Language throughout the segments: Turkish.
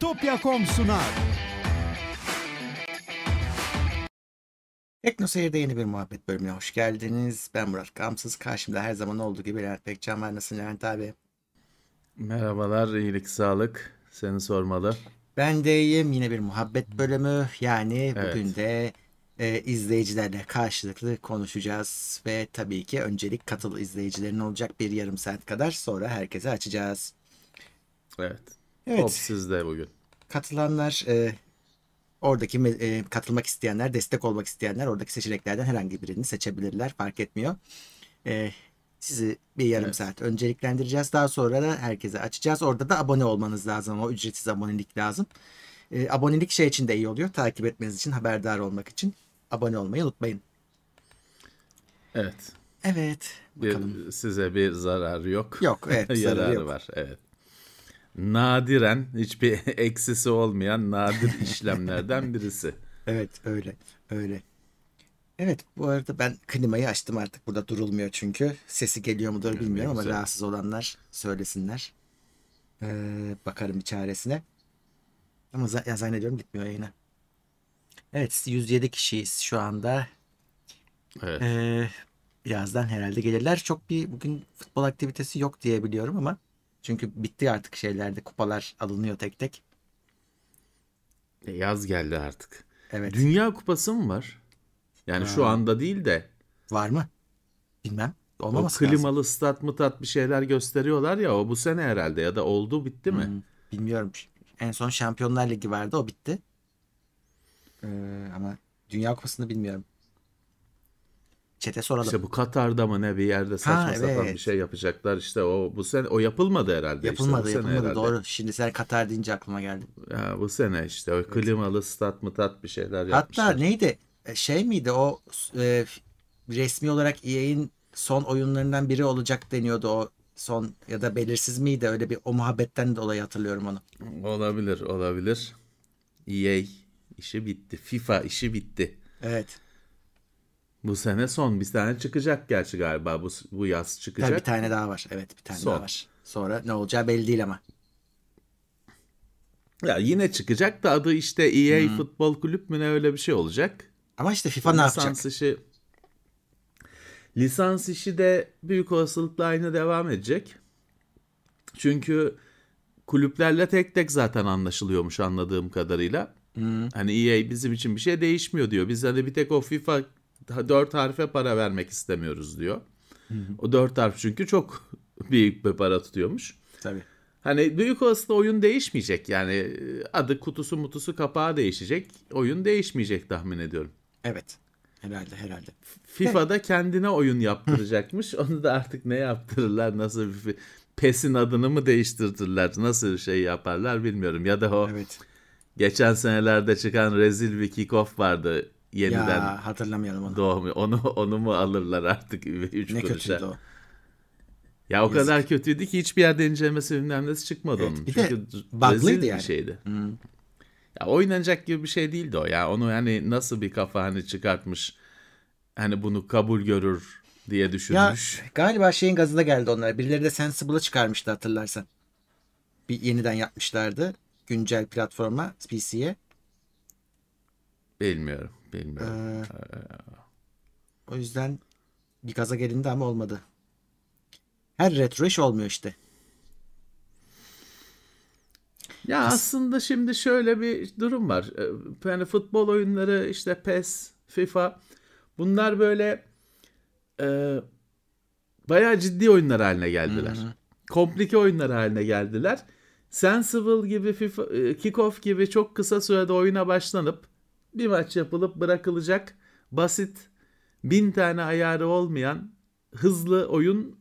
Utopya.com sunar. Tekno Seyir'de yeni bir muhabbet bölümüne hoş geldiniz. Ben Burak Kamsız. Karşımda her zaman olduğu gibi Elan Pekcan var. Nasılsın Levent abi? Merhabalar, iyilik, sağlık. Seni sormalı. Ben de iyiyim. Yine bir muhabbet bölümü. Yani evet. Bugün de izleyicilerle karşılıklı konuşacağız. Ve tabii ki öncelik katıl izleyicilerin olacak bir yarım saat kadar. Sonra herkese açacağız. Evet. Top sizde bugün. Katılanlar, oradaki katılmak isteyenler, destek olmak isteyenler oradaki seçeneklerden herhangi birini seçebilirler. Fark etmiyor. Sizi bir yarım saat önceliklendireceğiz. Daha sonra da herkese açacağız. Orada da abone olmanız lazım. O ücretsiz abonelik lazım. Abonelik şey için de iyi oluyor. Takip etmeniz için, haberdar olmak için abone olmayı unutmayın. Evet. Bakalım. Size bir zararı yok. Yok. Evet. Zararı var. Evet. Nadiren, hiçbir eksisi olmayan nadir işlemlerden birisi. Evet, öyle. Evet, bu arada ben klimayı açtım artık. Burada durulmuyor çünkü. Sesi geliyor mudur bilmiyorum ama rahatsız olanlar söylesinler. Bakarım bir çaresine. Ama zannediyorum gitmiyor yayına. Evet, 107 kişiyiz şu anda. Evet. Birazdan herhalde gelirler. Çok bugün futbol aktivitesi yok diye biliyorum ama çünkü bitti artık şeylerde, kupalar alınıyor tek tek. Yaz geldi artık. Evet. Dünya Kupası mı var? Yani şu anda değil de. Var mı? Bilmem. Olmaması lazım. O klimalı stat mı tat bir şeyler gösteriyorlar ya, o bu sene herhalde ya da oldu, bitti mi? Bilmiyorum. En son Şampiyonlar Ligi vardı, o bitti. Ama Dünya Kupası'nı bilmiyorum. Çete soralım. İşte bu Katar'da mı ne bir yerde saçma sapan bir şey yapacaklar işte, o bu sene o yapılmadı herhalde. Yapılmadı, doğru. Şimdi sen Katar deyince aklıma geldi. Ya, bu sene işte o klimalı stat mı tat bir şeyler yapmışlar. Hatta neydi resmi olarak EA'in son oyunlarından biri olacak deniyordu o son, ya da belirsiz miydi, öyle bir o muhabbetten dolayı hatırlıyorum onu. Olabilir. EA işi bitti, FIFA işi bitti. Evet. Bu sene son bir tane çıkacak gerçi galiba. Bu yaz çıkacak. Tabii bir tane daha var. Evet, bir tane daha var. Sonra ne olacağı belli değil ama. Ya yine çıkacak da adı işte EA Futbol Kulüp mü ne, öyle bir şey olacak. Ama işte FIFA ne yapacak? Lisans işi de büyük olasılıkla aynı devam edecek. Çünkü kulüplerle tek tek zaten anlaşılıyormuş anladığım kadarıyla. Hani EA bizim için bir şey değişmiyor diyor. Biz hani bir tek o FIFA 4 harfe para vermek istemiyoruz diyor. O 4 harf çünkü çok büyük bir para tutuyormuş. Tabii. Hani büyük olasılıkla oyun değişmeyecek. Yani adı, kutusu, mutusu, kapağı değişecek. Oyun değişmeyecek tahmin ediyorum. Evet. Herhalde. FIFA'da kendine oyun yaptıracakmış. Onu da artık ne yaptırırlar? Nasıl bir PES'in adını mı değiştirtirler? Nasıl şey yaparlar bilmiyorum. Ya da o geçen senelerde çıkan rezil bir Kick Off vardı. Yeniden hatırlamayalım onu. Doğmuyor. Onu mu alırlar artık 3 ne kuruşa? Ne kötüydü o. Ya o kadar kötüydü ki hiçbir yerde incelemesi bilmem nesi çıkmadı onun. Bir çünkü rezil yani. Bir şeydi. Ya oynanacak gibi bir şey değildi o ya. Onu hani nasıl bir kafa hani çıkartmış, hani bunu kabul görür diye düşünmüş. Ya galiba şeyin gazına geldi onlar. Birileri de Sensible'ı çıkarmıştı hatırlarsan. Bir yeniden yapmışlardı. Güncel platforma, PC'ye. Bilmiyorum. O yüzden bir gaza gelindi ama olmadı. Her retro iş olmuyor işte. Ya aslında şimdi şöyle bir durum var. Yani futbol oyunları işte PES, FIFA, bunlar böyle bayağı ciddi oyunlar haline geldiler. Komplike oyunlar haline geldiler. Sensible gibi, FIFA, Kick-Off gibi çok kısa sürede oyuna başlanıp bir maç yapılıp bırakılacak basit, 1000 tane ayarı olmayan hızlı oyun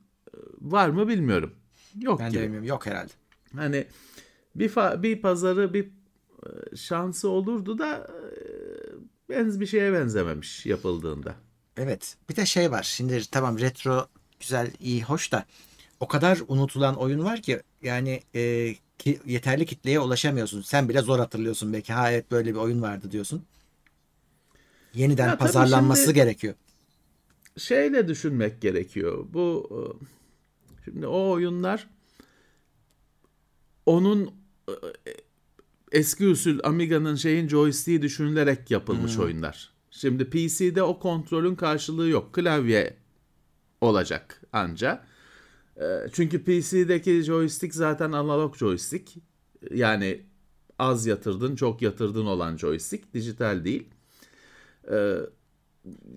var mı bilmiyorum. Yok ben gibi. Ben de bilmiyorum. Yok herhalde. Hani bir pazarı, bir şansı olurdu da bir şeye benzememiş yapıldığında. Evet. Bir de şey var. Şimdi tamam, retro güzel, iyi, hoş da o kadar unutulan oyun var ki yani ki yeterli kitleye ulaşamıyorsun. Sen bile zor hatırlıyorsun belki. Ha evet, böyle bir oyun vardı diyorsun. Yeniden pazarlanması gerekiyor. Şeyle düşünmek gerekiyor. Bu şimdi o oyunlar onun eski usul Amiga'nın joystick'i düşünülerek yapılmış oyunlar. Şimdi PC'de o kontrolün karşılığı yok. Klavye olacak anca. Çünkü PC'deki joystick zaten analog joystick. Yani az yatırdın, çok yatırdın olan joystick. Dijital değil.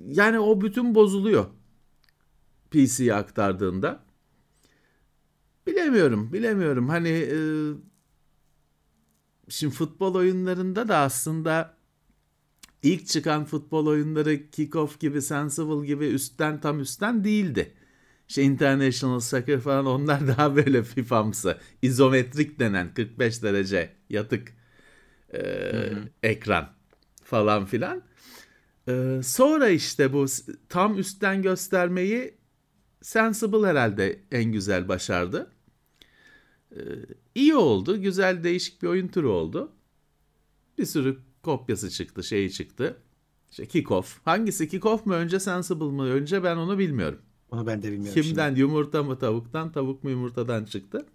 Yani o bütün bozuluyor PC'ye aktardığında. Bilemiyorum. Hani şimdi futbol oyunlarında da aslında ilk çıkan futbol oyunları Kick Off gibi, Sensible gibi tam üstten değildi. International Soccer falan, onlar daha böyle FIFA'msı, izometrik denen 45 derece yatık ekran falan filan. Sonra işte bu tam üstten göstermeyi Sensible herhalde en güzel başardı. İyi oldu, güzel, değişik bir oyun türü oldu. Bir sürü kopyası çıktı, çıktı. İşte Kick Off. Hangisi Kick Off mu önce, Sensible mı önce, ben onu bilmiyorum. Onu ben de bilmiyorum. Kimden şimdi. Yumurta mı tavuktan, tavuk mu yumurtadan çıktı.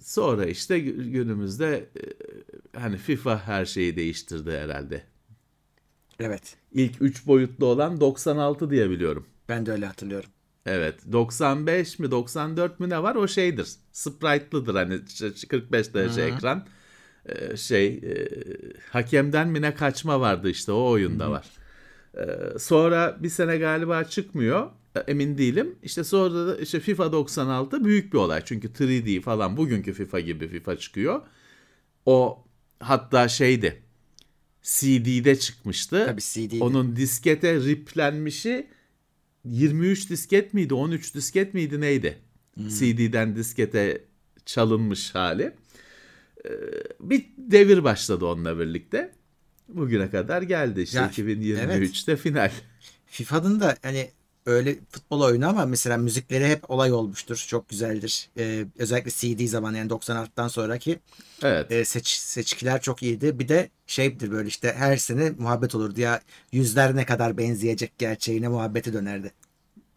Sonra işte günümüzde hani FIFA her şeyi değiştirdi herhalde. Evet. İlk 3 boyutlu olan 96 diye biliyorum. Ben de öyle hatırlıyorum. Evet. 95 mi 94 mü ne var, o şeydir. Sprite'lıdır, hani 45 derece ekran. Hakemden mi ne kaçma vardı işte, o oyunda var. Sonra bir sene galiba çıkmıyor, emin değilim. İşte sonra da işte FIFA 96 büyük bir olay. Çünkü 3D falan, bugünkü FIFA gibi FIFA çıkıyor. O hatta CD'de çıkmıştı. Tabii CD'de. Onun diskete riplenmişi 23 disket miydi, 13 disket miydi, neydi? CD'den diskete çalınmış hali. Bir devir başladı onunla birlikte. Bugüne kadar geldi işte ya, 2023'te evet. Final. FIFA'nın da hani öyle futbol oyunu ama mesela müzikleri hep olay olmuştur. Çok güzeldir. Özellikle CD zamanı, yani 96'dan sonraki evet. Seçkiler çok iyiydi. Bir de böyle işte her sene muhabbet olurdu ya, yüzler ne kadar benzeyecek gerçeğine muhabbeti dönerdi.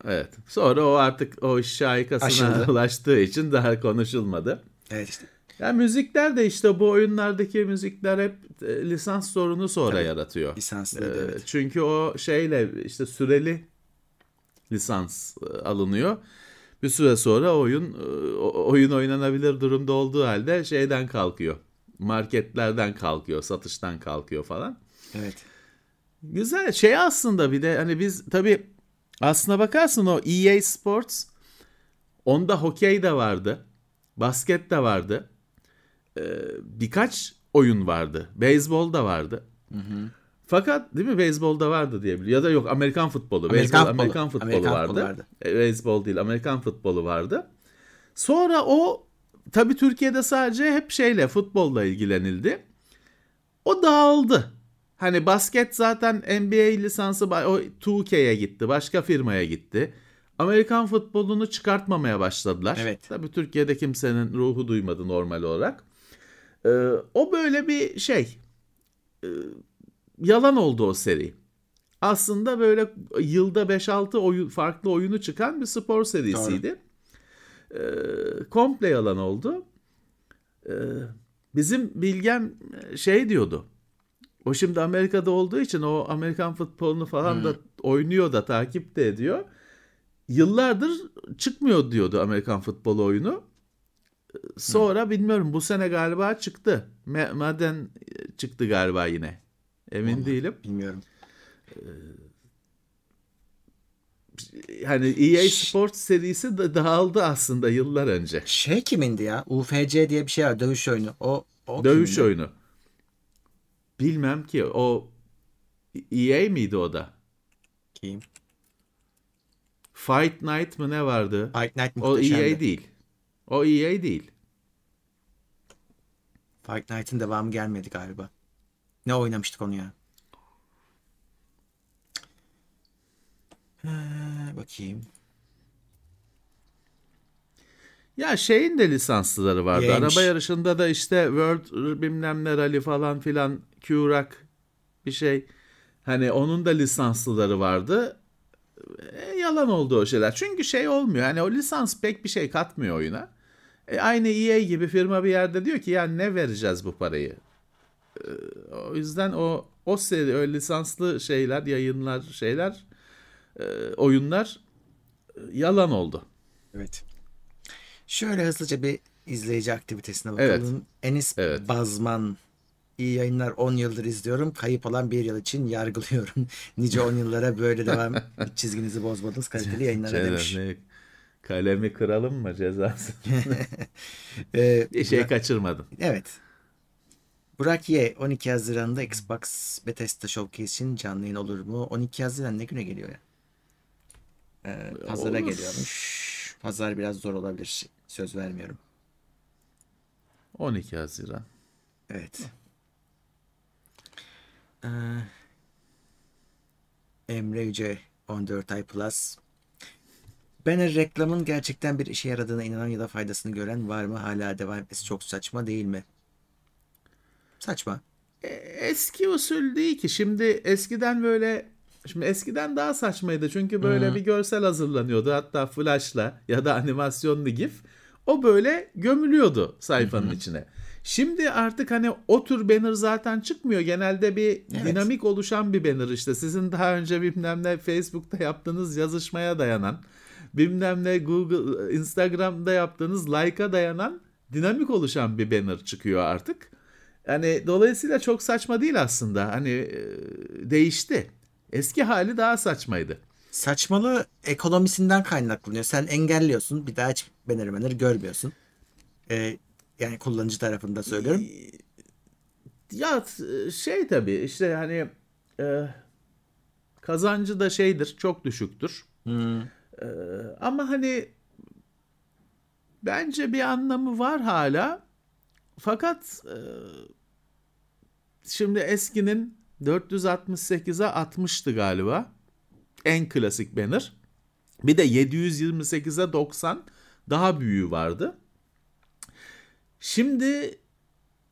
Evet. Sonra o artık o şaikasına ulaştığı için daha konuşulmadı. Evet işte. Yani müzikler de işte bu oyunlardaki müzikler hep lisans sorunu sonra yaratıyor. Lisanslı, evet. Çünkü o işte süreli lisans alınıyor. Bir süre sonra oyun oynanabilir durumda olduğu halde şeyden kalkıyor. Marketlerden kalkıyor, satıştan kalkıyor falan. Evet. Güzel. Aslında bir de hani biz tabii aslına bakarsın o EA Sports, onda hokey de vardı, basket de vardı. Birkaç oyun vardı. Beyzbol da vardı. Fakat değil mi, beyzbol da vardı diyebilirim. Ya da yok, Amerikan futbolu. Amerikan futbolu vardı. Beyzbol değil, Amerikan futbolu vardı. Sonra o tabii Türkiye'de sadece hep futbolla ilgilenildi. O dağıldı. Hani basket zaten NBA lisansı o 2K'ye gitti. Başka firmaya gitti. Amerikan futbolunu çıkartmamaya başladılar. Evet. Tabii Türkiye'de kimsenin ruhu duymadı normal olarak. O böyle bir yalan oldu o seri. Aslında böyle yılda 5-6 farklı oyunu çıkan bir spor serisiydi. Komple yalan oldu. Bizim Bilgem diyordu. O şimdi Amerika'da olduğu için o Amerikan futbolunu falan da oynuyor da takip de ediyor. Yıllardır çıkmıyor diyordu Amerikan futbolu oyunu. Sonra bilmiyorum, bu sene galiba çıktı. Madden çıktı galiba yine. Emin değilim. Bilmiyorum. Hani EA Sports serisi dağıldı aslında yıllar önce. Kimindi ya? UFC diye bir şey var. Dövüş oyunu. O dövüş kimindi? Oyunu. Bilmem ki. O EA miydi o da? Kim? Fight Night mı ne vardı? Fight Night muhteşemdi. O EA değil. Fight Night'ın devamı gelmedi galiba. Ne oynamıştık onu ya? Bakayım. Ya de lisanslıları vardı. Araba yarışında da işte World bilmem ne Rally falan filan, Q-Rock bir şey. Hani onun da lisanslıları vardı. Yalan oldu o şeyler. Çünkü olmuyor. Hani o lisans pek bir şey katmıyor oyuna. Aynı EA gibi firma bir yerde diyor ki ya ne vereceğiz bu parayı? O yüzden o seri öyle lisanslı şeyler, yayınlar, şeyler, oyunlar yalan oldu. Evet. Şöyle hızlıca bir izleyici aktivitesine bakalım. Evet. Enis Bazman, iyi yayınlar, 10 yıldır izliyorum. Kayıp olan bir yıl için yargılıyorum. Nice 10 yıllara böyle devam, çizginizi bozmadınız, kaliteli yayınlara demiş. Kalemi kıralım mı cezası? Kaçırmadım. Evet. Burak Ye, 12 Haziran'da Xbox Bethesda Showcase için canlı yayın olur mu? 12 Haziran ne güne geliyor ya? Pazara geliyormuş. Pazar biraz zor olabilir. Söz vermiyorum. 12 Haziran. Evet. Emre Yüce, 14 ay plus. Banner reklamın gerçekten bir işe yaradığına inanan ya da faydasını gören var mı? Hala devam etmesi çok saçma değil mi? Saçma. Eski usul değil ki. Şimdi eskiden daha saçmaydı. Çünkü böyle bir görsel hazırlanıyordu. Hatta flashla ya da animasyonlu gif. O böyle gömülüyordu sayfanın içine. Şimdi artık hani o tür banner zaten çıkmıyor. Genelde bir dinamik oluşan bir banner işte. Sizin daha önce bilmem ne Facebook'ta yaptığınız yazışmaya dayanan, bilmem ne Google, Instagram'da yaptığınız like'a dayanan dinamik oluşan bir banner çıkıyor artık. Yani dolayısıyla çok saçma değil aslında. Hani değişti. Eski hali daha saçmaydı. Saçmalığı ekonomisinden kaynaklanıyor. Sen engelliyorsun. Bir daha hiç banner görmüyorsun. Yani kullanıcı tarafında söylüyorum. Ya şey tabii işte hani kazancı da şeydir. Çok düşüktür. Ama hani bence bir anlamı var hala. Fakat şimdi eskinin 468'e 60'tı galiba. En klasik banner. Bir de 728'e 90 daha büyüğü vardı. Şimdi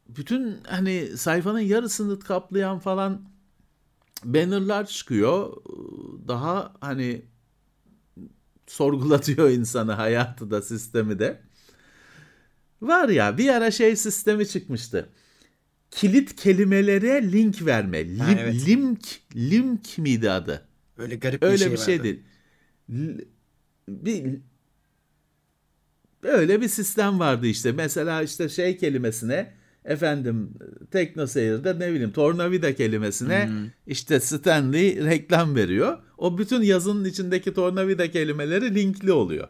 bütün hani sayfanın yarısını kaplayan falan bannerlar çıkıyor. Daha hani sorgulatıyor insanı, hayatı da, sistemi de. Var ya bir ara şey sistemi çıkmıştı. Kilit kelimelere link verme. Limk miydi adı? Öyle garip bir öyle şey vardı. Öyle bir sistem vardı işte. Mesela işte şey kelimesine Tekno Seyir'de ne bileyim tornavida kelimesine işte Stanley reklam veriyor. O bütün yazının içindeki tornavida kelimeleri linkli oluyor.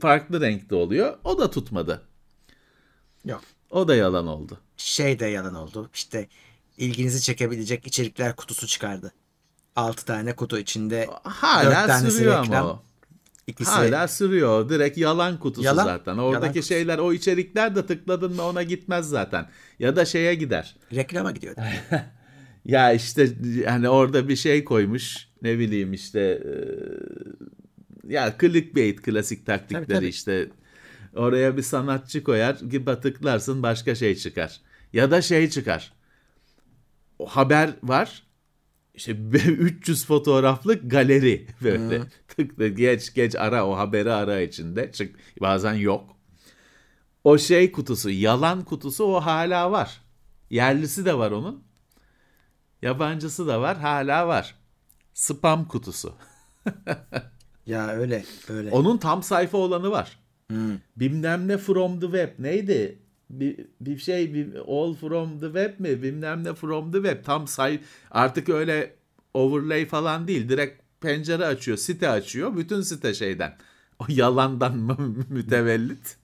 Farklı renkte oluyor. O da tutmadı. Yok. O da yalan oldu. Şey de yalan oldu. İşte ilginizi çekebilecek içerikler kutusu çıkardı. 6 tane kutu içinde. Hala 4 sürüyor reklam. Ama o. İkisi... Hala sürüyor. Direkt yalan kutusu zaten. Oradaki şeyler, o içerikler de tıkladın mı ona gitmez zaten. Ya da şeye gider. Reklama gidiyor. Ya işte hani orada bir şey koymuş. Ne bileyim işte... Ya clickbait klasik taktikleri tabii. İşte oraya bir sanatçı koyar gibi tıklarsın başka şey çıkar ya da şey çıkar, o haber var işte 300 fotoğraflık galeri böyle tıkla geç ara, o haberi ara içinde çık, bazen yok. O şey kutusu, yalan kutusu, o hala var. Yerlisi de var onun, yabancısı da var, hala var. Spam kutusu. Ya öyle. Onun tam sayfa olanı var. Bilmem ne from the web neydi? Bir all from the web mi? Bilmem ne from the web. Tam sayfa artık öyle overlay falan değil. Direkt pencere açıyor, site açıyor. Bütün site şeyden. O yalandan mütevellit.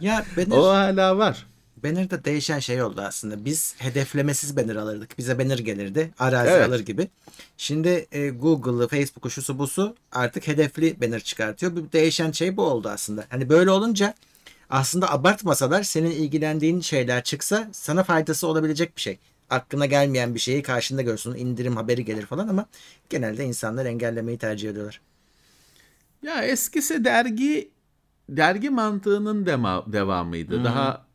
Ya banner, o hala var. Banner'da değişen şey oldu aslında. Biz hedeflemesiz banner alırdık. Bize banner gelirdi. Arazi alır gibi. Şimdi Google'ı, Facebook'u, şusu busu artık hedefli banner çıkartıyor. Bir değişen şey bu oldu aslında. Hani böyle olunca aslında abartmasalar senin ilgilendiğin şeyler çıksa sana faydası olabilecek bir şey. Aklına gelmeyen bir şeyi karşında görsün. İndirim haberi gelir falan ama genelde insanlar engellemeyi tercih ediyorlar. Ya eskisi dergi mantığının devamıydı. Daha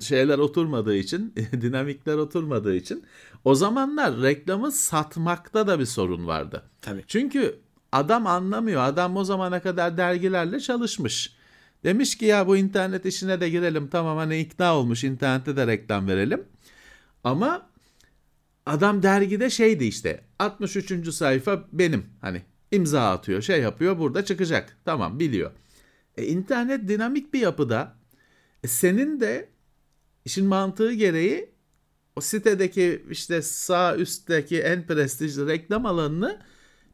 şeyler oturmadığı için, dinamikler oturmadığı için o zamanlar reklamı satmakta da bir sorun vardı. Tabii. Çünkü adam anlamıyor. Adam o zamana kadar dergilerle çalışmış. Demiş ki ya bu internet işine de girelim, tamam hani ikna olmuş, internette de reklam verelim. Ama adam dergide şeydi işte 63. sayfa benim, hani imza atıyor, şey yapıyor, burada çıkacak, tamam biliyor. İnternet dinamik bir yapıda, senin de işin mantığı gereği o sitedeki işte sağ üstteki en prestijli reklam alanını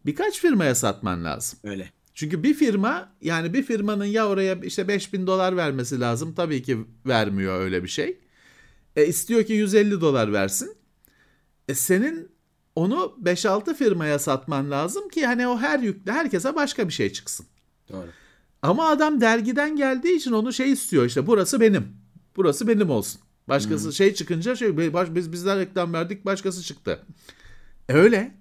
birkaç firmaya satman lazım. Öyle. Çünkü bir firma, yani bir firmanın ya oraya işte $5,000 vermesi lazım. Tabii ki vermiyor öyle bir şey. İstiyor ki $150 versin. Senin onu 5-6 firmaya satman lazım ki hani o her yükle herkese başka bir şey çıksın. Doğru. Ama adam dergiden geldiği için onu şey istiyor işte, burası benim. Burası benim olsun. Başkası şey çıkınca bizden reklam verdik, başkası çıktı. Öyle.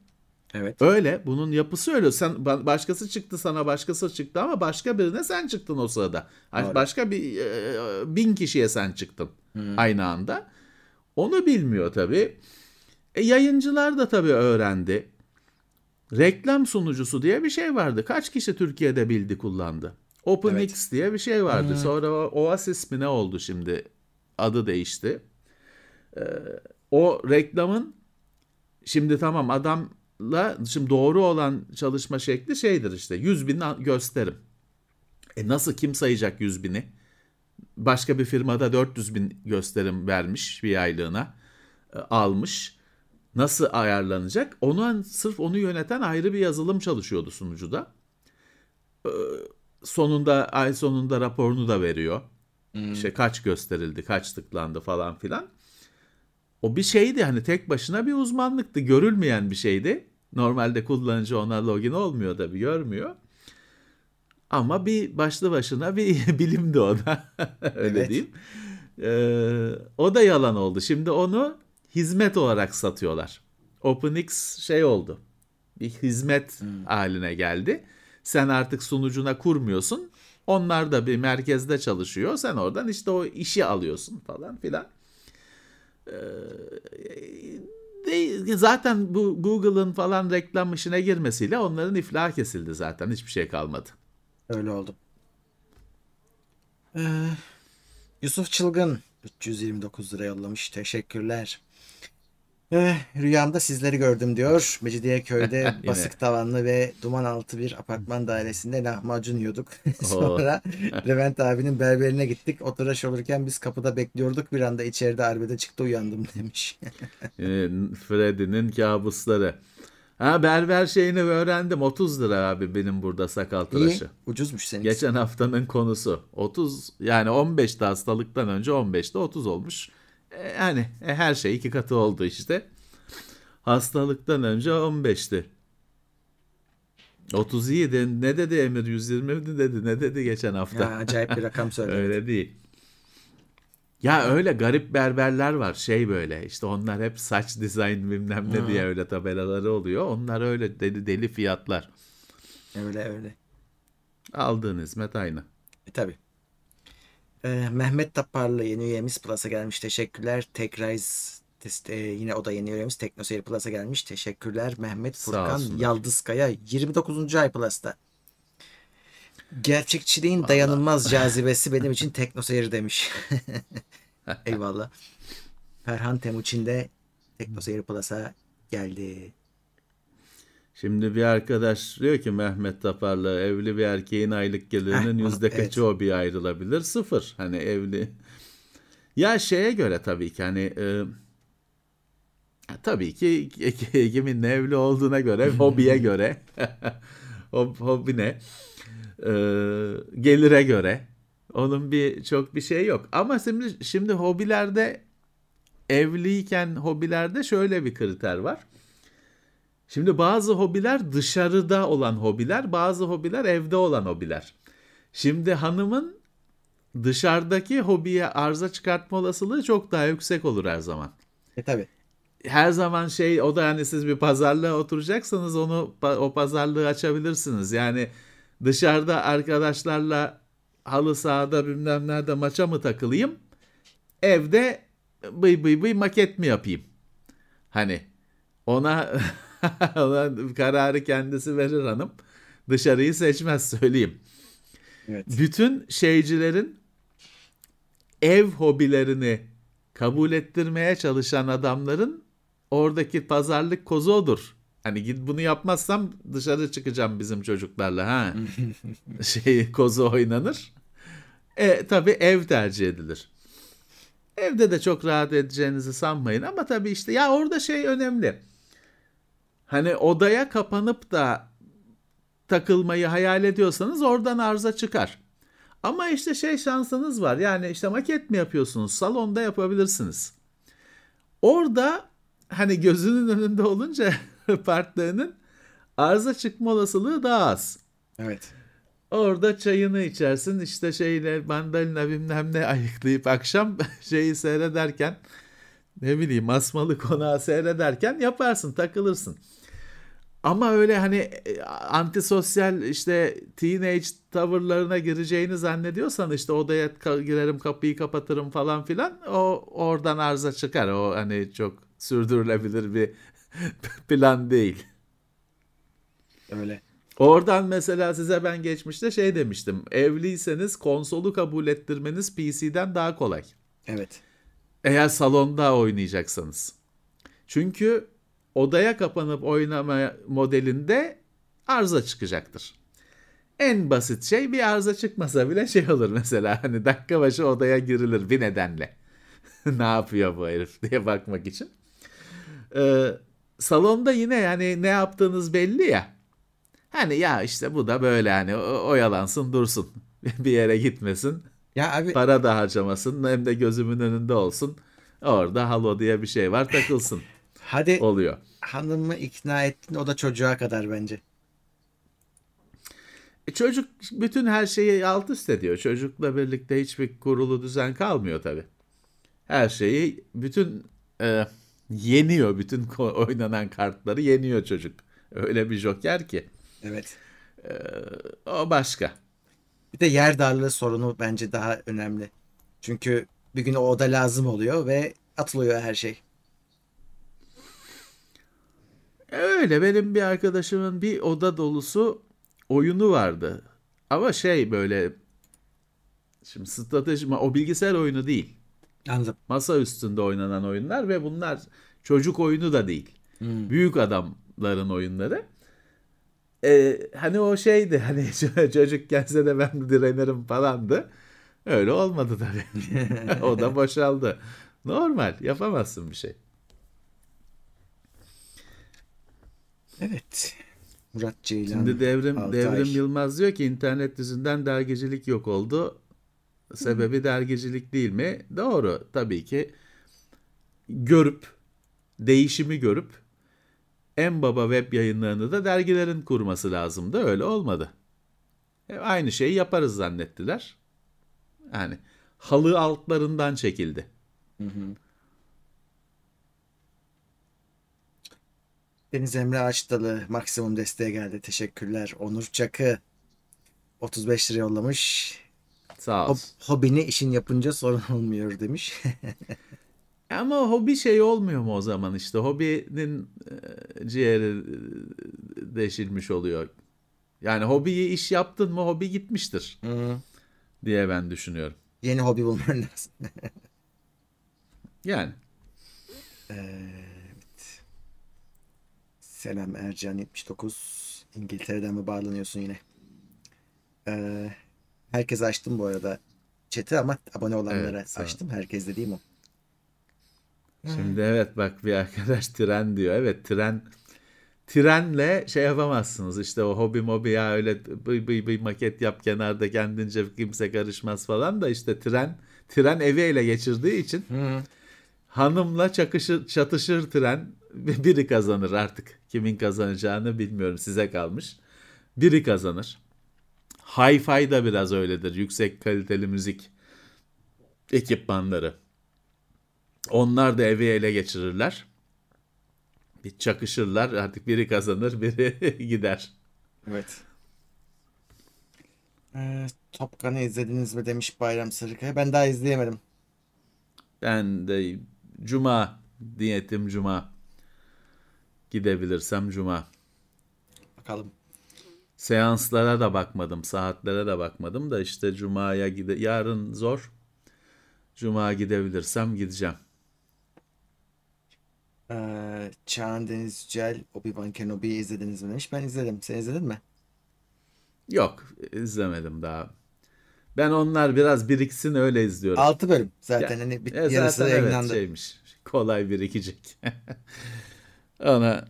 Evet. Öyle. Bunun yapısı öyle. Sen başkası çıktı, sana başkası çıktı ama başka birine sen çıktın o sırada. Doğru. Başka bir 1000 kişiye sen çıktın aynı anda. Onu bilmiyor tabii. Yayıncılar da tabii öğrendi. Reklam sunucusu diye bir şey vardı. Kaç kişi Türkiye'de bildi, kullandı? OpenX diye bir şey vardı. Evet. Sonra Oasis mi ne oldu şimdi? Adı değişti. O reklamın şimdi tamam adam şimdi doğru olan çalışma şekli şeydir işte 100.000 gösterim. Nasıl, kim sayacak 100.000'i? Başka bir firmada 400.000 gösterim vermiş bir aylığına, almış. Nasıl ayarlanacak? Onu, sırf onu yöneten ayrı bir yazılım çalışıyordu sunucuda. Sonunda ay sonunda raporunu da veriyor. İşte kaç gösterildi, kaç tıklandı falan filan. O bir şeydi, hani tek başına bir uzmanlıktı. Görülmeyen bir şeydi. Normalde kullanıcı ona login olmuyor tabii, görmüyor. Ama bir başlı başına bir bilimdi o da. Öyle evet. Diyeyim. O da yalan oldu. Şimdi onu hizmet olarak satıyorlar. OpenX şey oldu. Bir hizmet haline geldi. Sen artık sunucuna kurmuyorsun. Onlar da bir merkezde çalışıyor. Sen oradan işte o işi alıyorsun falan filan. Zaten bu Google'ın falan reklam işine girmesiyle onların iflah kesildi zaten. Hiçbir şey kalmadı. Öyle oldu. Yusuf Çılgın 329 lira yollamış. Teşekkürler. Rüyamda sizleri gördüm diyor. Mecidiyeköy'de basık tavanlı ve duman altı bir apartman dairesinde lahmacun yiyorduk. Sonra Levent abinin berberine gittik. O tıraş olurken biz kapıda bekliyorduk. Bir anda içeride arbede çıktı, uyandım demiş. Freddy'nin kabusları. Ha, berber şeyini öğrendim. 30 lira abi benim burada sakal tıraşı. İyi, ucuzmuş senin. Geçen haftanın konusu. 30, yani 15'te hastalıktan önce 15'te 30 olmuş. Yani her şey iki katı oldu işte. Hastalıktan önce 15'ti. 30 iyi de, ne dedi Emir? 120 mi dedi? Ne dedi geçen hafta? Ya, acayip bir rakam söyledi. Öyle değil. Ya öyle garip berberler var. Şey böyle işte onlar hep saç dizayn bilmem ne diye öyle tabelaları oluyor. Onlar öyle deli fiyatlar. Öyle öyle. Aldığın hizmet aynı. Tabii. Mehmet Taparlı yeni üyemiz Plus'a gelmiş. Teşekkürler. Tekrise yine o da yeni üyemiz TeknoSeyir Plus'a gelmiş. Teşekkürler. Mehmet Furkan Yaldızkaya 29. ay Plus'ta. Gerçekçiliğin vallahi dayanılmaz cazibesi benim için TeknoSeyir demiş. Eyvallah. Ferhan Temuçin de TeknoSeyir Plus'a geldi. Şimdi bir arkadaş diyor ki Mehmet Taparlı, evli bir erkeğin aylık gelirinin yüzde kaçı o bir ayrılabilir? 0. Hani evli. Ya şeye göre tabii ki hani tabii ki kiminle evli olduğuna göre, hobiye göre, hobi ne? Gelire göre. Onun çok bir şey yok. Ama şimdi hobilerde, evliyken hobilerde şöyle bir kriter var. Şimdi bazı hobiler dışarıda olan hobiler, bazı hobiler evde olan hobiler. Şimdi hanımın dışarıdaki hobiye arıza çıkartma olasılığı çok daha yüksek olur her zaman. Tabii. Her zaman şey o da, yani siz bir pazarlığa oturacaksanız o pazarlığı açabilirsiniz. Yani dışarıda arkadaşlarla halı sahada bilmem nerede maça mı takılayım? Evde bıy maket mi yapayım? Hani ona... Kararı kendisi verir hanım. Dışarıyı seçmez, söyleyeyim. Evet. Bütün şeycilerin ev hobilerini kabul ettirmeye çalışan adamların oradaki pazarlık kozu odur. Hani git bunu yapmazsam dışarı çıkacağım bizim çocuklarla ha. Kozu oynanır. Tabii ev tercih edilir. Evde de çok rahat edeceğinizi sanmayın ama tabii işte ya orada şey önemli. Hani odaya kapanıp da takılmayı hayal ediyorsanız oradan arıza çıkar. Ama işte şey şansınız var. Yani işte maket mi yapıyorsunuz? Salonda yapabilirsiniz. Orada hani gözünün önünde olunca partlarının arıza çıkma olasılığı daha az. Evet. Orada çayını içersin işte şeyle mandalina bilmem ne ayıklayıp akşam şeyi seyrederken ne bileyim Asmalı Konağı seyrederken yaparsın takılırsın. Ama öyle hani antisosyal işte teenage tavırlarına gireceğini zannediyorsan işte odaya girerim kapıyı kapatırım falan filan o oradan arıza çıkar. O hani çok sürdürülebilir bir plan değil. Öyle. Oradan mesela size ben geçmişte şey demiştim. Evliyseniz konsolu kabul ettirmeniz PC'den daha kolay. Evet. Eğer salonda oynayacaksanız. Çünkü odaya kapanıp oynama modelinde arıza çıkacaktır. En basit şey bir arıza çıkmasa bile şey olur mesela. Hani dakika başı odaya girilir bir nedenle. Ne yapıyor bu herif diye bakmak için. Salonda yine yani ne yaptığınız belli ya. Hani ya işte bu da böyle hani oyalansın dursun. Bir yere gitmesin. Ya abi, para da harcamasın. Hem de gözümün önünde olsun. Orada halo diye bir şey var takılsın. Hadi oluyor. Hanımı ikna ettin o da çocuğa kadar bence. Çocuk bütün her şeyi alt üst ediyor. Çocukla birlikte hiçbir kurulu düzen kalmıyor tabii. Her şeyi bütün yeniyor. Bütün oynanan kartları yeniyor çocuk. Öyle bir joker ki. Evet. O başka. Bir de yer darlığı sorunu bence daha önemli. Çünkü bir gün o oda lazım oluyor ve atılıyor her şey. Öyle. Benim bir arkadaşımın bir oda dolusu oyunu vardı. Ama şey böyle şimdi strateji o bilgisayar oyunu değil. Anladım. Masa üstünde oynanan oyunlar ve bunlar çocuk oyunu da değil. Hmm. Büyük adamların oyunları. Hani o şeydi hani çocukken size de ben direnirim falandı. Öyle olmadı tabii. O da boşaldı. Normal. Yapamazsın bir şey. Evet. Murat Ceylan. Şimdi Devrim Yılmaz diyor ki internet yüzünden dergicilik yok oldu. Sebebi dergicilik değil mi? Doğru. Tabii ki görüp değişimi görüp en baba web yayınlarını da dergilerin kurması lazımdı. Öyle olmadı. Aynı şeyi yaparız zannettiler. Yani halı altlarından çekildi. Hı hı. Deniz Emre Açdalı maksimum desteğe geldi. Teşekkürler. Onur Çakı 35 lira yollamış. Sağ ol. Hobini işin yapınca sorun olmuyor demiş. Ama hobi şey olmuyor mu o zaman işte? Hobinin ciğeri deşilmiş oluyor. Yani hobiyi iş yaptın mı hobi gitmiştir diye ben düşünüyorum. Yeni hobi bulman lazım. Yani. Evet. Selam Ercan 79. İngiltere'den mi bağlanıyorsun yine? Herkese açtım bu arada chat'i ama abone olanlara evet, açtım. Herkes dediğim o. Şimdi evet bak bir arkadaş tren diyor. Evet trenle şey yapamazsınız işte o hobi mobi ya öyle bir maket yap kenarda kendince kimse karışmaz falan da işte tren evi ele geçirdiği için hanımla çatışır tren biri kazanır artık kimin kazanacağını bilmiyorum size kalmış biri kazanır. Hi-fi da biraz öyledir yüksek kaliteli müzik ekipmanları. Onlar da evi ele geçirirler. Bir çakışırlar. Artık biri kazanır, biri gider. Evet. Top Gun'ı izlediniz mi demiş Bayram Sarıkaya. Ben daha izleyemedim. Ben de niyetim cuma. Gidebilirsem cuma. Bakalım. Seanslara da bakmadım, saatlere de bakmadım da işte Cuma'ya yarın zor. Cuma gidebilirsem gideceğim. Çağan Deniz Yücel, Obi-Wan Kenobi'yi izlediniz mi? Ben izledim. Sen izledin mi? Yok, izlemedim daha. Ben onlar biraz biriksin öyle izliyorum. 6 bölüm zaten. Ya, hani yarısı yayınlandı. Evet, şeymiş. Kolay birikecek. Ona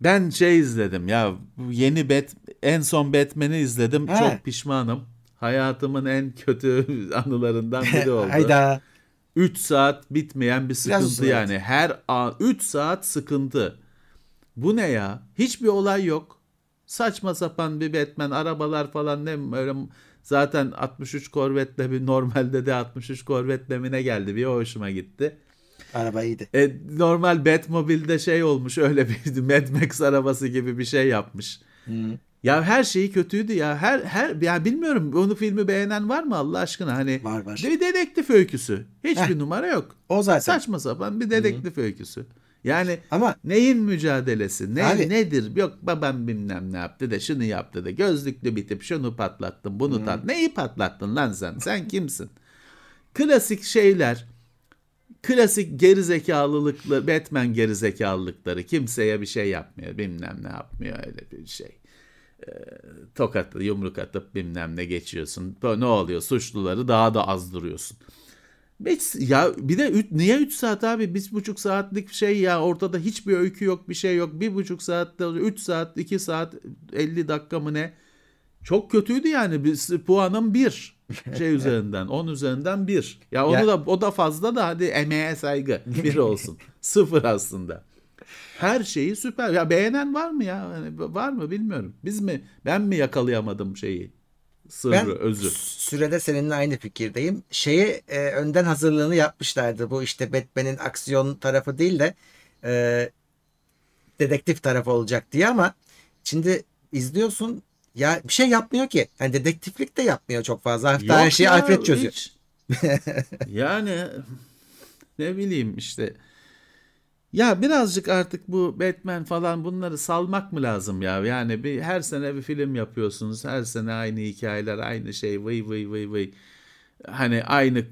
ben izledim ya, yeni en son Batman'i izledim. He. Çok pişmanım. Hayatımın en kötü anılarından biri oldu. Hayda. 3 saat bitmeyen bir sıkıntı biraz yani. Evet. Her 3 saat sıkıntı. Bu ne ya? Hiçbir olay yok. Saçma sapan bir Batman, arabalar falan ne öyle, zaten 63 Corvette'le bir normalde de 63 Corvette'le mi ne geldi, bir hoşuma gitti. Araba iyiydi. Normal Batmobile'de olmuş, öyle bir Mad Max arabası gibi bir şey yapmış. Hmm. Ya her şeyi kötüydü ya. Her ya bilmiyorum, onu filmi beğenen var mı Allah aşkına? Hani var. Bir dedektif öyküsü. Hiçbir numara yok. O zaten saçma sapan bir dedektif öyküsü. Yani ama neyin mücadelesi? Nedir? Yok babam bilmem ne yaptı da şunu yaptı da gözlüklü bitip şunu patlattın, bunu neyi patlattın lan sen? Sen kimsin? Klasik şeyler. Klasik gerizekalılıklı Batman gerizekalılıkları. Kimseye bir şey yapmıyor, bilmem ne yapmıyor, öyle bir şey. Tokat, yumruk atıp bilmem ne geçiyorsun. Ne oluyor? Suçluları daha da azdırıyorsun. Ya bir de niye 3 saat abi? 1,5 saatlik ya, ortada hiçbir öykü yok, bir şey yok. 1,5 saatte 3 saat, 2 saat 50 dakika mı ne? Çok kötüydü yani. Puanım 1. Üzerinden 10 üzerinden 1. Ya onu da, o da fazla da, hadi emeğe saygı 1 olsun. 0 aslında. Her şeyi süper. Ya beğenen var mı ya? Var mı bilmiyorum. Ben mi yakalayamadım sırrı, özü? Sürede seninle aynı fikirdeyim. Önden hazırlığını yapmışlardı. Bu Batman'in aksiyon tarafı değil de dedektif tarafı olacak diye, ama şimdi izliyorsun ya, bir şey yapmıyor ki. Yani dedektiflik de yapmıyor çok fazla. Hatta her şeyi Alfred çözüyor. Yani ne bileyim Ya birazcık artık bu Batman falan, bunları salmak mı lazım ya? Yani her sene bir film yapıyorsunuz. Her sene aynı hikayeler, aynı şey. Vıy. Hani aynı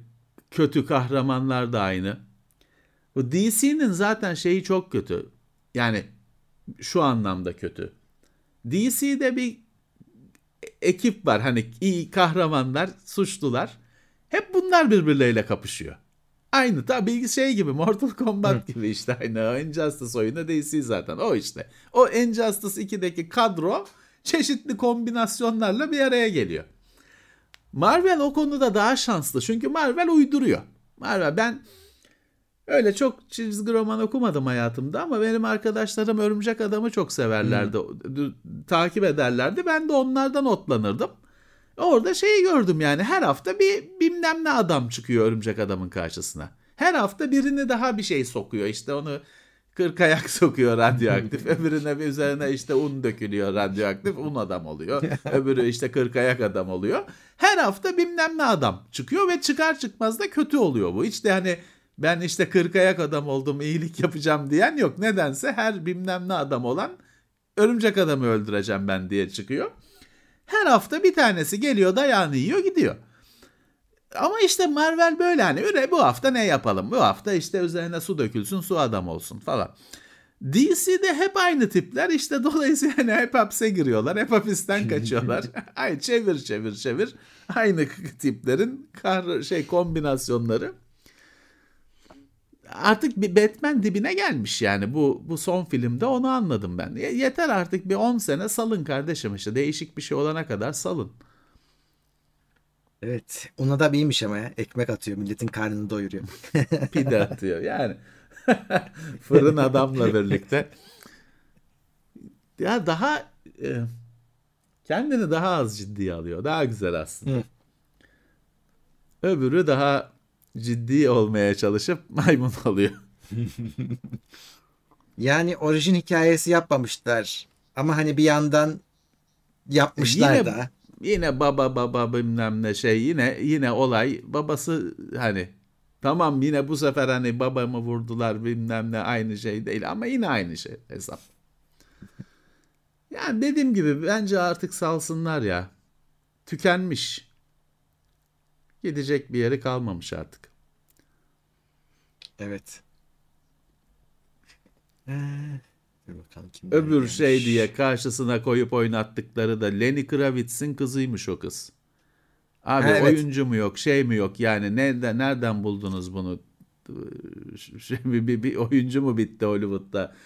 kötü kahramanlar da aynı. Bu DC'nin zaten çok kötü. Yani şu anlamda kötü. DC'de bir ekip var. Hani iyi kahramanlar, suçlular. Hep bunlar birbirleriyle kapışıyor. Aynı tabii gibi, Mortal Kombat gibi aynı Injustice oyunu DC zaten o O Injustice 2'deki kadro çeşitli kombinasyonlarla bir araya geliyor. Marvel o konuda daha şanslı, çünkü Marvel uyduruyor. Ben öyle çok çizgi roman okumadım hayatımda, ama benim arkadaşlarım Örümcek Adam'ı çok severlerdi, takip ederlerdi. Ben de onlardan otlanırdım. Orada gördüm yani, her hafta bir bilmem ne adam çıkıyor Örümcek Adam'ın karşısına. Her hafta birini daha bir sokuyor. Onu kırk ayak sokuyor radyoaktif. Öbürüne bir üzerine un dökülüyor, radyoaktif un adam oluyor. Öbürü kırk ayak adam oluyor. Her hafta bilmem ne adam çıkıyor ve çıkar çıkmaz da kötü oluyor bu. Hani ben kırk ayak adam oldum, iyilik yapacağım diyen yok. Nedense her bilmem ne adam olan Örümcek Adam'ı öldüreceğim ben diye çıkıyor. Her hafta bir tanesi geliyor, dayağını yiyor, gidiyor. Ama Marvel böyle bu hafta ne yapalım? Bu hafta üzerine su dökülsün, su adam olsun falan. DC'de hep aynı tipler dolayısıyla hep hapse giriyorlar, hep hapisten kaçıyorlar. Ay çevir aynı tiplerin kombinasyonları. Artık bir Batman dibine gelmiş yani, bu son filmde onu anladım ben. Yeter artık, bir 10 sene salın kardeşim, değişik bir şey olana kadar salın. Evet, ona da iyiymiş ama ya, ekmek atıyor, milletin karnını doyuruyor. Pide atıyor yani. Fırın adamla birlikte. Ya daha kendini daha az ciddiye alıyor, daha güzel aslında. Hı. Öbürü daha ciddi olmaya çalışıp maymun oluyor. Yani orijin hikayesi yapmamışlar. Ama bir yandan yapmışlar da. Yine baba bilmem ne yine olay. Babası tamam, yine bu sefer babamı vurdular bilmem ne, aynı değil ama yine aynı hesap. Yani dediğim gibi bence artık salsınlar ya. Tükenmiş. Gidecek bir yeri kalmamış artık. Evet. Öbür gelmiş şey diye karşısına koyup oynattıkları da Lenny Kravitz'in kızıymış o kız. Abi evet, oyuncu mu yok, şey mi yok yani, nereden buldunuz bunu? Bir oyuncu mu bitti Hollywood'da,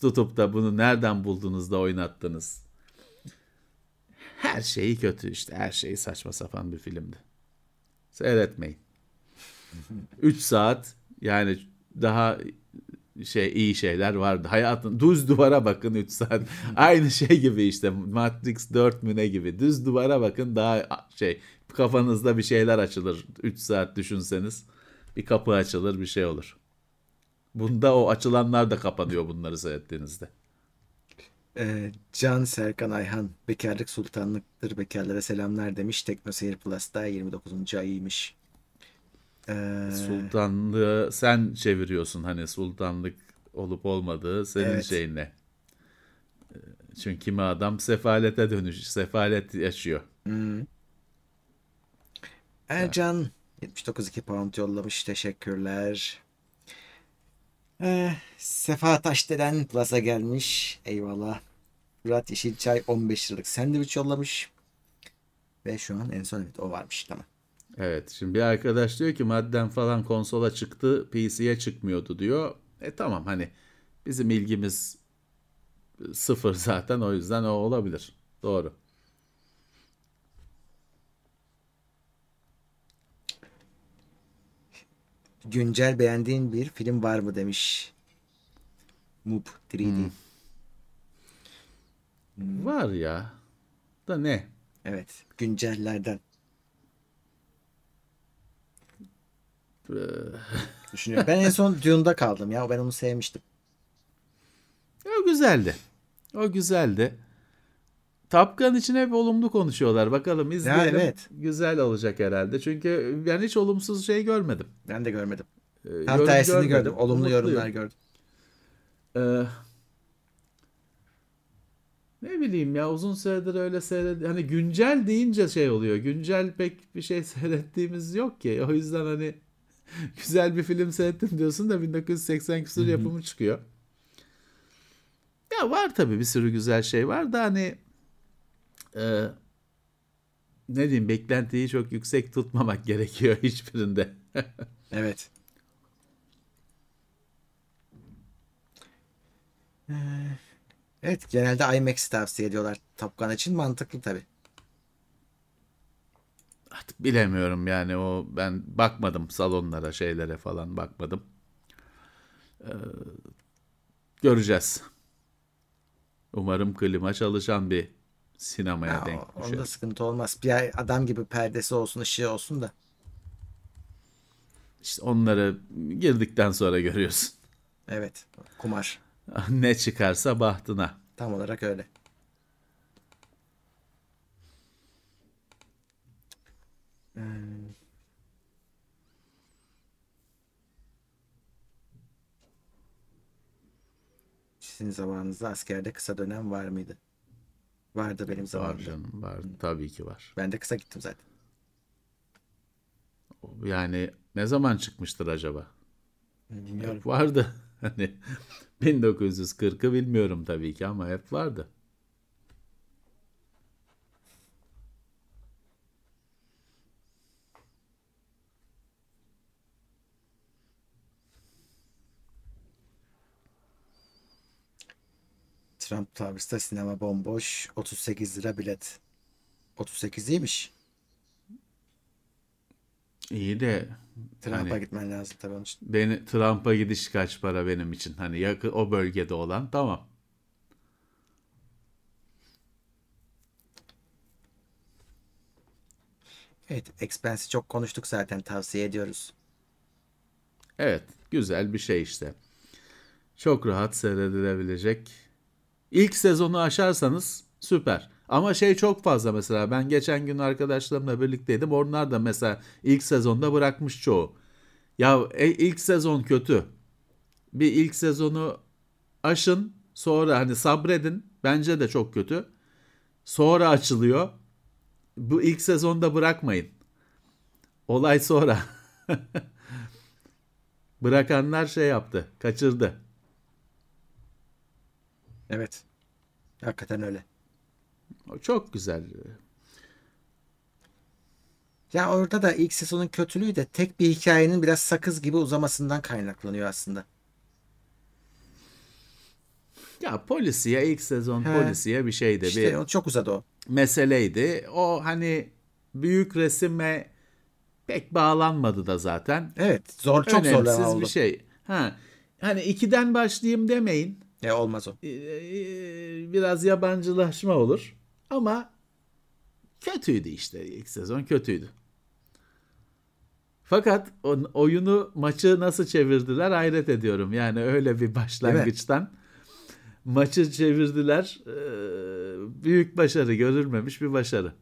tutup da bunu nereden buldunuz da oynattınız? Her şeyi kötü işte, her şeyi saçma sapan bir filmdi. Seyretmeyin. 3 saat yani, daha şey, iyi şeyler vardı. Hayatın düz duvara bakın 3 saat. Aynı şey gibi işte, Matrix 4 mü ne gibi. Düz duvara bakın, daha şey, kafanızda bir şeyler açılır. 3 saat düşünseniz bir kapı açılır, bir şey olur. Bunda o açılanlar da kapanıyor bunları seyrettiğinizde. Can Serkan Ayhan, bekarlık sultanlıktır, bekarlara selamlar demiş. Tekno Seyir Plus'ta 29. ayıymış. Sultanlığı sen çeviriyorsun, hani sultanlık olup olmadığı senin evet, şeyinle. Çünkü kimi adam sefalete dönüş, sefalet yaşıyor. Hmm. Ercan evet, 79.2 pound yollamış, teşekkürler. Sefa Taşdelen Plus'a gelmiş, eyvallah. Murat Yeşilçay 15 liralık sandviç yollamış. Ve şu an en son evet o varmış, tamam. Evet, şimdi bir arkadaş diyor ki Madden falan konsola çıktı, PC'ye çıkmıyordu diyor. Tamam, hani bizim ilgimiz sıfır zaten, o yüzden o olabilir. Doğru. Güncel beğendiğin bir film var mı demiş. Moop 3D. Var ya. Da ne? Evet, güncellerden. Düşünüyorum. Ben en son Dune'da kaldım ya. Ben onu sevmiştim. O güzeldi. O güzeldi. Top Gun için hep olumlu konuşuyorlar. Bakalım izleyelim. Ya, evet. Güzel olacak herhalde. Çünkü ben hiç olumsuz şey görmedim. Ben de görmedim. Tam tersini gördüm. Olumlu mutluyum, yorumlar gördüm. Ne bileyim ya, uzun süredir öyle hani güncel deyince şey oluyor. Güncel pek bir şey seyrettiğimiz yok ki. O yüzden hani güzel bir film seyrettim diyorsun da 1980 küsur yapımı çıkıyor. Ya var tabii bir sürü güzel şey var da hani ne diyeyim, beklentiyi çok yüksek tutmamak gerekiyor hiçbirinde. Evet. Evet, genelde IMAX tavsiye ediyorlar Top Gun için, mantıklı tabii. Artık bilemiyorum yani, o ben bakmadım salonlara, şeylere falan bakmadım. Göreceğiz. Umarım klima çalışan bir sinemaya denk düşer. Onda sıkıntı olmaz. Bir adam gibi perdesi olsun, ışığı olsun da. İşte onları girdikten sonra görüyorsun. Evet. Kumar. Ne çıkarsa bahtına. Tam olarak öyle. Sizin zamanınızda askerde kısa dönem var mıydı? Vardı benim zamanımda. Var canım, var. Tabii ki var. Ben de kısa gittim zaten. Yani ne zaman çıkmıştır acaba? Bilmiyorum. Hep vardı. Hani 1940'ı bilmiyorum tabii ki ama hep vardı. Trump Towers'ta sinema bomboş. 38 lira bilet. 38 iyiymiş. İyi de Trump'a hani, gitmen lazım tabii onun için. Trump'a gidiş kaç para benim için? Hani yakın, o bölgede olan tamam. Evet, expense'i çok konuştuk zaten, tavsiye ediyoruz. Evet, güzel bir şey işte. Çok rahat seyredilebilecek. İlk sezonu aşarsanız süper. Ama şey çok fazla, mesela ben geçen gün arkadaşlarımla birlikteydim. Onlar da mesela ilk sezonda bırakmış çoğu. Ya ilk sezon kötü. Bir ilk sezonu aşın. Sonra hani sabredin. Bence de çok kötü. Sonra açılıyor. Bu ilk sezonda bırakmayın. Olay sonra. Bırakanlar şey yaptı. Kaçırdı. Evet. Hakikaten öyle. Çok güzel. Ya orada da ilk sezonun kötülüğü de tek bir hikayenin biraz sakız gibi uzamasından kaynaklanıyor aslında. Ya polisiye ilk sezon polisiye bir şeydi. İşte bir çok uzadı o. Meseleydi. O hani büyük resime pek bağlanmadı da zaten. Evet. Zor, çok zorlanan oldu. Önemsiz bir şey. Hani 2'den başlayayım demeyin. Olmaz o. Biraz yabancılaşma olur. Ama kötüydü işte. İlk sezon kötüydü. Fakat oyunu, maçı nasıl çevirdiler hayret ediyorum. Yani öyle bir başlangıçtan maçı çevirdiler. Büyük başarı, görülmemiş bir başarı.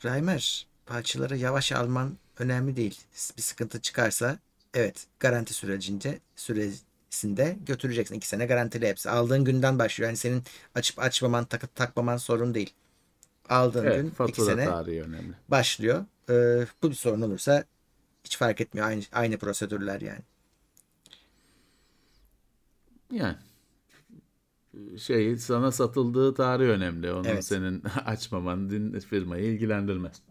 Primer, parçaları yavaş alman önemli değil. Bir sıkıntı çıkarsa garanti süresinde götüreceksin. 2 sene garantili hepsi. Aldığın günden başlıyor. Yani senin açıp açmaman, takıp takmaman sorun değil. Aldığın gün 2 sene başlıyor. Bu bir sorun olursa hiç fark etmiyor. Aynı prosedürler yani. Yani. Sana satıldığı tarih önemli. Onun senin açmaman firmayı ilgilendirmez.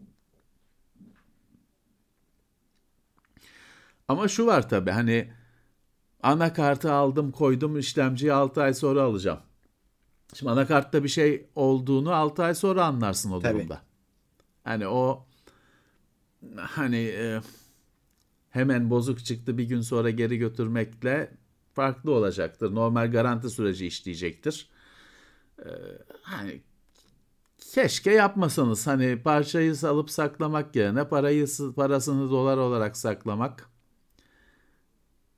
Ama şu var tabii, hani anakartı aldım koydum, işlemciyi 6 ay sonra alacağım. Şimdi anakartta bir şey olduğunu 6 ay sonra anlarsın o durumda. Tabii. Hani hemen bozuk çıktı bir gün sonra geri götürmekle farklı olacaktır. Normal garanti süreci işleyecektir. Keşke yapmasanız. Hani parçayı alıp saklamak yerine parasını dolar olarak saklamak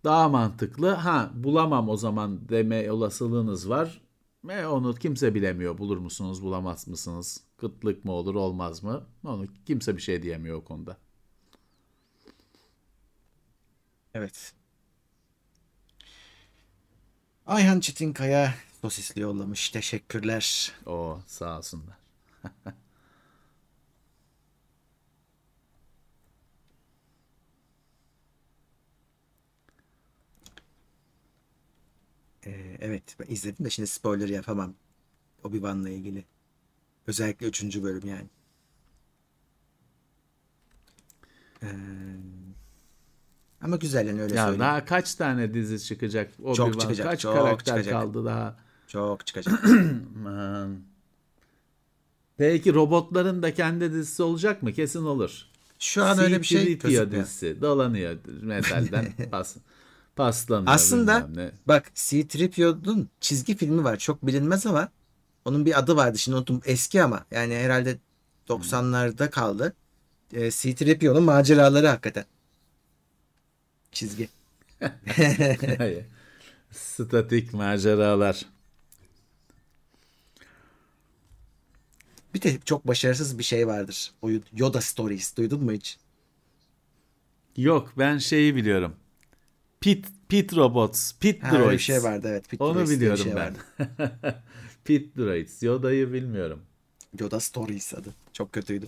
daha mantıklı. Bulamam o zaman deme olasılığınız var. Onu kimse bilemiyor. Bulur musunuz, bulamaz mısınız? Kıtlık mı olur, olmaz mı? Onu kimse bir şey diyemiyor o konuda. Evet. Ayhan Çetinkaya sosisli yollamış. Teşekkürler. Sağ olsunlar. Evet. Ben izledim de şimdi spoiler yapamam. Obi-Wan'la ilgili. Özellikle 3. bölüm yani. Ama güzel yani, öyle söyleyeyim. Daha kaç tane dizi çıkacak? Çok çıkacak. Kaç karakter kaldı daha? Çok çıkacak. Belki robotların da kendi dizisi olacak mı? Kesin olur. Şu an öyle bir şey gözükmüyor. Dizisi dolanıyor metalden. Paslanıyor. Aslında bak, C-3PO'nun çizgi filmi var. Çok bilinmez ama onun bir adı vardı. Şimdi unuttum. Eski ama yani herhalde 90'larda kaldı. C-3PO'nun maceraları hakikaten. Çizgi. Statik maceralar. Bir de çok başarısız bir şey vardır. O Yoda Stories. Duydun mu hiç? Yok, ben şeyi biliyorum. Pit Robots. Pit Droids. Bir şey vardı Pit Onu Droids biliyorum şey ben. Pit Droids. Yoda'yı bilmiyorum. Yoda Stories adı. Çok kötüydü.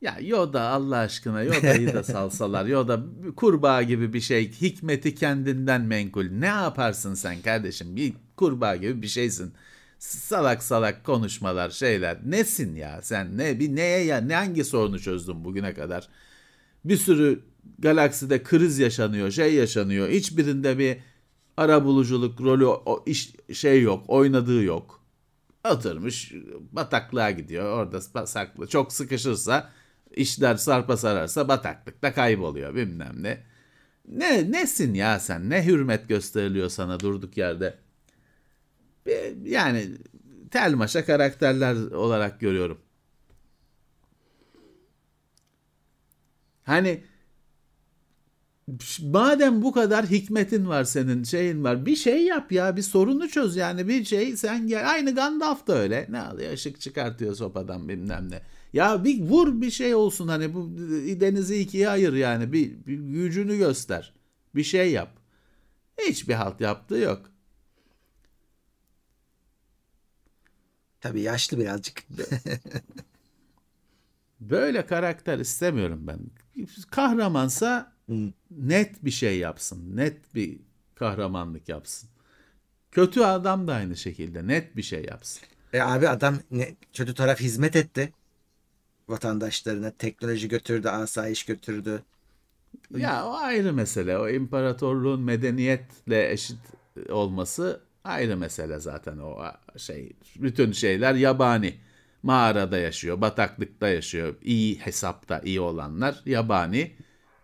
Ya Yoda, Allah aşkına Yoda'yı da salsalar. Yoda kurbağa gibi bir şey. Hikmeti kendinden menkul. Ne yaparsın sen kardeşim? Bir kurbağa gibi bir şeysin. Salak salak konuşmalar, şeyler. Nesin ya sen? Neye ya? Hangi sorunu çözdün bugüne kadar? Bir sürü galakside kriz yaşanıyor, şey yaşanıyor. Hiçbirinde bir arabuluculuk rolü yok, oynadığı yok. Atırmış, bataklığa gidiyor. Orada saklı. Çok sıkışırsa, işler sarpa sararsa bataklıkta kayboluyor bilmem ne. Nesin ya sen? Ne hürmet gösteriliyor sana durduk yerde? Yani tel maşa karakterler olarak görüyorum. Hani madem bu kadar hikmetin var, senin şeyin var, bir şey yap ya, bir sorunu çöz yani, bir şey sen gel. Aynı Gandalf da öyle, ne alıyor, ışık çıkartıyor sopadan bilmem ne. Ya bir vur, bir şey olsun, hani bu denizi ikiye ayır yani, bir gücünü göster, bir şey yap. Hiçbir halt yaptığı yok. Tabii yaşlı birazcık. Böyle karakter istemiyorum ben. Kahramansa net bir şey yapsın. Net bir kahramanlık yapsın. Kötü adam da aynı şekilde net bir şey yapsın. Abi adam kötü taraf hizmet etti vatandaşlarına. Teknoloji götürdü, asayiş götürdü. Ya o ayrı mesele. O imparatorluğun medeniyetle eşit olması ayrı mesele zaten. O şey, bütün şeyler yabani. Mağarada yaşıyor, bataklıkta yaşıyor. İyi hesapta iyi olanlar yabani.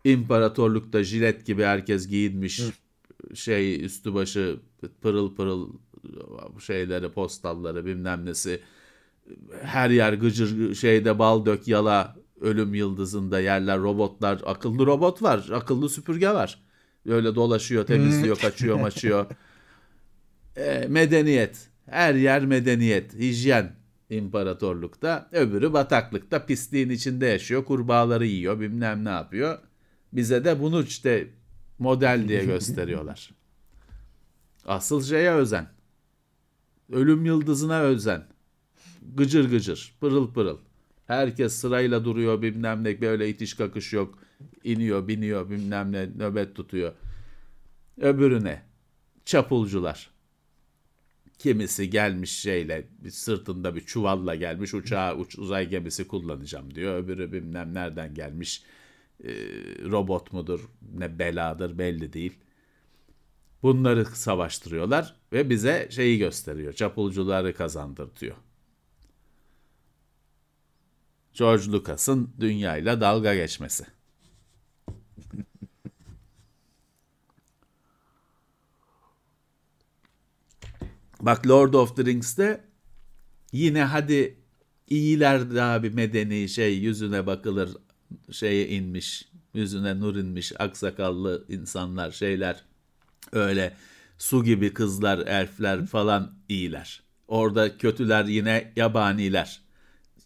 İmparatorlukta jilet gibi herkes giyinmiş, şey üstü başı pırıl pırıl, şeyleri, postalları, bilmem nesi. Her yer gıcır, şeyde bal dök yala, ölüm yıldızında yerler, robotlar, akıllı robot var, akıllı süpürge var. Öyle dolaşıyor, temizliyor, kaçıyor, maçıyor. Medeniyet, her yer medeniyet, hijyen. İmparatorlukta, öbürü bataklıkta pisliğin içinde yaşıyor, kurbağaları yiyor, bilmem ne yapıyor. Bize de bunu işte model diye gösteriyorlar. Asıl şeye özen. Ölüm yıldızına özen. Gıcır gıcır, pırıl pırıl. Herkes sırayla duruyor, bilmem ne, böyle itiş kakış yok. İniyor, biniyor, bilmem ne, nöbet tutuyor. Öbürüne çapulcular. Kimisi gelmiş şeyle, sırtında bir çuvalla gelmiş, uçağa, uzay gemisi kullanacağım diyor. Öbürü bilmem nereden gelmiş, robot mudur ne beladır belli değil. Bunları savaştırıyorlar ve bize şeyi gösteriyor, çapulcuları kazandırtıyor. George Lucas'ın dünyayla dalga geçmesi. Bak Lord of the Rings'te yine hadi iyiler de abi, medeni şey, yüzüne bakılır şeye inmiş, yüzüne nur inmiş aksakallı insanlar, şeyler, öyle su gibi kızlar, elfler falan iyiler. Orada kötüler yine yabaniler.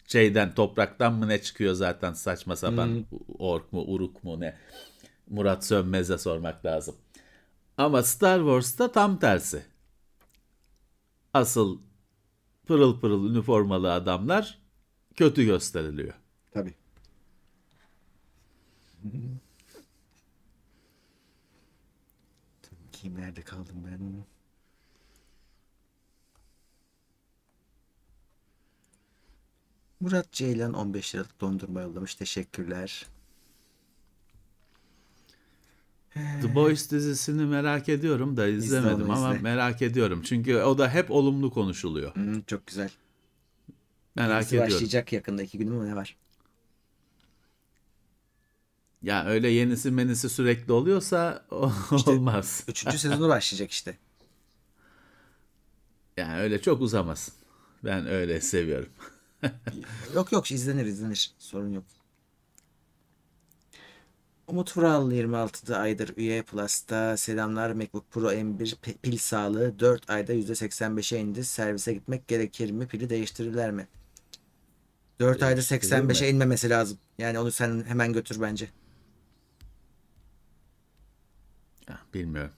Şeyden, topraktan mı ne çıkıyor zaten saçma sapan, ork mu uruk mu ne, Murat Sönmez'e sormak lazım. Ama Star Wars'ta tam tersi. Asıl pırıl pırıl üniformalı adamlar kötü gösteriliyor. Tabii. Kimlerde kaldım ben? Murat Ceylan 15 liralık dondurma yollamış. Teşekkürler. The Boys dizisini merak ediyorum da izlemedim ama merak ediyorum. Çünkü o da hep olumlu konuşuluyor. Çok güzel. Merak ediyorum. Başlayacak yakında, 2 gün mü ne var? Ya öyle yenisi menisi sürekli oluyorsa işte, olmaz. 3. sezonu başlayacak işte. Yani öyle çok uzamasın. Ben öyle seviyorum. Yok izlenir. Sorun yok. Umut Vural 26'da aydır üye Plus'ta. Selamlar. MacBook Pro M1 pil sağlığı 4 ayda %85'e indi. Servise gitmek gerekir mi? Pili değiştirirler mi? 4 ayda 85'e inmemesi lazım. Yani onu sen hemen götür bence. Bilmiyorum.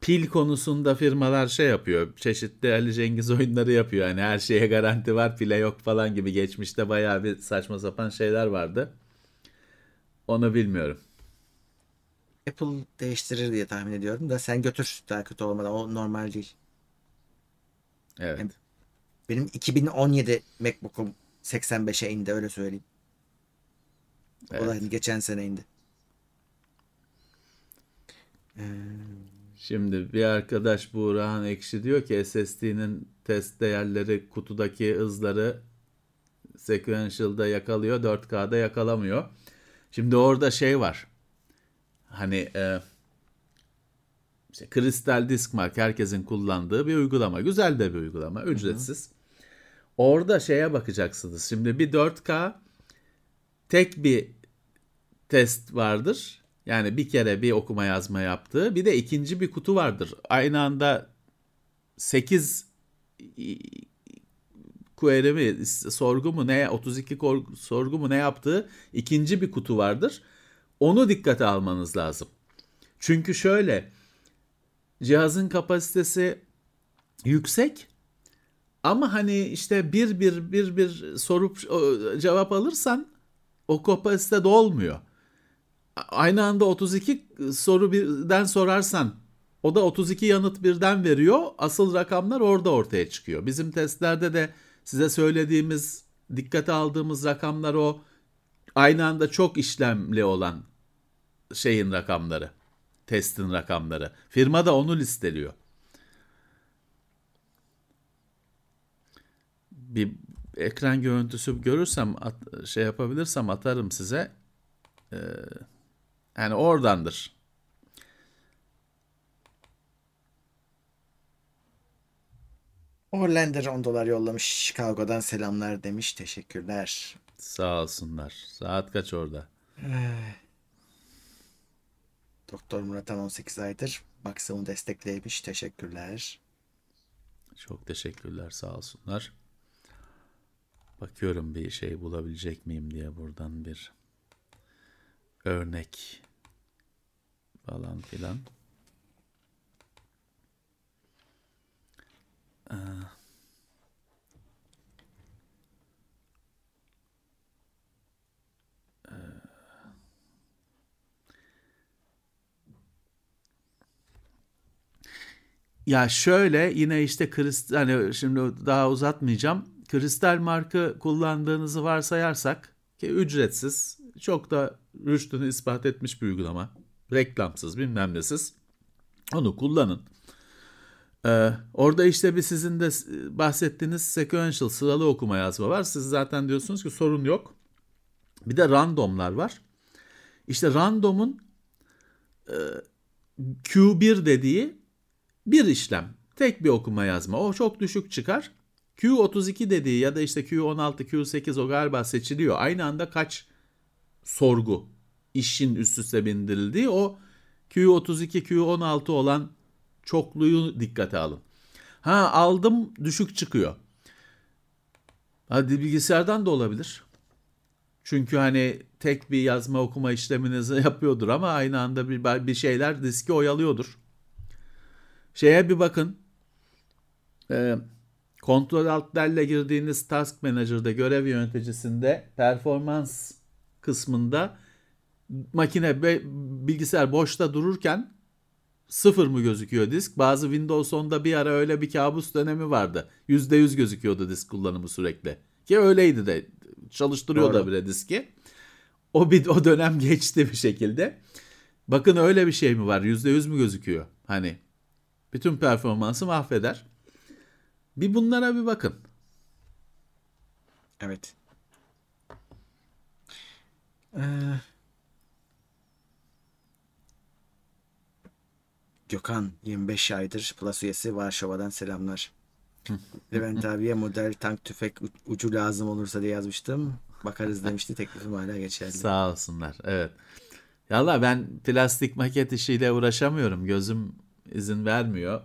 Pil konusunda firmalar şey yapıyor. Çeşitli Ali Cengiz oyunları yapıyor. Yani her şeye garanti var, pile yok falan gibi. Geçmişte bayağı bir saçma sapan şeyler vardı. Onu bilmiyorum. Apple değiştirir diye tahmin ediyorum da sen götür, daha kötü olmadan, o normal değil. Evet. Yani benim 2017 MacBook'um 85'e indi, öyle söyleyeyim. Evet. O da geçen sene indi. Şimdi bir arkadaş Buğrahan Ekşi diyor ki SSD'nin test değerleri kutudaki hızları sequential'da yakalıyor, 4K'da yakalamıyor. Şimdi orada şey var, hani işte Crystal Disk Mark herkesin kullandığı bir uygulama, güzel de bir uygulama, ücretsiz. Orada şeye bakacaksınız. Şimdi bir 4K tek bir test vardır. Yani bir kere bir okuma yazma yaptığı. Bir de ikinci bir kutu vardır. Aynı anda 8 query mi, sorgu mu ne, 32 sorgu mu ne yaptığı ikinci bir kutu vardır. Onu dikkate almanız lazım. Çünkü şöyle, cihazın kapasitesi yüksek ama hani işte bir sorup cevap alırsan o kapasite dolmuyor. Aynı anda 32 soru birden sorarsan o da 32 yanıt birden veriyor. Asıl rakamlar orada ortaya çıkıyor. Bizim testlerde de size söylediğimiz, dikkate aldığımız rakamlar o aynı anda çok işlemli olan şeyin rakamları. Testin rakamları. Firma da onu listeliyor. Bir ekran görüntüsü görürsem şey yapabilirsem atarım size. Yani oradandır. Orlander $10 yollamış. Chicago'dan selamlar demiş. Teşekkürler. Sağ olsunlar. Saat kaç orada? Doktor Murat'tan 18 aydır maksimum desteklemiş. Teşekkürler. Çok teşekkürler. Sağ olsunlar. Bakıyorum bir şey bulabilecek miyim diye buradan bir örnek falan filan. Ya şöyle yine işte hani şimdi daha uzatmayacağım. Crystal markı kullandığınızı varsayarsak ki ücretsiz, çok da rüştünü ispat etmiş bir uygulama. Reklamsız, bilmem nesiz. Onu kullanın. Orada işte bir sizin de bahsettiğiniz sequential sıralı okuma yazma var. Siz zaten diyorsunuz ki sorun yok. Bir de randomlar var. İşte randomun Q1 dediği bir işlem. Tek bir okuma yazma. O çok düşük çıkar. Q32 dediği ya da işte Q16, Q8 o galiba seçiliyor. Aynı anda kaç sorgu işin üst üste bindirildiği o Q32, Q16 olan çokluğu dikkate alın. Ha aldım düşük çıkıyor. Hadi bilgisayardan da olabilir. Çünkü hani tek bir yazma okuma işleminizi yapıyordur ama aynı anda bir şeyler diski oyalıyordur. Şeye bir bakın. Ctrl-Alt-D'le girdiğiniz Task Manager'da görev yöneticisinde performans kısmında makine bilgisayar boşta dururken sıfır mı gözüküyor disk? Bazı Windows 10'da bir ara öyle bir kabus dönemi vardı. %100 gözüküyordu disk kullanımı sürekli. Ki öyleydi de çalıştırıyor da bile diski. O dönem geçti bir şekilde. Bakın öyle bir şey mi var? %100 mü gözüküyor? Hani bütün performansı mahveder. Bir bunlara bir bakın. Evet. Gökhan 25 aydır Plus üyesi, Varşova'dan selamlar. Levent abiye model tank tüfek ucu lazım olursa diye yazmıştım. Bakarız demişti. Teklifim hala geçerli. Sağ olsunlar. Evet. Yallah ben plastik maket işiyle uğraşamıyorum. Gözüm izin vermiyor.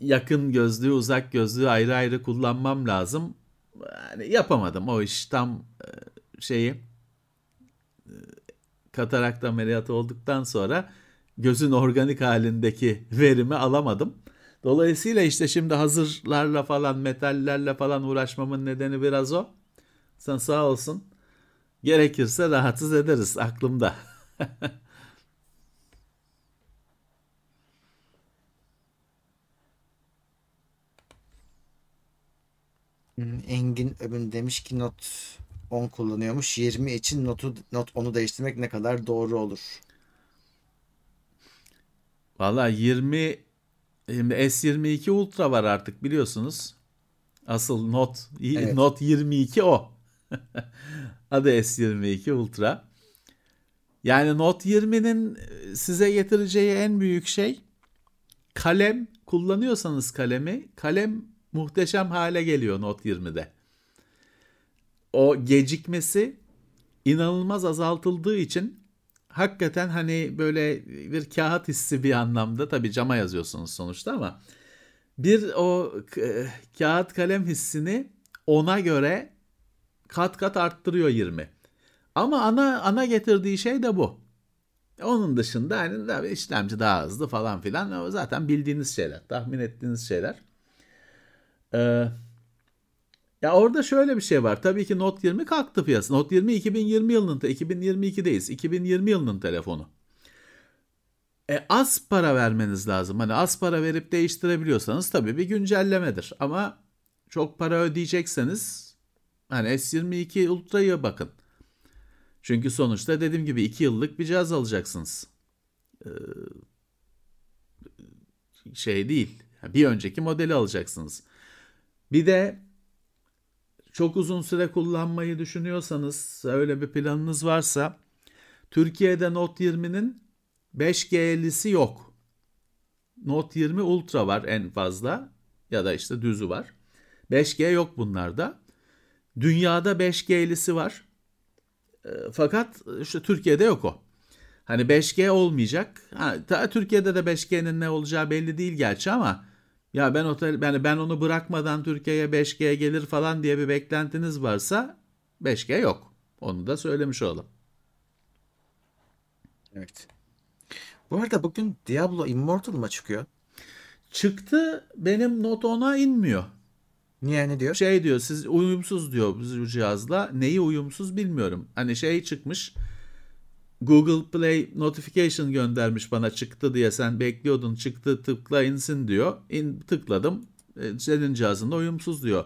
Yakın gözlüğü, uzak gözlüğü ayrı ayrı kullanmam lazım. Yani yapamadım. O iş tam katarakt ameliyatı olduktan sonra gözün organik halindeki verimi alamadım. Dolayısıyla işte şimdi hazırlarla falan, metallerle falan uğraşmamın nedeni biraz o. Sen sağ olsun. Gerekirse rahatsız ederiz aklımda. Engin Öbün demiş ki Note 10 kullanıyormuş. 20 için Note 10'u değiştirmek ne kadar doğru olur? Valla şimdi S22 Ultra var artık biliyorsunuz. Asıl Note, evet. Note 22 o. Adı S22 Ultra. Yani Note 20'nin size getireceği en büyük şey kalem. Kullanıyorsanız kalem muhteşem hale geliyor Note 20'de. O gecikmesi inanılmaz azaltıldığı için hakikaten hani böyle bir kağıt hissi bir anlamda, tabii cama yazıyorsunuz sonuçta ama bir o kağıt kalem hissini ona göre kat kat arttırıyor 20. Ama ana getirdiği şey de bu. Onun dışında hani işlemci daha hızlı falan filan, zaten bildiğiniz şeyler, tahmin ettiğiniz şeyler. Ya orada şöyle bir şey var. Tabii ki Note 20 kalktı piyasa. Note 20 2020 yılının 2022'deyiz. 2020 yılının telefonu. Az para vermeniz lazım. Hani az para verip değiştirebiliyorsanız tabii bir güncellemedir. Ama çok para ödeyecekseniz hani S22 Ultra'ya bakın. Çünkü sonuçta dediğim gibi 2 yıllık bir cihaz alacaksınız. Şey değil. Bir önceki modeli alacaksınız. Bir de çok uzun süre kullanmayı düşünüyorsanız, öyle bir planınız varsa, Türkiye'de Note 20'nin 5G'lisi yok. Note 20 Ultra var en fazla ya da işte düzü var. 5G yok bunlarda. Dünyada 5G'lisi var. Fakat işte Türkiye'de yok o. Hani 5G olmayacak. Türkiye'de de 5G'nin ne olacağı belli değil gerçi ama ya ben onu bırakmadan Türkiye'ye 5G gelir falan diye bir beklentiniz varsa 5G yok. Onu da söylemiş olalım. Evet. Bu arada bugün Diablo Immortal mı çıkıyor? Çıktı. Benim Note 10'a inmiyor. Niye, ne diyor? Şey diyor, siz uyumsuz diyor bu cihazla. Neyi uyumsuz bilmiyorum. Hani şey çıkmış. Google Play notification göndermiş bana, çıktı diye, sen bekliyordun, çıktı, tıkla insin diyor. Tıkladım. Senin cihazında uyumsuz diyor.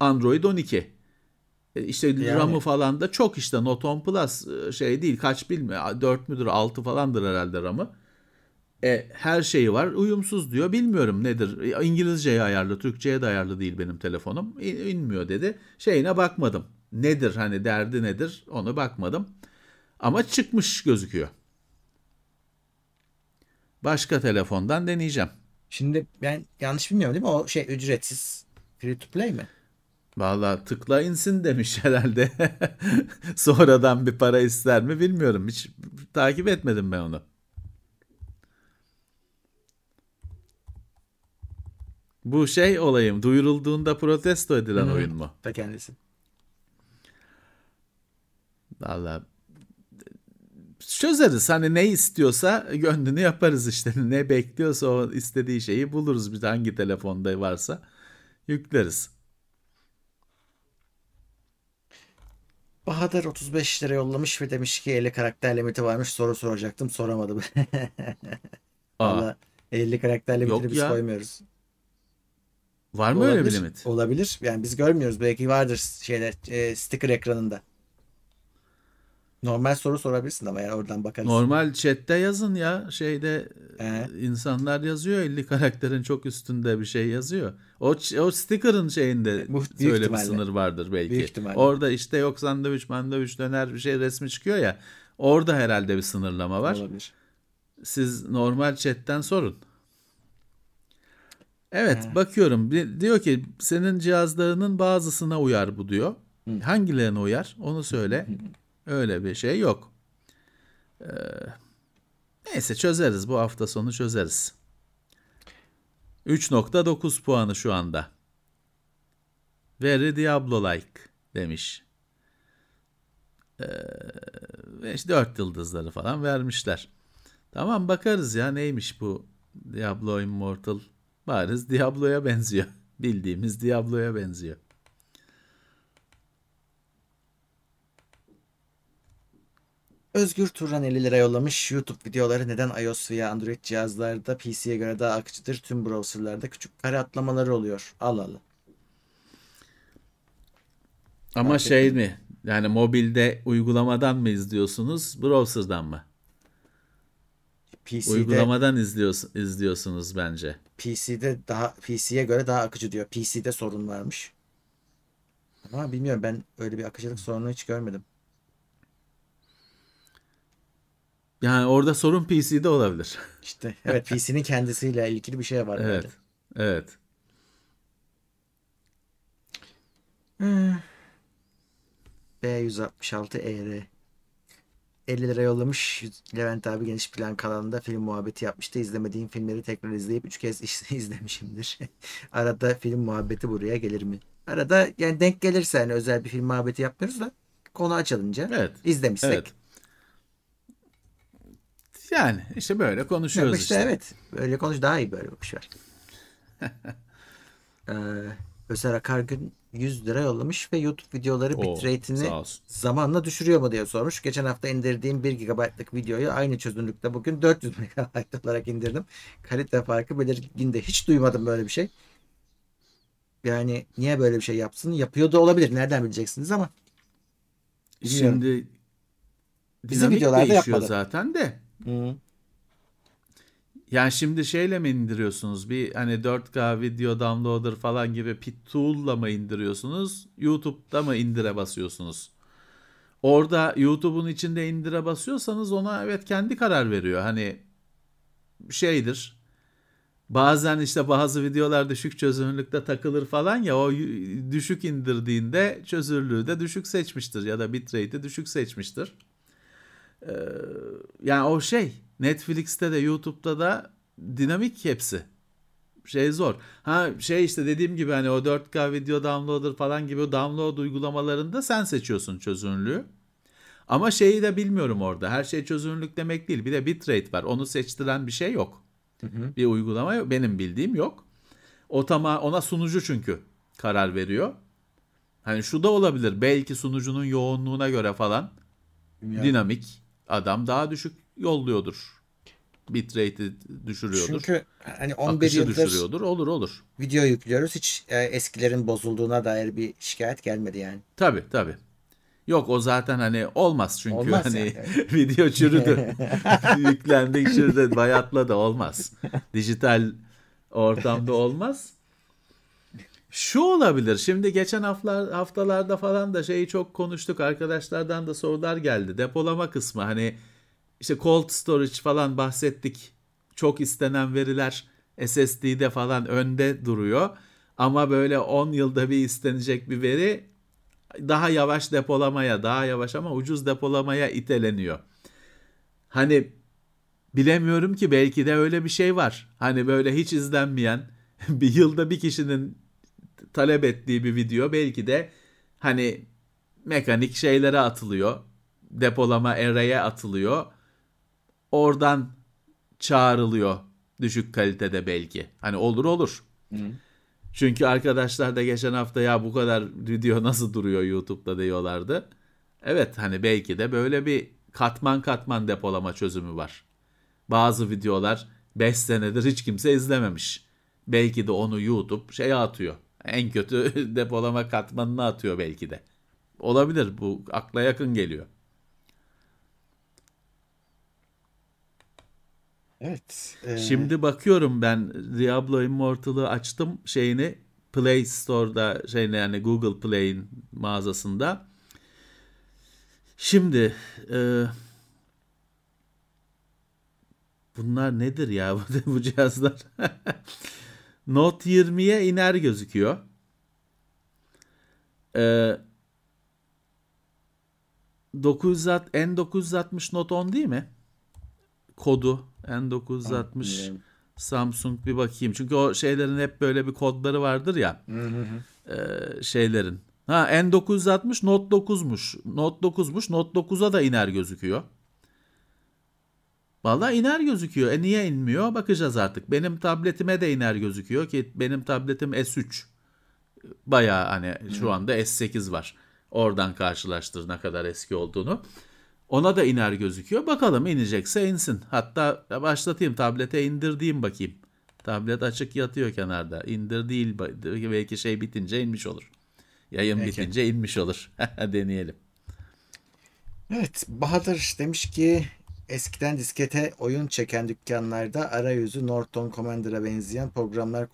Android 12. İşte yani. RAM'ı falan da çok, işte Note 10 Plus şey değil, kaç bilmiyorum, 4 müdür 6 falandır herhalde RAM'ı. Her şeyi var, uyumsuz diyor, bilmiyorum nedir. İngilizceye ayarlı, Türkçeye de ayarlı değil benim telefonum, inmiyor dedi. Şeyine bakmadım, nedir hani derdi nedir, onu bakmadım. Ama çıkmış gözüküyor. Başka telefondan deneyeceğim. Şimdi ben yanlış bilmiyorum değil mi? O şey ücretsiz, free to play mi? Vallahi tıkla insin demiş herhalde. Sonradan bir para ister mi bilmiyorum. Hiç takip etmedim ben onu. Bu şey olayım, duyurulduğunda protesto edilen oyun mu? Da kendisi. Vallahi çözeriz. Hani ne istiyorsa gönlünü yaparız işte. Ne bekliyorsa o istediği şeyi buluruz. Bir de hangi telefonda varsa yükleriz. Bahadır 35 lira yollamış ve demiş ki 50 karakter limiti varmış. Soru soracaktım, soramadım. Valla 50 karakter limitini biz koymuyoruz. Var mı öyle bir limit? Olabilir. Yani biz görmüyoruz. Belki vardır şeyler sticker ekranında. Normal soru sorabilirsin ama yani oradan bakarız. Normal chatte yazın ya. Şeyde insanlar yazıyor. 50 karakterin çok üstünde bir şey yazıyor. O sticker'ın şeyinde böyle bir sınır vardır belki. Orada işte yok sandviç, mandviç, döner bir şey resmi çıkıyor ya. Orada herhalde bir sınırlama var. Olabilir. Siz normal chatten sorun. Evet, bakıyorum. Diyor ki senin cihazlarının bazısına uyar bu diyor. Hı. Hangilerine uyar? Onu söyle. Hı. Öyle bir şey yok. Neyse çözeriz. Bu hafta sonu çözeriz. 3.9 puanı şu anda. Very Diablo-like demiş. 4 yıldızları falan vermişler. Tamam, bakarız ya neymiş bu Diablo Immortal. Bariz Diablo'ya benziyor. Bildiğimiz Diablo'ya benziyor. Özgür Turan 50 lira yollamış. YouTube videoları neden iOS veya Android cihazlarda PC'ye göre daha akıcıdır? Tüm browserlarda küçük kare atlamaları oluyor. Al. Ama fark şey ettim mi? Yani mobilde uygulamadan mı izliyorsunuz? Browser'dan mı? PC'de, uygulamadan izliyorsunuz bence. PC'ye göre daha akıcı diyor. PC'de sorun varmış. Ama bilmiyorum, ben öyle bir akıcılık sorunu hiç görmedim. Yani orada sorun PC'de olabilir. İşte evet, PC'nin kendisiyle ilgili bir şey var. Evet. Böyle. Evet. B166ER 50 lira yollamış. Levent abi geniş plan kanalında film muhabbeti yapmıştı. İzlemediğim filmleri tekrar izleyip 3 kez izlemişimdir. Arada film muhabbeti buraya gelir mi? Arada yani denk gelirse, hani özel bir film muhabbeti yapmıyoruz da konu açılınca izlemişsek. Evet. Yani işte böyle konuşuyoruz ya işte. Evet. Böyle konuş daha iyi, böyle boşver. Özer Akargün 100 lira yollamış ve YouTube videoları bitrate'ini zamanla düşürüyor mu diye sormuş. Geçen hafta indirdiğim 1 GB'lık videoyu aynı çözünürlükte bugün 400 MB olarak indirdim. Kalite farkı belirgin de hiç duymadım böyle bir şey. Yani niye böyle bir şey yapsın? Yapıyor da olabilir. Nereden bileceksiniz ama. Bilmiyorum. Şimdi bizim videolarda yapıyor zaten de. Hı. Yani şimdi şeyle mi indiriyorsunuz? Bir hani 4K video downloader falan gibi pit tool'la mı indiriyorsunuz? YouTube'da mı indire basıyorsunuz? Orada YouTube'un içinde indire basıyorsanız ona evet kendi karar veriyor. Hani şeydir. Bazen işte bazı videolar düşük çözünürlükte takılır falan ya, o düşük indirdiğinde çözünürlüğü de düşük seçmiştir ya da bitrate'i düşük seçmiştir. Yani o şey Netflix'te de YouTube'da da dinamik hepsi. Şey zor. Ha şey işte dediğim gibi hani o 4K video downloader falan gibi download uygulamalarında sen seçiyorsun çözünürlüğü. Ama şeyi de bilmiyorum orada. Her şey çözünürlük demek değil. Bir de bitrate var. Onu seçtiren bir şey yok. Hı hı. Bir uygulama yok. Benim bildiğim yok. O tamam, ona sunucu çünkü karar veriyor. Hani şu da olabilir. Belki sunucunun yoğunluğuna göre falan ya. Dinamik adam daha düşük yolluyordur. Bitrate'i düşürüyordur. Çünkü hani 11 yıldır olur. Video yüklüyoruz. Hiç eskilerin bozulduğuna dair bir şikayet gelmedi yani. Tabii. Yok o zaten hani olmaz çünkü olmaz hani yani. Video çürüdü. Yüklendi, çürüdü, bayatla da olmaz. Dijital ortamda olmaz. Şu olabilir. Şimdi geçen haftalarda falan da şeyi çok konuştuk. Arkadaşlardan da sorular geldi. Depolama kısmı hani İşte cold storage falan bahsettik. Çok istenen veriler SSD'de falan önde duruyor. Ama böyle 10 yılda bir istenecek bir veri daha yavaş depolamaya, daha yavaş ama ucuz depolamaya iteleniyor. Hani bilemiyorum ki, belki de öyle bir şey var. Hani böyle hiç izlenmeyen bir yılda bir kişinin talep ettiği bir video belki de hani mekanik şeylere atılıyor. Depolama array'e atılıyor. Oradan çağrılıyor düşük kalitede belki. Hani olur. Hı. Çünkü arkadaşlar da geçen hafta ya bu kadar video nasıl duruyor YouTube'da diyorlardı. Evet hani belki de böyle bir katman katman depolama çözümü var. Bazı videolar 5 senedir hiç kimse izlememiş. Belki de onu YouTube şeye atıyor. En kötü depolama katmanına atıyor belki de. Olabilir, bu akla yakın geliyor. Evet. Şimdi bakıyorum ben Diablo Immortal'ı açtım şeyini Play Store'da şeyini yani Google Play'in mağazasında. Şimdi bunlar nedir ya bu cihazlar? Note 20'ye iner gözüküyor. N960 Note 10 değil mi? Kodu. N960 Samsung bir bakayım. Çünkü o şeylerin hep böyle bir kodları vardır ya. Şeylerin. Ha N960 Note 9'muş. Note 9'a da iner gözüküyor. Valla iner gözüküyor. Niye inmiyor? Bakacağız artık. Benim tabletime de iner gözüküyor ki benim tabletim S3. Bayağı hani şu anda S8 var. Oradan karşılaştır ne kadar eski olduğunu. Ona da iner gözüküyor. Bakalım inecekse insin. Hatta başlatayım. Tablete indirdiğim bakayım. Tablet açık yatıyor kenarda. İndir değil. Belki şey bitince inmiş olur. Yayın bitince inmiş olur. Deneyelim. Evet. Bahadır demiş ki eskiden diskete oyun çeken dükkanlarda arayüzü Norton Commander'a benzeyen programlar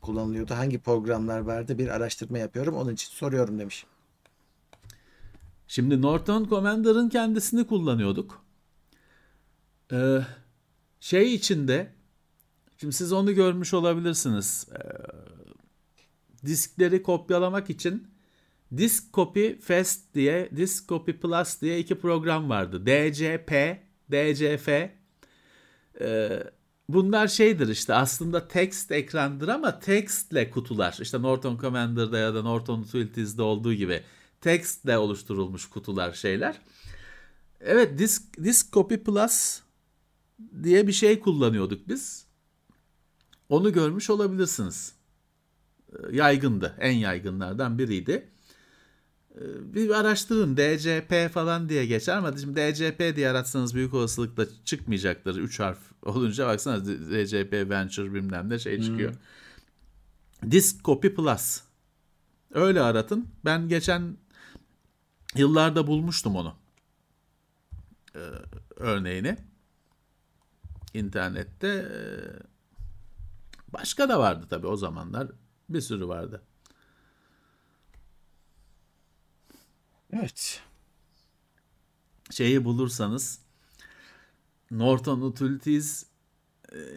kullanılıyordu. Hangi programlar vardı? Bir araştırma yapıyorum. Onun için soruyorum demiş. Şimdi Norton Commander'ın kendisini kullanıyorduk. Şey içinde, şimdi siz onu görmüş olabilirsiniz. Diskleri kopyalamak için Disk Copy Fast diye, Disk Copy Plus diye iki program vardı. DCP, DCF. Bunlar şeydir işte, aslında text ekrandır ama textle kutular. İşte Norton Commander'da ya da Norton Utilities'de olduğu gibi textle oluşturulmuş kutular, şeyler. Evet, Disk Copy Plus diye bir şey kullanıyorduk biz. Onu görmüş olabilirsiniz. Yaygındı. En yaygınlardan biriydi. Bir araştırın. DCP falan diye geçer ama şimdi DCP diye aratsanız büyük olasılıkla çıkmayacaktır. 3 harf olunca baksana DCP Venture bilmem ne şey çıkıyor. Disk Copy Plus. Öyle aratın. Ben geçen yıllarda bulmuştum onu. Örneğini. İnternette. Başka da vardı tabii o zamanlar. Bir sürü vardı. Evet. Şeyi bulursanız Norton Utilities,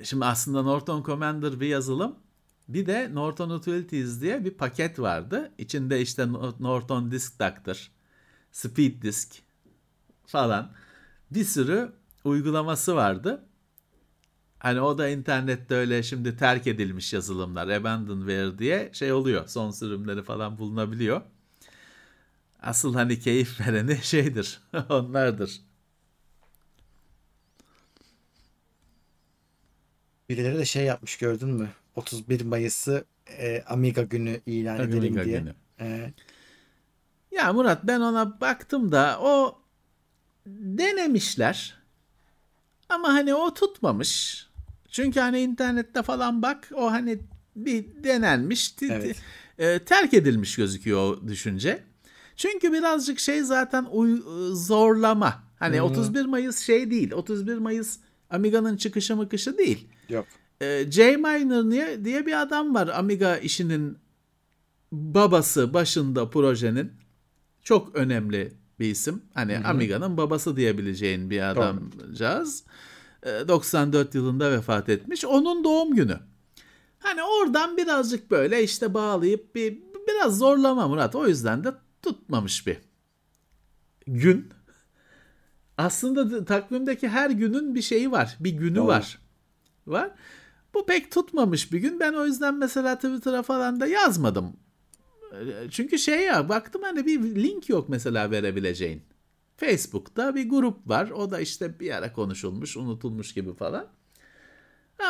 şimdi aslında Norton Commander bir yazılım. Bir de Norton Utilities diye bir paket vardı. İçinde işte Norton Disk Doctor, Speed Disk falan bir sürü uygulaması vardı. Hani o da internette öyle şimdi terk edilmiş yazılımlar, abandonware diye şey oluyor. Son sürümleri falan bulunabiliyor. Asıl hani keyif vereni şeydir, onlardır. Birileri de şey yapmış, gördün mü? 31 Mayıs'ı Amiga günü ilan Amiga edelim diye. Ya Murat, ben ona baktım da o denemişler. Ama hani o tutmamış. Çünkü hani internette falan bak, o hani bir denenmiş, evet, terk edilmiş gözüküyor o düşünce. Çünkü birazcık şey zaten zorlama. Hani 31 Mayıs şey değil. 31 Mayıs Amiga'nın çıkışı mıkışı değil. Yok. J Miner diye bir adam var. Amiga işinin babası, başında projenin. Çok önemli bir isim. Hani Amiga'nın babası diyebileceğin bir adamcağız. 94 yılında vefat etmiş. Onun doğum günü. Hani oradan birazcık böyle işte bağlayıp biraz zorlama Murat. O yüzden de tutmamış bir gün. Aslında takvimdeki her günün bir şeyi var. Bir günü var. Bu pek tutmamış bir gün. Ben o yüzden mesela Twitter'a falan da yazmadım. Çünkü şey ya, baktım hani bir link yok mesela verebileceğin. Facebook'ta bir grup var. O da işte bir ara konuşulmuş, unutulmuş gibi falan.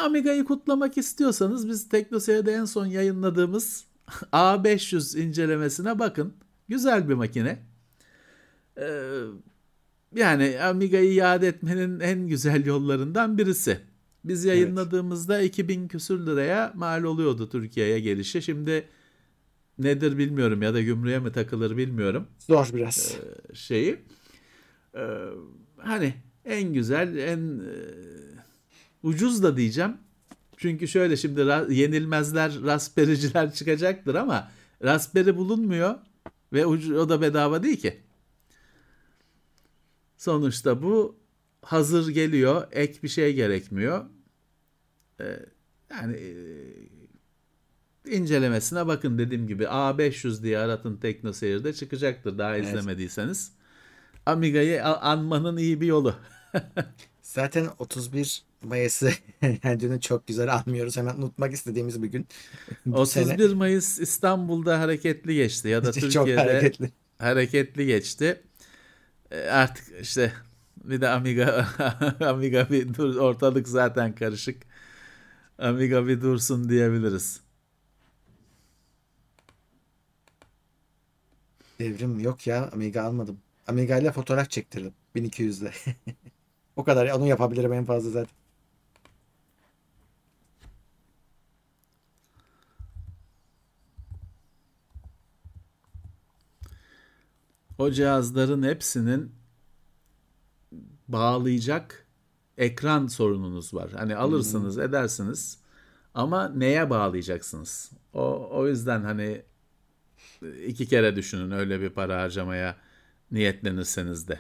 Amiga'yı kutlamak istiyorsanız biz TeknoSeyir'de en son yayınladığımız A500 incelemesine bakın. Güzel bir makine. Yani Amiga'yı iade etmenin en güzel yollarından birisi. Biz yayınladığımızda 2000 küsür liraya mal oluyordu Türkiye'ye gelişi. Şimdi nedir bilmiyorum, ya da gümrüğe mi takılır bilmiyorum. Zor biraz. Hani en güzel, en ucuz da diyeceğim. Çünkü şöyle, şimdi yenilmezler, Raspberry'ciler çıkacaktır ama Raspberry bulunmuyor. Ve o da bedava değil ki. Sonuçta bu hazır geliyor. Ek bir şey gerekmiyor. İncelemesine bakın, dediğim gibi. A500 diye aratın TeknoSeyir'de çıkacaktır. Daha izlemediyseniz. Amiga'yı anmanın iyi bir yolu. Zaten 31 Mayıs'ı yani dünü çok güzel anmıyoruz. Hemen unutmak istediğimiz bir gün. 31 Mayıs İstanbul'da hareketli geçti ya da Türkiye'de hareketli geçti. Artık işte bir de Amiga bir dur, ortalık zaten karışık. Amiga bir dursun diyebiliriz. Devrim yok ya, Amiga almadım. Amiga ile fotoğraf çektirdim 1200'de. O kadar onu yapabilirim en fazla zaten. O cihazların hepsinin bağlayacak ekran sorununuz var. Hani alırsınız, edersiniz ama neye bağlayacaksınız? O yüzden hani iki kere düşünün öyle bir para harcamaya niyetlenirseniz de.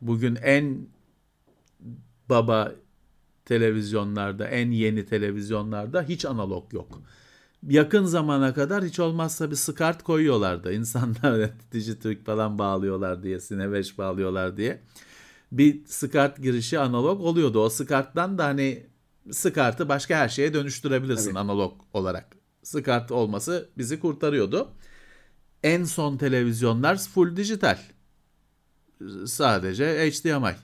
Bugün en baba televizyonlarda, en yeni televizyonlarda hiç analog yok. Yakın zamana kadar hiç olmazsa bir SCART koyuyorlardı. İnsanlar Digitürk falan bağlıyorlar diye, Sine 5 bağlıyorlar diye. Bir SCART girişi analog oluyordu. O SCART'tan da hani SCART'ı başka her şeye dönüştürebilirsin, evet, analog olarak. SCART olması bizi kurtarıyordu. En son televizyonlar full dijital. Sadece HDMI.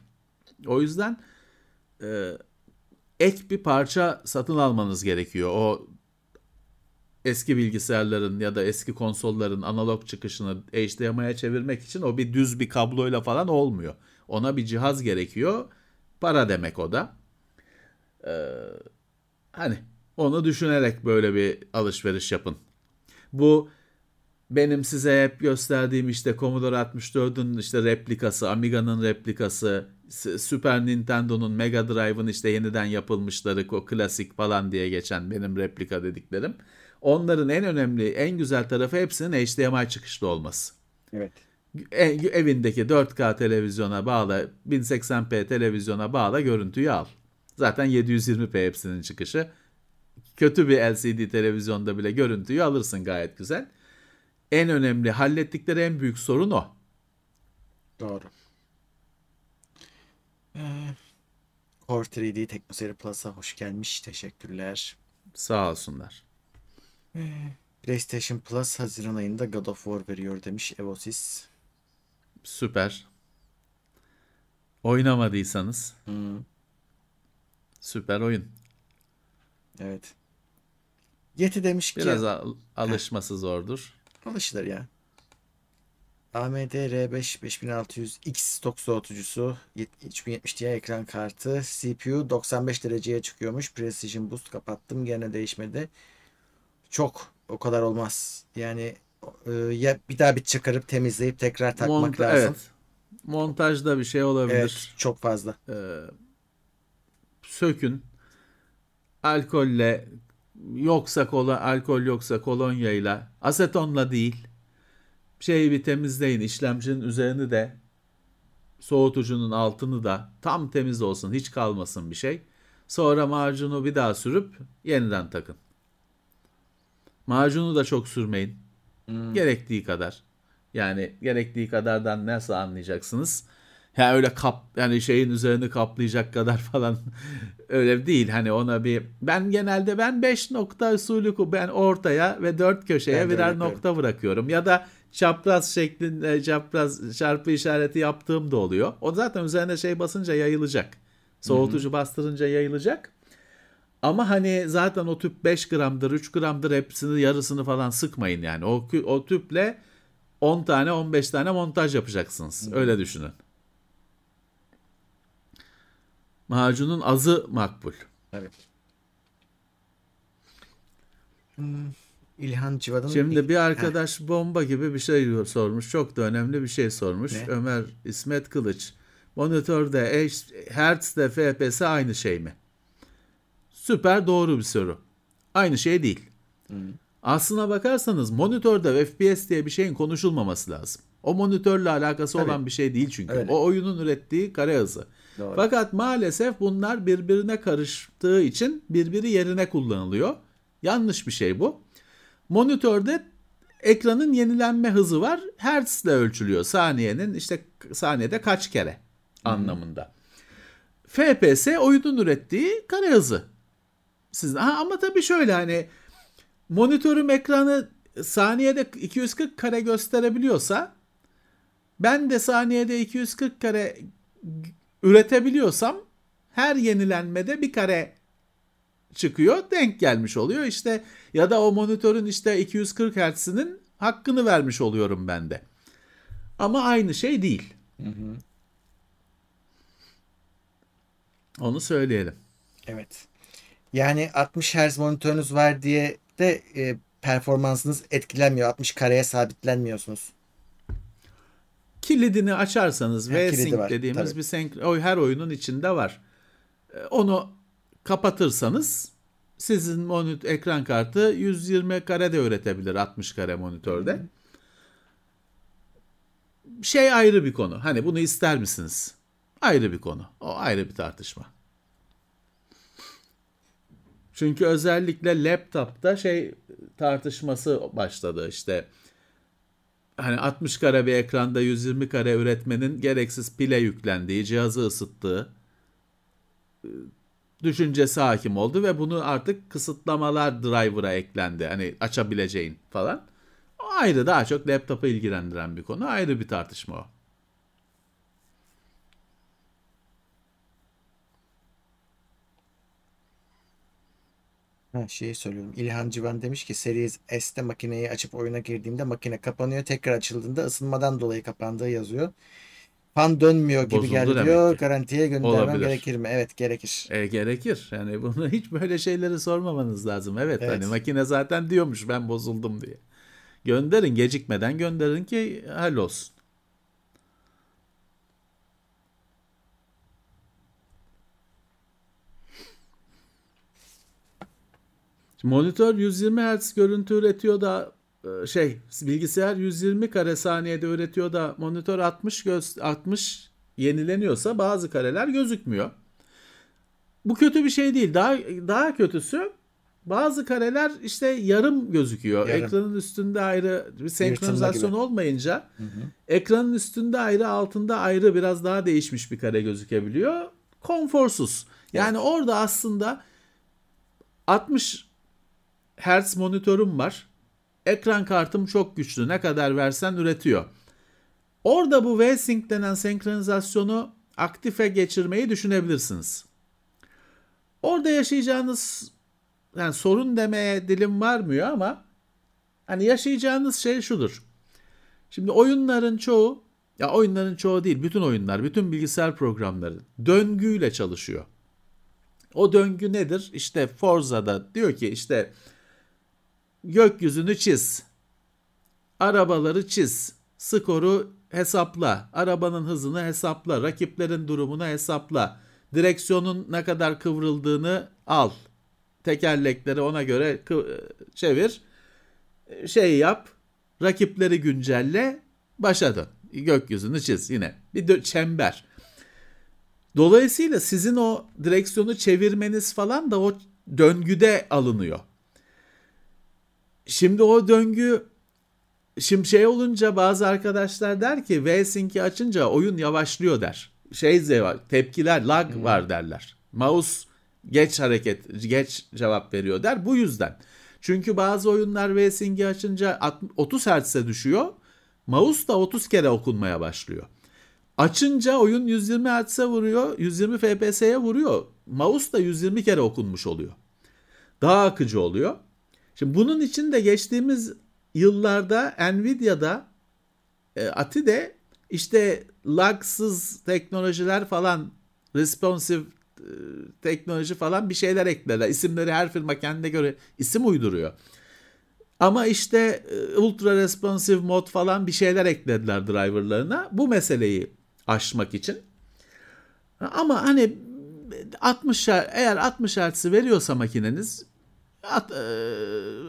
O yüzden ek bir parça satın almanız gerekiyor. O eski bilgisayarların ya da eski konsolların analog çıkışını HDMI'ye çevirmek için o bir düz bir kabloyla falan olmuyor. Ona bir cihaz gerekiyor. Para demek o da. Hani onu düşünerek böyle bir alışveriş yapın. Bu benim size hep gösterdiğim işte Commodore 64'ün işte replikası, Amiga'nın replikası, Super Nintendo'nun, Mega Drive'ın işte yeniden yapılmışları, o klasik falan diye geçen benim replika dediklerim. Onların en önemli, en güzel tarafı hepsinin HDMI çıkışlı olması. Evet. Evindeki 4K televizyona bağla, 1080p televizyona bağla, görüntüyü al. Zaten 720p hepsinin çıkışı. Kötü bir LCD televizyonda bile görüntüyü alırsın gayet güzel. En önemli, hallettikleri en büyük sorun o. Doğru. Core 3D Teknoseri Plus'a hoş gelmiş. Teşekkürler. Sağ olsunlar. PlayStation Plus Haziran ayında God of War veriyor demiş Evosis. Süper. Oynamadıysanız. Süper oyun. Evet. Yeti demiş biraz ki... Biraz alışması zordur. Alışılır ya. AMD R5 5600X stok soğutucusu, 3070 Ti ekran kartı, CPU 95 dereceye çıkıyormuş. Precision Boost kapattım, gene değişmedi. Çok, o kadar olmaz. Yani ya bir daha bir çıkarıp temizleyip tekrar takmak lazım. Evet. Montajda bir şey olabilir. Evet, çok fazla. Sökün. Alkolle, yoksa kola, alkol yoksa kolonyayla, asetonla değil. Şeyi bir temizleyin. İşlemcinin üzerini de, soğutucunun altını da tam temiz olsun, hiç kalmasın bir şey. Sonra macunu bir daha sürüp yeniden takın. Macunu da çok sürmeyin. Gerektiği kadar. Yani gerektiği kadardan nasıl anlayacaksınız? Ya yani öyle yani şeyin üzerini kaplayacak kadar falan öyle değil. Hani ona bir, ben genelde 5 nokta usulü, ben ortaya ve 4 köşeye ben birer nokta bırakıyorum. Ya da çapraz şeklinde çapraz çarpı işareti yaptığım da oluyor. O zaten üzerine şey basınca yayılacak. Soğutucu bastırınca yayılacak. Ama hani zaten o tüp 5 gramdır, 3 gramdır, hepsini, yarısını falan sıkmayın yani. O tüple 10 tane, 15 tane montaj yapacaksınız. Öyle düşünün. Macunun azı makbul. Evet. İlhan Civadan. Şimdi bir arkadaş bomba gibi bir şey sormuş. Çok da önemli bir şey sormuş. Ne? Ömer İsmet Kılıç. Monitörde, hertz'de FPS aynı şey mi? Süper doğru bir soru. Aynı şey değil. Aslına bakarsanız monitörde FPS diye bir şeyin konuşulmaması lazım. O monitörle alakası olan bir şey değil çünkü. Öyle. O oyunun ürettiği kare hızı. Doğru. Fakat maalesef bunlar birbirine karıştığı için birbiri yerine kullanılıyor. Yanlış bir şey bu. Monitörde ekranın yenilenme hızı var. Hertz'le ölçülüyor. Saniyenin işte saniyede kaç kere anlamında. FPS oyunun ürettiği kare hızı. Ama tabii şöyle, hani monitörüm ekranı saniyede 240 kare gösterebiliyorsa, ben de saniyede 240 kare üretebiliyorsam, her yenilenmede bir kare çıkıyor, denk gelmiş oluyor işte, ya da o monitörün işte 240 Hz'inin hakkını vermiş oluyorum ben de. Ama aynı şey değil. Onu söyleyelim. Evet. Yani 60 Hz monitörünüz var diye de performansınız etkilenmiyor. 60 kareye sabitlenmiyorsunuz. Kilidini açarsanız V-Sync dediğimiz tabii bir her oyunun içinde var. Onu kapatırsanız sizin ekran kartı 120 kare de üretebilir 60 kare monitörde. Şey ayrı bir konu. Hani bunu ister misiniz? Ayrı bir konu. O ayrı bir tartışma. Çünkü özellikle laptopta şey tartışması başladı işte. Hani 60 kare bir ekranda 120 kare üretmenin gereksiz pile yüklendiği, cihazı ısıttığı düşüncesi hakim oldu ve bunu artık kısıtlamalar driver'a eklendi. Hani açabileceğin falan. O ayrı, daha çok laptopu ilgilendiren bir konu. Ayrı bir tartışma o. Ha, şeyi söylüyorum. İlhan Civan demiş ki Series S'te makineyi açıp oyuna girdiğimde makine kapanıyor. Tekrar açıldığında ısınmadan dolayı kapandığı yazıyor. Fan dönmüyor gibi geldi diyor. Garantiye göndermem gerekir mi? Evet, gerekir. Gerekir. Yani bunu hiç böyle şeyleri sormamanız lazım. Evet. Hani makine zaten diyormuş ben bozuldum diye. Gönderin, gecikmeden gönderin ki hallolsun. Monitör 120 Hz görüntü üretiyor da bilgisayar 120 kare saniyede üretiyor da monitör 60 yenileniyorsa bazı kareler gözükmüyor. Bu kötü bir şey değil. Daha kötüsü bazı kareler işte yarım gözüküyor. Yarım. Ekranın üstünde ayrı bir senkronizasyon olmayınca ekranın üstünde ayrı, altında ayrı, biraz daha değişmiş bir kare gözükebiliyor. Konforsuz. Yani evet. Orada aslında 60 Hz monitörüm var. Ekran kartım çok güçlü. Ne kadar versen üretiyor. Orada bu V-Sync denen senkronizasyonu aktife geçirmeyi düşünebilirsiniz. Orada yaşayacağınız, yani sorun demeye dilim varmıyor ama hani yaşayacağınız şey şudur. Şimdi oyunların çoğu değil, bütün oyunlar, bütün bilgisayar programları döngüyle çalışıyor. O döngü nedir? İşte Forza'da diyor ki işte gökyüzünü çiz, arabaları çiz, skoru hesapla, arabanın hızını hesapla, rakiplerin durumunu hesapla, direksiyonun ne kadar kıvrıldığını al, tekerlekleri ona göre çevir, şey yap, rakipleri güncelle, başa dön, gökyüzünü çiz, yine bir çember. Dolayısıyla sizin o direksiyonu çevirmeniz falan da o döngüde alınıyor. Şimdi o döngü, şimdi şey olunca bazı arkadaşlar der ki V-Sync'i açınca oyun yavaşlıyor der. Tepkiler, lag var derler. Mouse geç cevap veriyor der bu yüzden. Çünkü bazı oyunlar V-Sync'i açınca 30 Hz'e düşüyor. Mouse da 30 kere okunmaya başlıyor. Açınca oyun 120 Hz'e vuruyor, 120 FPS'ye vuruyor. Mouse da 120 kere okunmuş oluyor. Daha akıcı oluyor. Şimdi bunun için de geçtiğimiz yıllarda Nvidia'da ATI'de işte lagsız teknolojiler falan, responsive teknoloji falan bir şeyler eklediler. İsimleri her firma kendine göre isim uyduruyor. Ama işte ultra responsive mod falan bir şeyler eklediler driverlarına bu meseleyi aşmak için. Ama hani 60 Hz'i veriyorsa makineniz,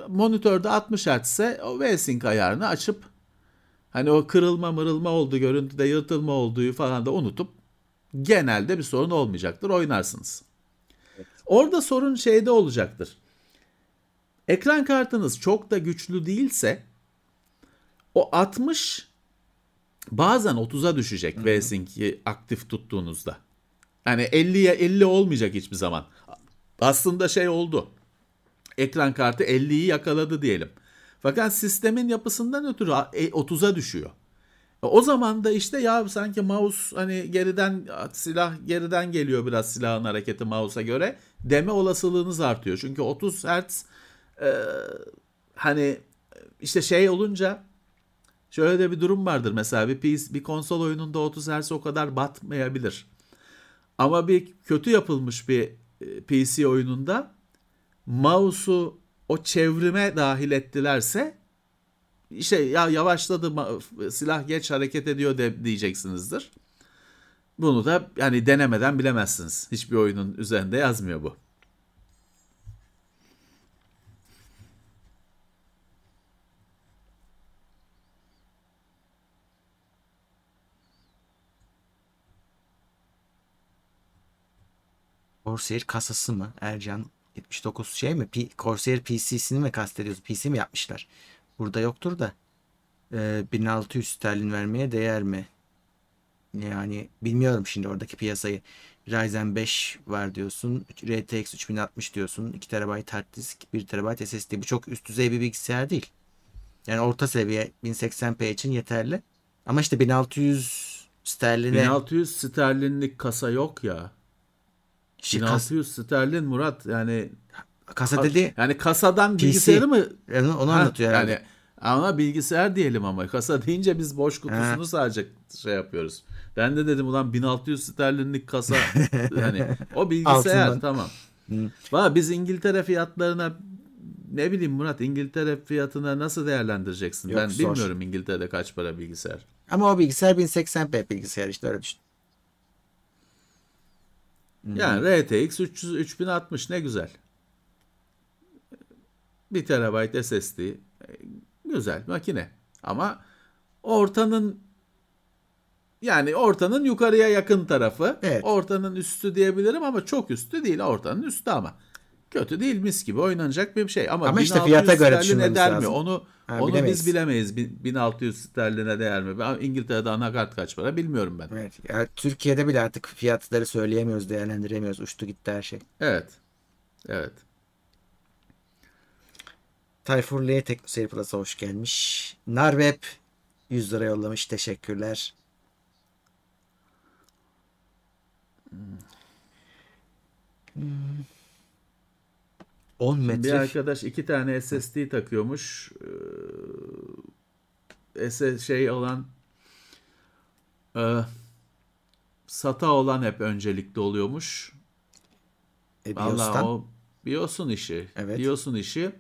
monitörde 60 Hz ise o V-Sync ayarını açıp hani o kırılma oldu, görüntüde yırtılma olduğu falan da unutup genelde bir sorun olmayacaktır, oynarsınız. Evet. Orada sorun şeyde olacaktır. Ekran kartınız çok da güçlü değilse o 60 bazen 30'a düşecek V-Sync'i aktif tuttuğunuzda. Yani 50'ye 50 olmayacak hiçbir zaman. Aslında şey oldu. Ekran kartı 50'yi yakaladı diyelim. Fakat sistemin yapısından ötürü 30'a düşüyor. O zaman da işte ya sanki mouse hani geriden geliyor, biraz silahın hareketi mouse'a göre deme olasılığınız artıyor. Çünkü 30 Hz hani işte şey olunca şöyle de bir durum vardır. Mesela bir konsol oyununda 30 Hz o kadar batmayabilir. Ama bir kötü yapılmış bir PC oyununda mouse'u o çevrime dahil ettilerse işte ya yavaşladı, silah geç hareket ediyor diyeceksinizdir. Bunu da yani denemeden bilemezsiniz. Hiçbir oyunun üzerinde yazmıyor bu. Corsair kasası mı Ercan? 79 şey mi? Corsair PC'sini mi kastediyoruz? PC mi yapmışlar? Burada yoktur da 1600 sterlin vermeye değer mi? Yani bilmiyorum şimdi oradaki piyasayı. Ryzen 5 var diyorsun. RTX 3060 diyorsun. 2 TB hard disk, 1 TB SSD. Bu çok üst düzey bir bilgisayar değil. Yani orta seviye 1080p için yeterli. Ama işte 1600 sterline... 1600 sterlinlik kasa yok ya. 1600 sterlin Murat yani... Kasa dedi... Yani kasadan PC, bilgisayarı mı? Yani onu anlatıyor herhalde. Yani. Ama bilgisayar diyelim ama. Kasa deyince biz boş kutusunu sadece şey yapıyoruz. Ben de dedim ulan 1600 sterlinlik kasa. Yani o bilgisayar altından. Tamam. Valla biz İngiltere fiyatlarına... Ne bileyim Murat, İngiltere fiyatına nasıl değerlendireceksin? Yok, ben zor. Bilmiyorum İngiltere'de kaç para bilgisayar. Ama o bilgisayar 1080p bilgisayar işte, öyle düşün. Yani RTX 3060 ne güzel. 1 TB SSD güzel makine. Ama ortanın yukarıya yakın tarafı. Evet. Ortanın üstü diyebilirim ama çok üstü değil, ortanın üstü ama. Kötü değil, mis gibi oynanacak bir şey. Ama işte fiyata göre düşünmemiz lazım. Onu bilemeyiz. Biz bilemeyiz. 1600 sterline değer mi? İngiltere'de anakart kaç para bilmiyorum ben. Evet. Yani Türkiye'de bile artık fiyatları söyleyemiyoruz, değerlendiremiyoruz. Uçtu gitti her şey. Evet. Tayfur L'ye TeknoSeyir Plus'a hoş gelmiş. Narweb 100 lira yollamış. Teşekkürler. Hmm. 10 metre. Bir arkadaş 2 tane SSD takıyormuş. SATA olan hep öncelikli oluyormuş. Vallahi o BIOS'un işi. Evet. BIOS'un işi.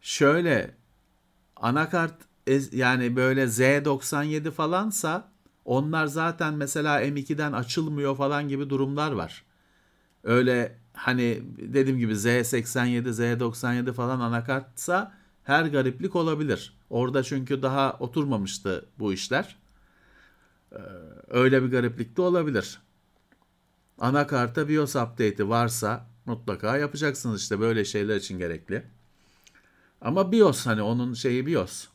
Şöyle anakart yani böyle Z97 falansa onlar zaten mesela M2'den açılmıyor falan gibi durumlar var. Öyle hani dediğim gibi Z87, Z97 falan anakartsa her gariplik olabilir. Orada çünkü daha oturmamıştı bu işler. Öyle bir gariplik de olabilir. Anakarta BIOS update'i varsa mutlaka yapacaksınız, işte böyle şeyler için gerekli. Ama BIOS hani onun şeyi BIOS.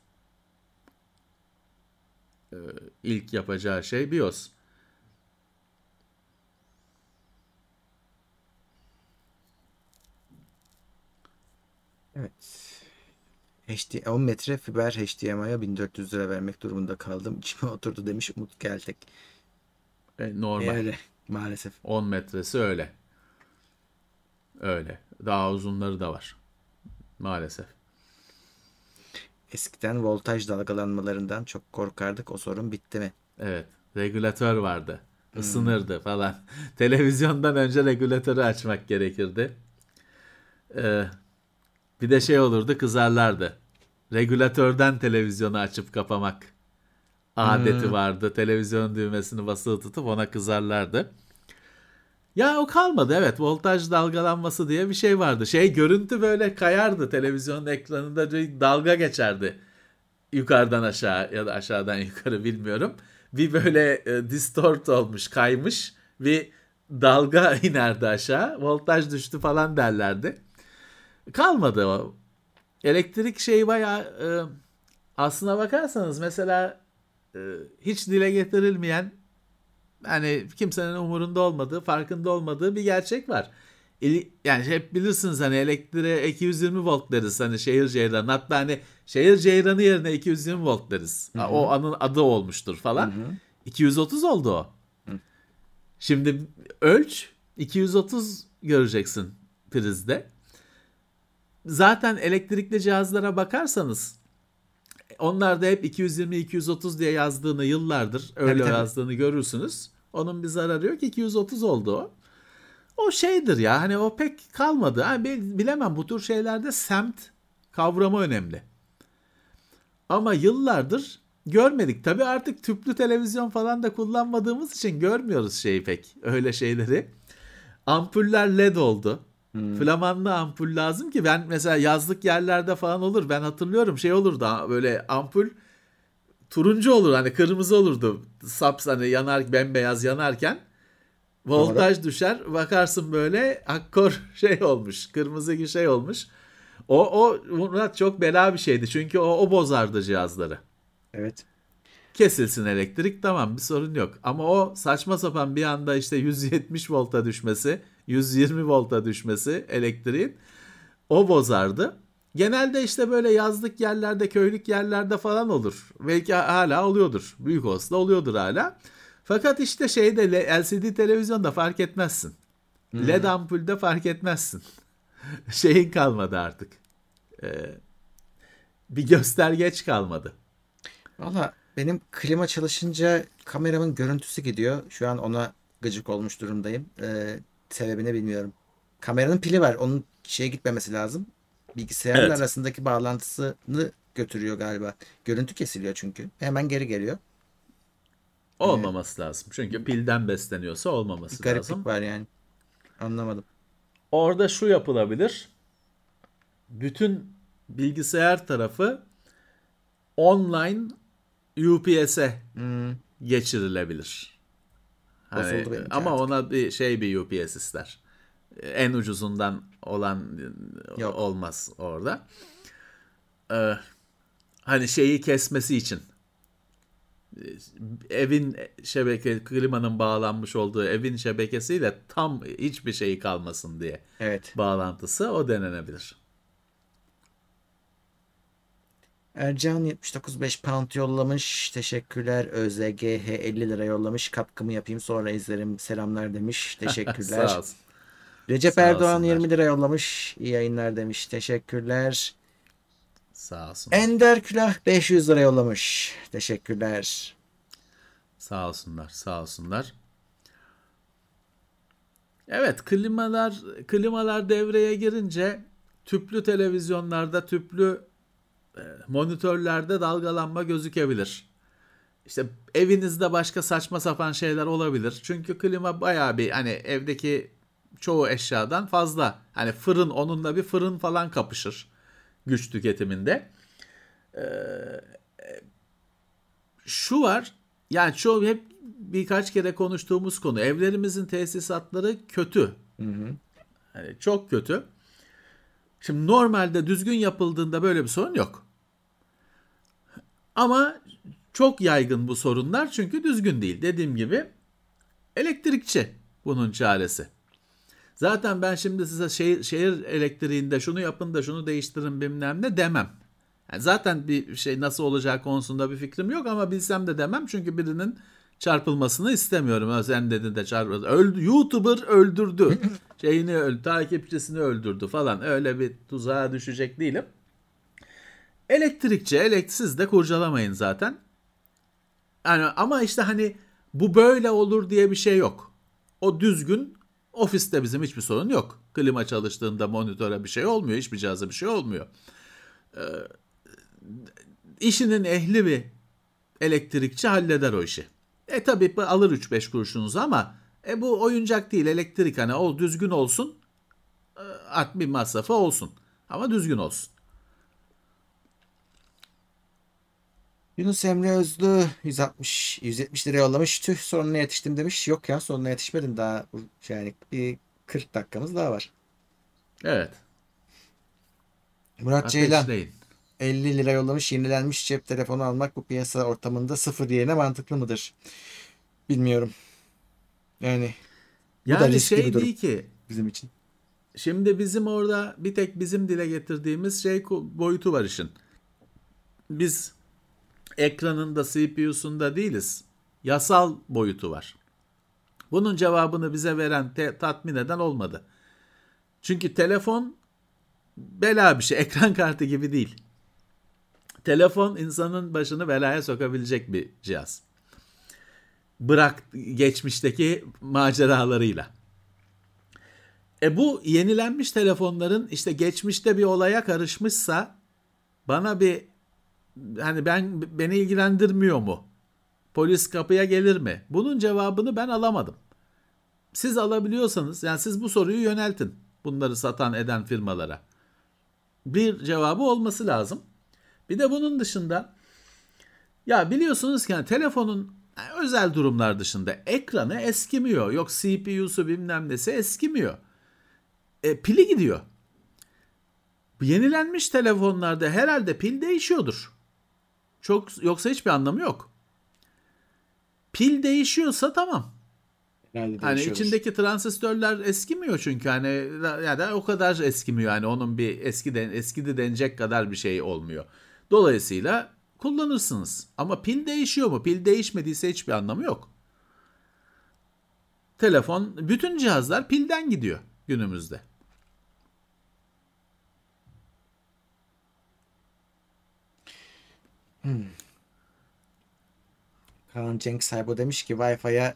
İlk yapacağı şey BIOS. Evet. HD, 10 metre fiber HDMI'ya 1400 lira vermek durumunda kaldım. İçime oturdu demiş Umut Geltek. Normal. Öyle maalesef. 10 metresi öyle. Öyle. Daha uzunları da var. Maalesef. Eskiden voltaj dalgalanmalarından çok korkardık. O sorun bitti mi? Evet. Regülatör vardı. Isınırdı falan. Televizyondan önce regülatörü açmak gerekirdi. Bir de şey olurdu, kızarlardı. Regülatörden televizyonu açıp kapamak adeti vardı. Televizyon düğmesini basılı tutup ona kızarlardı. Ya o kalmadı, evet, voltaj dalgalanması diye bir şey vardı. Görüntü böyle kayardı, televizyonun ekranında dalga geçerdi. Yukarıdan aşağı ya da aşağıdan yukarı bilmiyorum. Bir böyle distort olmuş, kaymış bir dalga inerdi aşağı. Voltaj düştü falan derlerdi. Kalmadı o. Elektrik şeyi bayağı aslına bakarsanız mesela hiç dile getirilmeyen, hani kimsenin umurunda olmadığı, farkında olmadığı bir gerçek var. Yani hep bilirsiniz hani elektriğe 220 volt deriz hani şehir ceyranı. Hatta hani şehir ceyranı yerine 220 volt deriz. Hı-hı. O anın adı olmuştur falan. Hı-hı. 230 oldu o. Hı. Şimdi ölç 230 göreceksin prizde. Zaten elektrikli cihazlara bakarsanız onlar da hep 220-230 diye yazdığını, yıllardır öyle yazdığını görürsünüz. Onun bir zararı yok. 230 oldu o. O şeydir ya, hani o pek kalmadı. Yani bilemem, bu tür şeylerde semt kavramı önemli. Ama yıllardır görmedik. Tabii artık tüplü televizyon falan da kullanmadığımız için görmüyoruz şeyi pek. Öyle şeyleri. Ampuller LED oldu. Flamanlı ampul lazım ki, ben mesela yazlık yerlerde falan olur, ben hatırlıyorum şey olur da böyle ampul turuncu olur, hani kırmızı olurdu saps, hani yanar, bembeyaz yanarken Voltaj düşer. Bakarsın böyle akkor şey olmuş. Kırmızı gibi şey olmuş. O Murat çok bela bir şeydi. Çünkü o bozardı cihazları. Evet. Kesilsin elektrik, tamam, bir sorun yok. Ama o saçma sapan bir anda işte 170 volta düşmesi, 120 volta düşmesi elektriğin, o bozardı. Genelde işte böyle yazlık yerlerde, köylük yerlerde falan olur. Belki hala oluyordur. Büyük olsa oluyordur hala. Fakat işte şeyde, LCD televizyonda fark etmezsin. Hmm. LED ampulde fark etmezsin. Şeyin kalmadı artık. Bir göstergeç kalmadı. Valla benim klima çalışınca kameramın görüntüsü gidiyor. Şu an ona gıcık olmuş durumdayım. Sebebini bilmiyorum. Kameranın pili var. Onun şeye gitmemesi lazım. Bilgisayarla evet, arasındaki bağlantısını götürüyor galiba. Görüntü kesiliyor çünkü. Hemen geri geliyor. Olmaması lazım. Çünkü pilden besleniyorsa olmaması gariplik lazım. Gariplik var yani. Anlamadım. Orada şu yapılabilir. Bütün bilgisayar tarafı online UPS'e geçirilebilir. Hani, ama artık ona bir UPS ister. En ucuzundan olan yok, olmaz orada. Hani şeyi kesmesi için. Evin şebeke, klimanın bağlanmış olduğu evin şebekesiyle tam hiçbir şey kalmasın diye. Evet. Bağlantısı o denenebilir. Ercan 79.5 pound yollamış. Teşekkürler. ÖZGH 50 lira yollamış. Katkımı yapayım sonra izlerim. Selamlar demiş. Teşekkürler. Sağ olsun. Recep sağ Erdoğan olsunlar. 20 lira yollamış. İyi yayınlar demiş. Teşekkürler. Sağ olsun. Ender Külah 500 lira yollamış. Teşekkürler. Sağ olsunlar. Sağ olsunlar. Evet, klimalar devreye girince tüplü televizyonlarda, tüplü monitörlerde dalgalanma gözükebilir. İşte evinizde başka saçma sapan şeyler olabilir. Çünkü klima bayağı bir hani evdeki çoğu eşyadan fazla. Hani fırın, onunla bir fırın falan kapışır güç tüketiminde. Şu var. Yani çoğu, hep birkaç kere konuştuğumuz konu. Evlerimizin tesisatları kötü. Hı-hı. Yani çok kötü. Şimdi normalde düzgün yapıldığında böyle bir sorun yok. Ama çok yaygın bu sorunlar çünkü düzgün değil. Dediğim gibi elektrikçi bunun çaresi. Zaten ben şimdi size şehir elektriğinde şunu yapın da şunu değiştirin bilmem ne demem. Yani zaten bir şey nasıl olacağı konusunda bir fikrim yok ama bilsem de demem. Çünkü birinin çarpılmasını istemiyorum. Özen dedi de çarpıldı. YouTuber öldürdü. Takipçisini öldürdü falan. Öyle bir tuzağa düşecek değilim. Elektrikçi, elektriksiz de kurcalamayın zaten. Yani ama işte hani bu böyle olur diye bir şey yok. O düzgün. Ofiste bizim hiçbir sorun yok. Klima çalıştığında monitöre bir şey olmuyor. Hiçbir cihaza bir şey olmuyor. İşinin ehli bir elektrikçi halleder o işi. Tabii alır 3-5 kuruşunuzu ama bu oyuncak değil, elektrik. Hani o düzgün olsun. Bir masrafı olsun. Ama düzgün olsun. Yunus Emre Özlü 170 lira yollamış. Tüh, sonuna yetiştim demiş. Yok ya, sonuna yetişmedim daha. Yani bir 40 dakikamız daha var. Evet. Murat Ceylan 50 lira yollamış. Yenilenmiş cep telefonu almak bu piyasa ortamında sıfır yerine mantıklı mıdır? Bilmiyorum. Yani bu da riskli bir durum değil ki bizim için. Şimdi bizim orada bir tek bizim dile getirdiğimiz boyutu var işin. Biz ekranında, CPU'sunda değiliz. Yasal boyutu var. Bunun cevabını bize veren, tatmin eden olmadı. Çünkü telefon bela bir şey. Ekran kartı gibi değil. Telefon insanın başını belaya sokabilecek bir cihaz. Bırak geçmişteki maceralarıyla. Bu yenilenmiş telefonların işte geçmişte bir olaya karışmışsa bana bir hani beni ilgilendirmiyor mu? Polis kapıya gelir mi? Bunun cevabını ben alamadım. Siz alabiliyorsanız, yani siz bu soruyu yöneltin bunları satan eden firmalara. Bir cevabı olması lazım. Bir de bunun dışında ya biliyorsunuz ki yani telefonun özel durumlar dışında ekranı eskimiyor. Yok CPU'su bilmem nesi eskimiyor. Pili gidiyor. Yenilenmiş telefonlarda herhalde pil değişiyordur. Çok, yoksa hiçbir anlamı yok. Pil değişiyorsa tamam. Hani içindeki transistörler eskimiyor çünkü hani ya da o kadar eskimiyor yani onun bir eskidi denecek kadar bir şey olmuyor. Dolayısıyla kullanırsınız. Ama pil değişiyor mu? Pil değişmediyse hiçbir anlamı yok. Telefon, bütün cihazlar pilden gidiyor günümüzde. Kaan Cenk Saybo demiş ki Wi-Fi'ye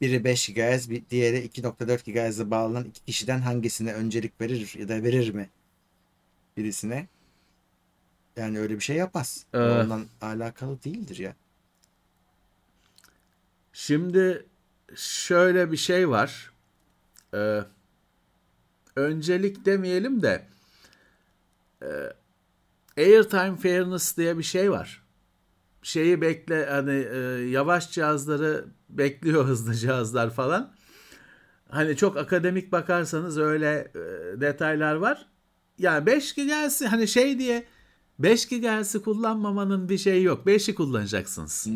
biri 5 GHz, diğeri 2.4 GHz'e bağlanan iki kişiden hangisine öncelik verir ya da verir mi birisine? Yani öyle bir şey yapmaz. Ondan alakalı değildir ya. Şimdi şöyle bir şey var. Öncelik demeyelim de airtime fairness diye bir şey var. Şeyi bekle hani yavaş cihazları bekliyor hızlı cihazlar falan. Hani çok akademik bakarsanız öyle detaylar var. Yani 5 GHz'i hani şey diye 5 GHz'i kullanmamanın bir şeyi yok. 5'i kullanacaksınız.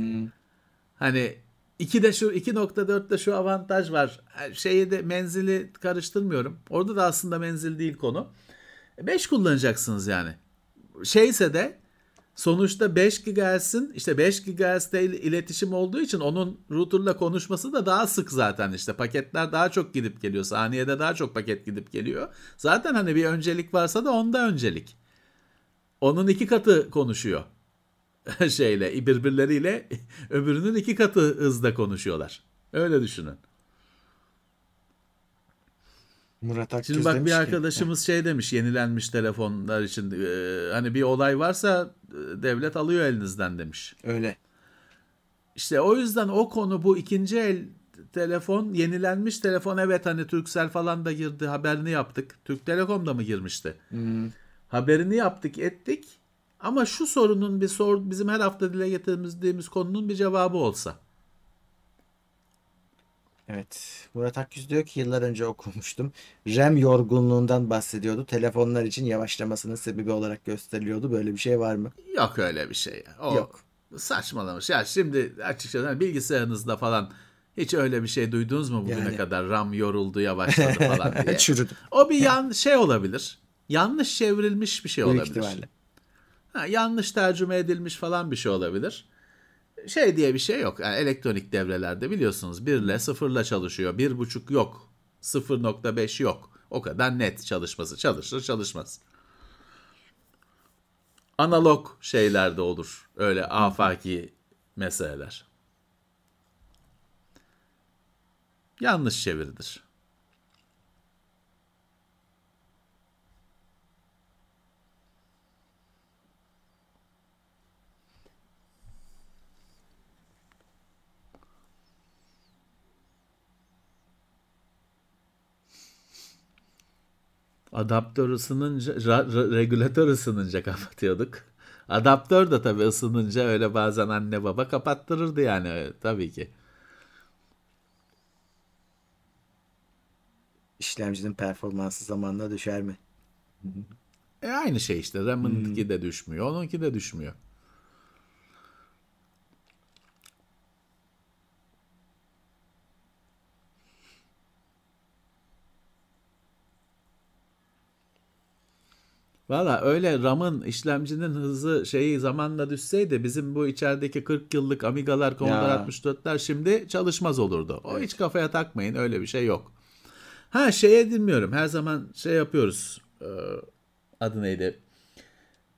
Hani 2'de şu 2.4'te şu avantaj var. Şeyi de menzili karıştırmıyorum. Orada da aslında menzil değil konu. 5 kullanacaksınız yani. Şeyse de sonuçta 5 GHz'in işte 5 GHz'de iletişim olduğu için onun router'la konuşması da daha sık zaten işte paketler daha çok gidip geliyor. Saniyede daha çok paket gidip geliyor. Zaten hani bir öncelik varsa da onda öncelik. Onun iki katı konuşuyor. Şeyle birbirleriyle öbürünün iki katı hızda konuşuyorlar. Öyle düşünün. Murat Akçız şimdi bak bir arkadaşımız şey demiş yenilenmiş telefonlar için hani bir olay varsa devlet alıyor elinizden demiş. Öyle. İşte o yüzden o konu bu ikinci el telefon yenilenmiş telefon evet hani Turkcell falan da girdi haberini yaptık. Türk Telekom da mı girmişti? Haberini yaptık ettik ama şu sorunun bir bizim her hafta dile getirdiğimiz konunun bir cevabı olsa. Evet. Murat Akgüz diyor ki yıllar önce okumuştum. RAM yorgunluğundan bahsediyordu. Telefonlar için yavaşlamasının sebebi olarak gösteriliyordu. Böyle bir şey var mı? Yok öyle bir şey. O yok. Saçmalamış. Ya şimdi açıkçası bilgisayarınızda falan hiç öyle bir şey duydunuz mu bugüne yani kadar? RAM yoruldu, yavaşladı falan diye. Çürüdü. O bir şey olabilir. Yanlış çevrilmiş bir şey büyük olabilir. İhtimalle. Yanlış tercüme edilmiş falan bir şey olabilir. Şey diye bir şey yok. Yani elektronik devrelerde biliyorsunuz 1 ile 0 ile çalışıyor. 1.5 yok. 0.5 yok. O kadar net çalışması. Çalışır çalışmaz. Analog şeylerde olur. Öyle afaki meseleler. Yanlış çeviridir. Adaptör ısınınca, regülatör ısınınca kapatıyorduk. Adaptör de tabii ısınınca öyle bazen anne baba kapattırırdı yani tabii ki. İşlemcinin performansı zamanla düşer mi? Aynı şey işte. RAM'ınki de düşmüyor, onunki de düşmüyor. Valla öyle RAM'ın işlemcinin hızı şeyi zamanla düşseydi bizim bu içerideki 40 yıllık Amiga'lar, Commodore 64'ler şimdi çalışmaz olurdu. O hiç kafaya takmayın öyle bir şey yok. Şeye dinliyorum her zaman şey yapıyoruz adı neydi?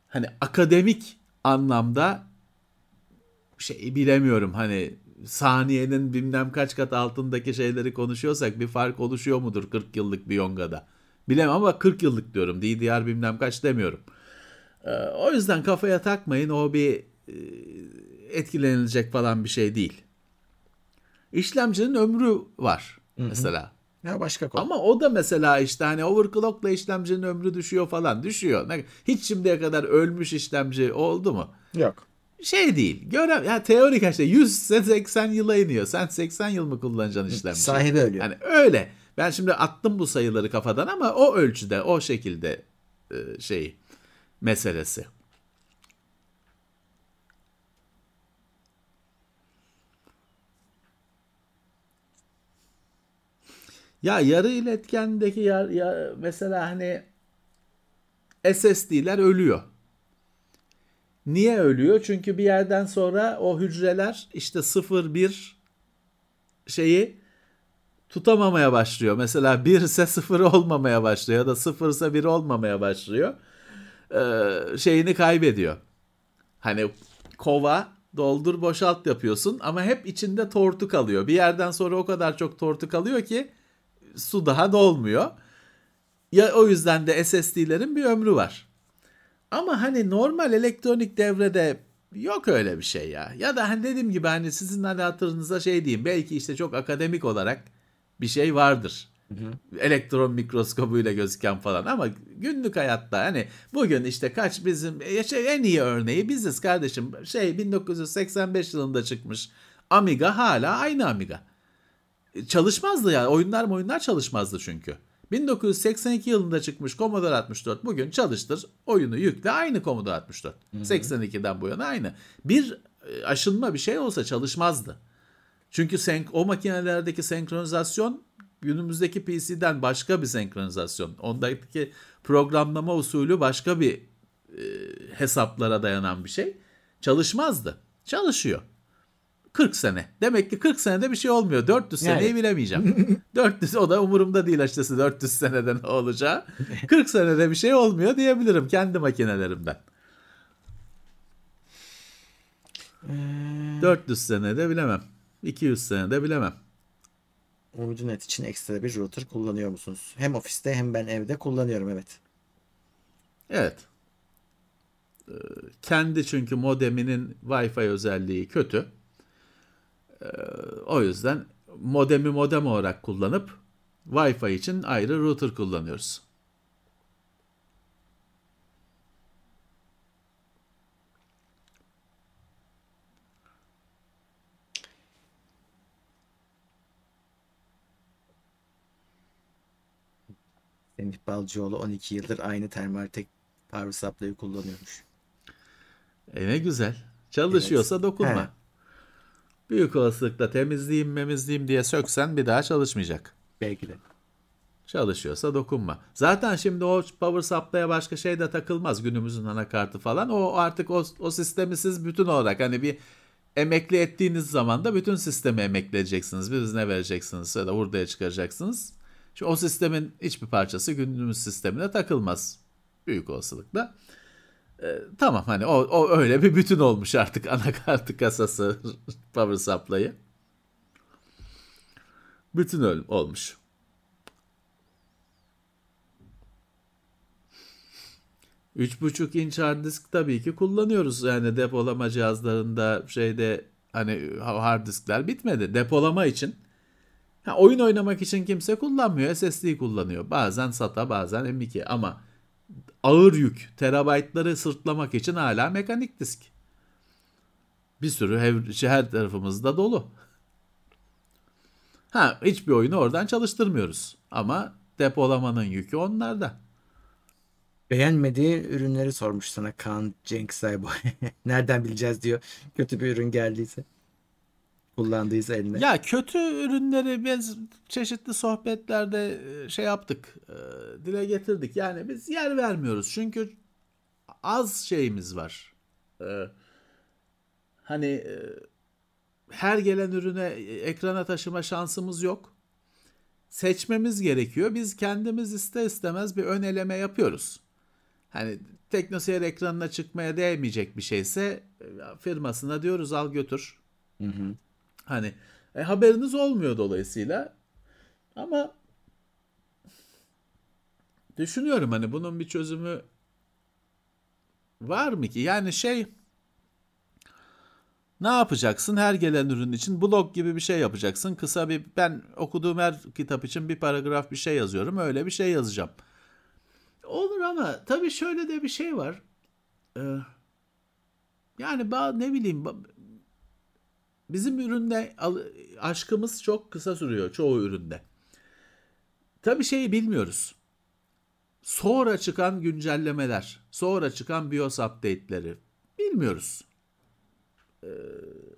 Hani akademik anlamda şey bilemiyorum hani saniyenin bilmem kaç kat altındaki şeyleri konuşuyorsak bir fark oluşuyor mudur 40 yıllık bir Yonga'da? Bilemem ama 40 yıllık diyorum. DDR bilmem kaç demiyorum. O yüzden kafaya takmayın. O bir etkilenilecek falan bir şey değil. İşlemcinin ömrü var mesela. Ya başka konu. Ama o da mesela işte hani overclockla işlemcinin ömrü düşüyor falan. Düşüyor. Hiç şimdiye kadar ölmüş işlemci oldu mu? Yok. şey değil. Görem yani teorik işte 180 yıla iniyor. Sen 80 yıl mı kullanacaksın işlemci? Sahibi ölüyor. Yani öyle. Ben şimdi attım bu sayıları kafadan ama o ölçüde, o şekilde şey meselesi. Ya yarı iletkendeki mesela hani SSD'ler ölüyor. Niye ölüyor? Çünkü bir yerden sonra o hücreler işte 0-1 şeyi tutamamaya başlıyor. Mesela 1 ise 0 olmamaya başlıyor ya da 0 ise 1 olmamaya başlıyor. Şeyini kaybediyor. Hani kova doldur boşalt yapıyorsun ama hep içinde tortu kalıyor. Bir yerden sonra o kadar çok tortu kalıyor ki su daha dolmuyor. Ya o yüzden de SSD'lerin bir ömrü var. Ama hani normal elektronik devrede yok öyle bir şey ya. Ya da hani dediğim gibi hani sizin hatırınıza şey diyeyim. Belki işte çok akademik olarak bir şey vardır. Hı hı. Elektron mikroskobuyla gözüken falan ama günlük hayatta hani bugün işte kaç bizim en iyi örneği biziz kardeşim. Şey 1985 yılında çıkmış Amiga hala aynı Amiga. Çalışmazdı yani. Oyunlar çalışmazdı çünkü. 1982 yılında çıkmış Commodore 64 bugün çalıştır oyunu yükle aynı Commodore 64. Hı-hı. 82'den bu yana aynı. Bir aşınma bir şey olsa çalışmazdı. Çünkü o makinelerdeki senkronizasyon günümüzdeki PC'den başka bir senkronizasyon. Ondaki programlama usulü başka bir hesaplara dayanan bir şey. Çalışmazdı. Çalışıyor. 40 sene. Demek ki 40 senede bir şey olmuyor. 400 yani. Seneyi bilemeyeceğim. 400 o da umurumda değil açıkçası 400 senede ne olacağı. 40 senede bir şey olmuyor diyebilirim kendi makinelerimden. 400 senede bilemem. 200 senede bilemem. Uydunet için ekstra bir router kullanıyor musunuz? Hem ofiste hem ben evde kullanıyorum evet. Kendi çünkü modeminin Wi-Fi özelliği kötü. O yüzden modemi modem olarak kullanıp Wi-Fi için ayrı router kullanıyoruz. Semih Balcıoğlu 12 yıldır aynı Thermaltek power supply'ı kullanıyormuş. Ne güzel. Çalışıyorsa evet. Dokunma. He. Büyük olasılıkla temizleyeyim diye söksen bir daha çalışmayacak. Belki de. Çalışıyorsa dokunma. Zaten şimdi o power supply'e başka şey de takılmaz günümüzün anakartı falan. O artık o sistemi siz bütün olarak hani bir emekli ettiğiniz zaman da bütün sistemi emekleyeceksiniz. Birine vereceksiniz ya da hurdaya çıkaracaksınız. Şimdi o sistemin hiçbir parçası günümüz sistemine takılmaz. Büyük olasılıkla. Tamam hani o öyle bir bütün olmuş artık anakartı kasası power supply'ı. Bütün olmuş. Üç buçuk inç hard disk tabii ki kullanıyoruz. Yani depolama cihazlarında şeyde hani hard diskler bitmedi. Depolama için. Oyun oynamak için kimse kullanmıyor. SSD kullanıyor. Bazen SATA bazen M2 ama ağır yük, terabaytları sırtlamak için hala mekanik disk. Bir sürü her tarafımızda dolu. Hiçbir oyunu oradan çalıştırmıyoruz. Ama depolamanın yükü onlarda. Beğenmediği ürünleri sormuş sana Kaan Cenkzay. Nereden bileceğiz diyor. Kötü bir ürün geldiyse. Kullandıysa eline. Ya kötü ürünleri biz çeşitli sohbetlerde şey yaptık, dile getirdik. Yani biz yer vermiyoruz. Çünkü az şeyimiz var. Hani her gelen ürüne ekrana taşıma şansımız yok. Seçmemiz gerekiyor. Biz kendimiz ister istemez bir ön eleme yapıyoruz. Hani teknoseyir ekranına çıkmaya değmeyecek bir şeyse firmasına diyoruz al götür. Hı hı. Hani haberiniz olmuyor dolayısıyla ama düşünüyorum hani bunun bir çözümü var mı ki? Yani şey ne yapacaksın her gelen ürün için blog gibi bir şey yapacaksın. Kısa bir ben okuduğum her kitap için bir paragraf bir şey yazıyorum öyle bir şey yazacağım. Olur ama tabii şöyle de bir şey var. Yani ne bileyim, bizim üründe aşkımız çok kısa sürüyor çoğu üründe. Tabii şeyi bilmiyoruz. Sonra çıkan güncellemeler, sonra çıkan BIOS update'leri bilmiyoruz.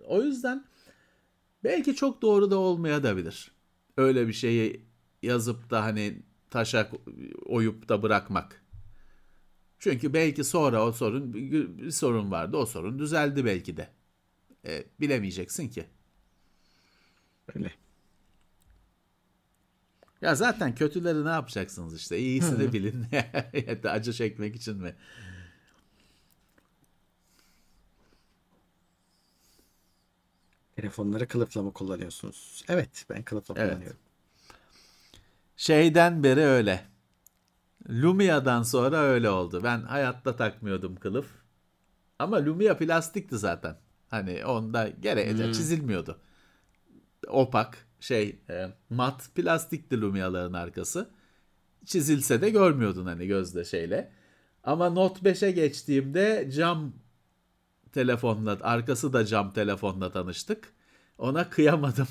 O yüzden belki çok doğru da olmayabilir. Öyle bir şeyi yazıp da hani taşa oyup da bırakmak. Çünkü belki sonra o sorun, bir sorun vardı, o sorun düzeldi belki de. Bilemeyeceksin ki. Öyle. Ya zaten kötüleri ne yapacaksınız işte? İyisi de bilin. Acı çekmek için mi? Telefonları kılıfla mı kullanıyorsunuz? Evet, ben kılıfla kullanıyorum. Şeyden beri öyle. Lumia'dan sonra öyle oldu. Ben hayatta takmıyordum kılıf. Ama Lumia plastikti zaten. Hani onda gereğince çizilmiyordu. Opak, mat plastikti Lumia'ların arkası. Çizilse de görmüyordun hani gözle şeyle. Ama Note 5'e geçtiğimde cam telefonla, arkası da cam telefonla tanıştık. Ona kıyamadım.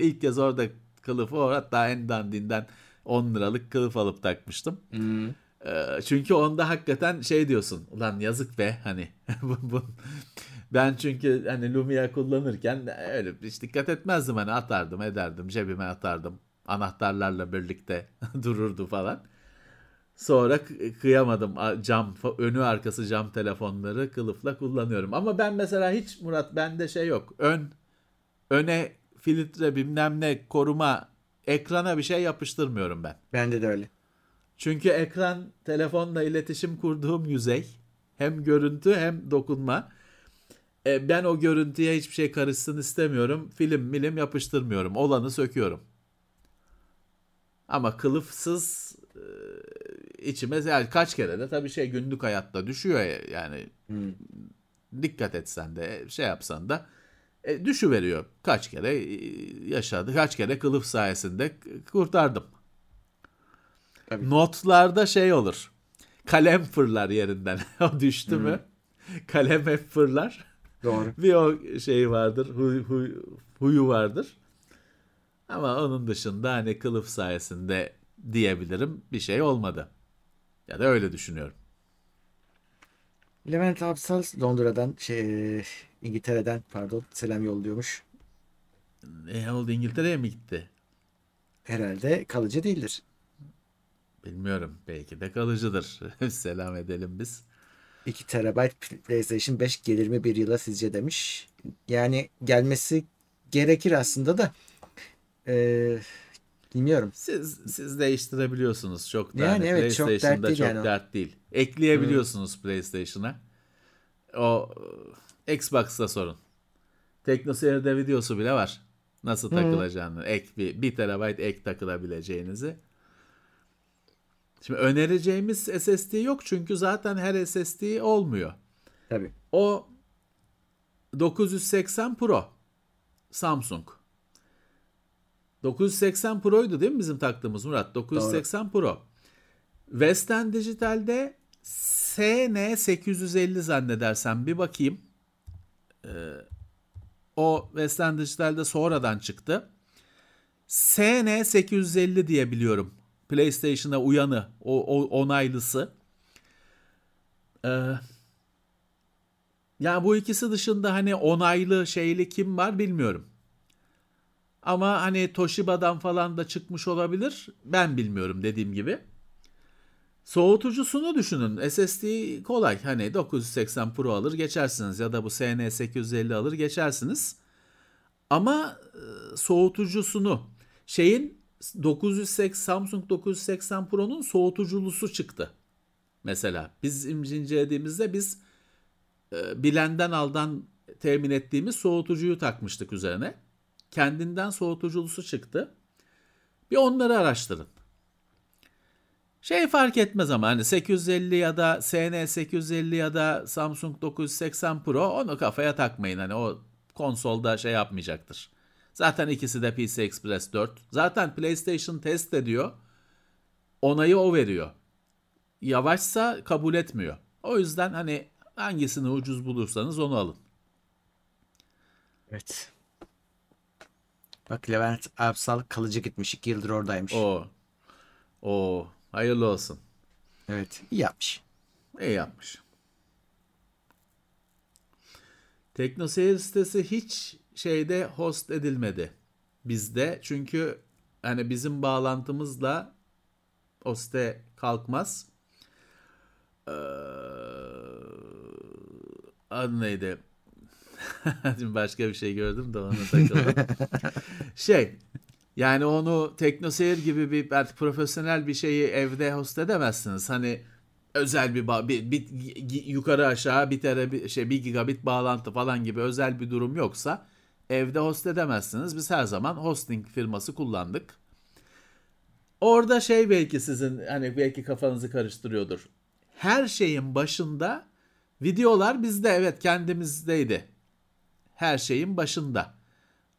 İlk kez orada kılıfı, hatta en dandinden 10 liralık kılıf alıp takmıştım. Çünkü onda hakikaten diyorsun. Ulan yazık be hani. Ben çünkü hani Lumia kullanırken öyle hiç dikkat etmezdim. Hani atardım, ederdim, cebime atardım. Anahtarlarla birlikte dururdu falan. Sonra kıyamadım. Cam, önü arkası cam telefonları kılıfla kullanıyorum. Ama ben mesela hiç, Murat, bende yok. Öne filtre bilmem ne koruma, ekrana bir şey yapıştırmıyorum ben. Bende de öyle. Çünkü ekran telefonla iletişim kurduğum yüzey. Hem görüntü hem dokunma. Ben o görüntüye hiçbir şey karışsın istemiyorum. Film yapıştırmıyorum. Olanı söküyorum. Ama kılıfsız içime kaç kere de tabii günlük hayatta düşüyor yani. Dikkat etsen de yapsan da düşüveriyor. Kaç kere yaşadı. Kaç kere kılıf sayesinde kurtardım. Tabii. Notlarda olur. Kalem fırlar yerinden. O düştü mü? Kalem hep fırlar. Doğru. Bir o vardır. Huyu vardır. Ama onun dışında hani kılıf sayesinde diyebilirim bir olmadı. Ya da öyle düşünüyorum. Levent Absal Londra'dan İngiltere'den selam yolluyormuş. Ne oldu, İngiltere'ye mi gitti? Herhalde kalıcı değildir. Bilmiyorum. Belki de kalıcıdır. Selam edelim biz. 2 TB PlayStation 5 gelir mi bir yıla sizce demiş. Yani gelmesi gerekir aslında da. Bilmiyorum. Siz değiştirebiliyorsunuz. Çok da yani evet, PlayStation'da çok dert değil. Ekleyebiliyorsunuz PlayStation'a. O Xbox'ta sorun. TeknoSeyir'de videosu bile var. Nasıl takılacağını. Ek bir TB ek takılabileceğinizi. Şimdi önereceğimiz SSD yok çünkü zaten her SSD olmuyor. Tabii. O 980 Pro Samsung. 980 Pro'ydu değil mi bizim taktığımız, Murat? 980 Doğru. Pro. Western Digital'de SN850 zannedersem, bir bakayım. O Western Digital'de sonradan çıktı. SN850 diye biliyorum. PlayStation'a uyanı, o onaylısı. Yani bu ikisi dışında hani onaylı kim var bilmiyorum. Ama hani Toshiba'dan falan da çıkmış olabilir. Ben bilmiyorum, dediğim gibi. Soğutucusunu düşünün. SSD kolay. Hani 980 Pro alır geçersiniz ya da bu SN850 alır geçersiniz. Ama soğutucusunu 980 Samsung 980 Pro'nun soğutuculusu çıktı. Mesela biz incelediğimizde bilenden aldan temin ettiğimiz soğutucuyu takmıştık üzerine. Kendinden soğutuculusu çıktı. Bir onları araştırın. Fark etmez ama hani 850 ya da SN850 ya da Samsung 980 Pro, onu kafaya takmayın. Hani o konsolda yapmayacaktır. Zaten ikisi de PC Express 4. Zaten PlayStation test ediyor. Onayı o veriyor. Yavaşsa kabul etmiyor. O yüzden hani Hangisini ucuz bulursanız onu alın. Evet. Bak Levent Absal kalıcı gitmiş. 2 yıldır oradaymış. Oo. Hayırlı olsun. Evet. İyi yapmış. İyi yapmış. TeknoSeyir sitesi hiç şeyde host edilmedi bizde. Çünkü hani bizim bağlantımızla o site kalkmaz. Adı neydi? Başka bir şey gördüm de ona takıldım. Yani onu TeknoSeyir gibi bir profesyonel bir şeyi evde host edemezsiniz. Hani özel bir yukarı aşağı bir gigabit bağlantı falan gibi özel bir durum yoksa evde host edemezsiniz. Biz her zaman hosting firması kullandık. Orada belki sizin hani belki kafanızı karıştırıyordur. Her şeyin başında videolar bizde, evet, kendimizdeydi. Her şeyin başında.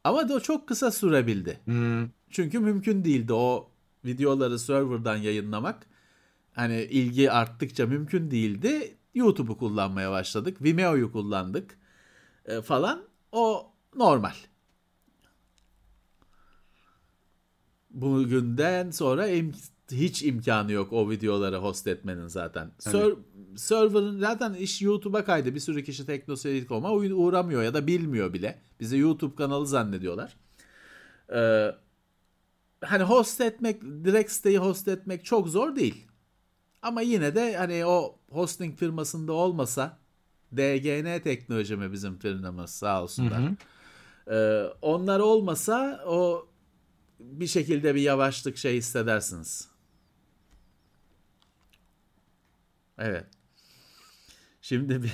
Ama o çok kısa sürebildi. Çünkü mümkün değildi o videoları serverdan yayınlamak. Hani ilgi arttıkça mümkün değildi. YouTube'u kullanmaya başladık. Vimeo'yu kullandık falan. O normal. Bugünden sonra hiç imkanı yok o videoları host etmenin zaten. Evet. Server'ın zaten iş YouTube'a kaydı. Bir sürü kişi teknoseyir.com'a uğramıyor ya da bilmiyor bile. Bizi YouTube kanalı zannediyorlar. Hani host etmek, direkt siteyi host etmek çok zor değil. Ama yine de hani o hosting firmasında olmasa, DGN Teknoloji mi bizim firmamız, sağ olsunlar. Onlar olmasa o bir şekilde bir yavaşlık hissedersiniz. Evet. Şimdi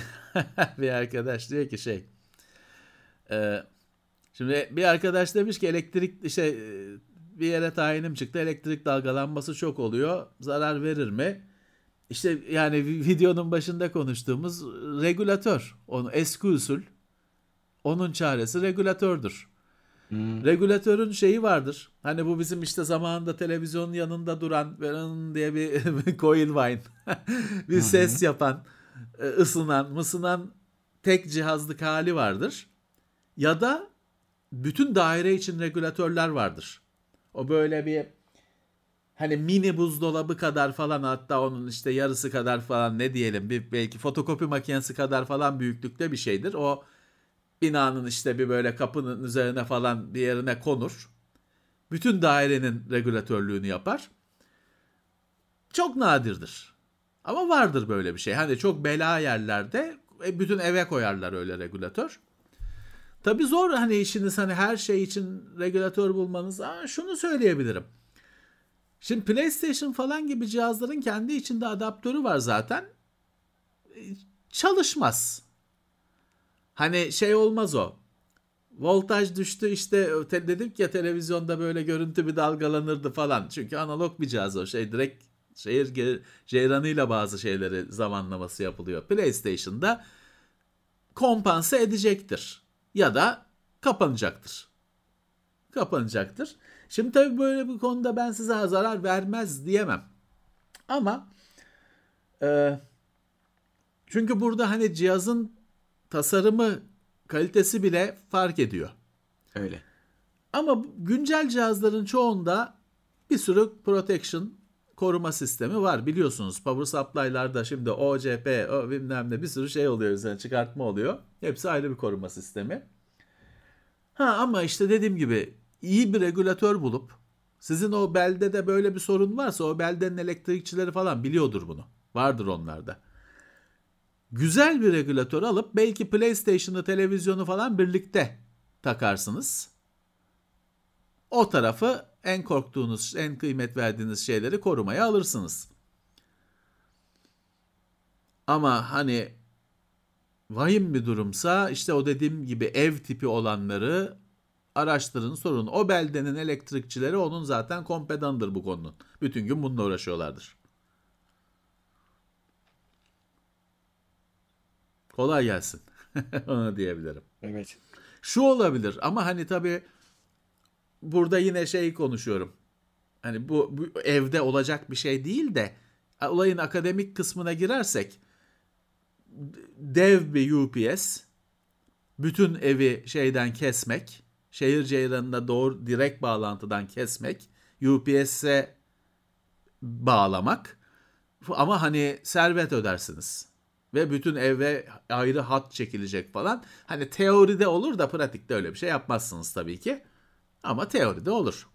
bir arkadaş diyor ki şimdi bir arkadaş demiş ki elektrik bir yere tayinim çıktı. Elektrik dalgalanması çok oluyor. Zarar verir mi? Yani videonun başında konuştuğumuz regülatör. Eski usul. Onun çaresi regülatördür. Regülatörün vardır. Hani bu bizim zamanında televizyonun yanında duran diye bir coilvine bir ses yapan, ısınan, mısınan tek cihazlık hali vardır. Ya da bütün daire için regülatörler vardır. O böyle bir hani mini buzdolabı kadar falan, hatta onun yarısı kadar falan, ne diyelim, bir belki fotokopi makinesi kadar falan büyüklükte bir şeydir. O binanın bir böyle kapının üzerine falan bir yerine konur. Bütün dairenin regülatörlüğünü yapar. Çok nadirdir. Ama vardır böyle bir şey. Hani çok bela yerlerde bütün eve koyarlar öyle regülatör. Tabii zor işiniz, her şey için regülatör bulmanız. Şunu söyleyebilirim. Şimdi PlayStation falan gibi cihazların kendi içinde adaptörü var zaten. Çalışmaz. Hani olmaz o. Voltaj düştü dedik ya, televizyonda böyle görüntü bir dalgalanırdı falan. Çünkü analog bir cihaz o. Direkt ceyranıyla bazı şeyleri zamanlaması yapılıyor. PlayStation'da kompanse edecektir. Ya da kapanacaktır. Kapanacaktır. Şimdi tabii böyle bir konuda ben size zarar vermez diyemem. Ama çünkü burada cihazın tasarımı, kalitesi bile fark ediyor. Öyle. Ama güncel cihazların çoğunda bir sürü protection, koruma sistemi var. Biliyorsunuz power supply'larda şimdi OCP, bilmem ne, bir sürü oluyor üzerine, çıkartma oluyor. Hepsi ayrı bir koruma sistemi. Ama dediğim gibi iyi bir regülatör bulup, sizin o belde de böyle bir sorun varsa o beldenin elektrikçileri falan biliyordur bunu. Vardır onlarda. Güzel bir regülatör alıp belki PlayStation'ı, televizyonu falan birlikte takarsınız. O tarafı, en korktuğunuz, en kıymet verdiğiniz şeyleri korumaya alırsınız. Ama vahim bir durumsa o dediğim gibi ev tipi olanları araştırın, sorun. O beldenin elektrikçileri onun zaten kompedandır bu konunun. Bütün gün bununla uğraşıyorlardır. Kolay gelsin. Onu diyebilirim. Evet. Şu olabilir ama tabii burada yine konuşuyorum. Bu evde olacak bir şey değil de olayın akademik kısmına girersek dev bir UPS, bütün evi şeyden kesmek, şehir ceyranına doğru direkt bağlantıdan kesmek, UPS'e bağlamak, ama hani servet ödersiniz ve bütün eve ayrı hat çekilecek falan. Hani teoride olur da pratikte öyle bir şey yapmazsınız tabii ki, ama teoride olur.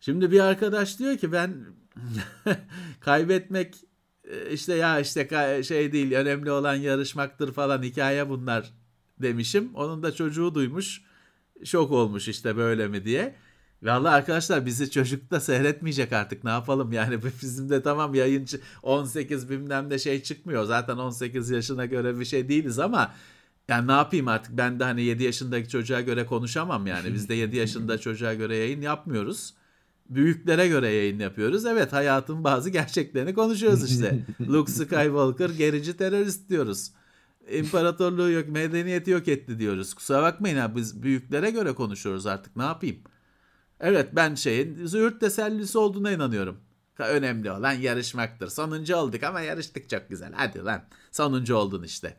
Şimdi bir arkadaş diyor ki ben kaybetmek işte ya işte şey değil, önemli olan yarışmaktır falan, hikaye bunlar demişim. Onun da çocuğu duymuş, şok olmuş işte böyle mi diye. Vallahi arkadaşlar bizi çocuk da seyretmeyecek artık, ne yapalım yani. Bizim de tamam yayıncı 18 bilmem ne şey çıkmıyor zaten, 18 yaşına göre bir şey değiliz ama yani ne yapayım artık, ben de hani 7 yaşındaki çocuğa göre konuşamam yani. Biz de 7 yaşında çocuğa göre yayın yapmıyoruz. Büyüklere göre yayın yapıyoruz. Evet, hayatın bazı gerçeklerini konuşuyoruz işte. Luke Skywalker gerici terörist diyoruz. İmparatorluğu yok, medeniyeti yok etti diyoruz. Kusura bakmayın ha, biz büyüklere göre konuşuyoruz artık, ne yapayım. Evet, ben şeyin züğürt tesellisi olduğuna inanıyorum. Önemli olan yarışmaktır. Sonuncu olduk ama yarıştık çok güzel. Hadi lan, sonuncu oldun işte.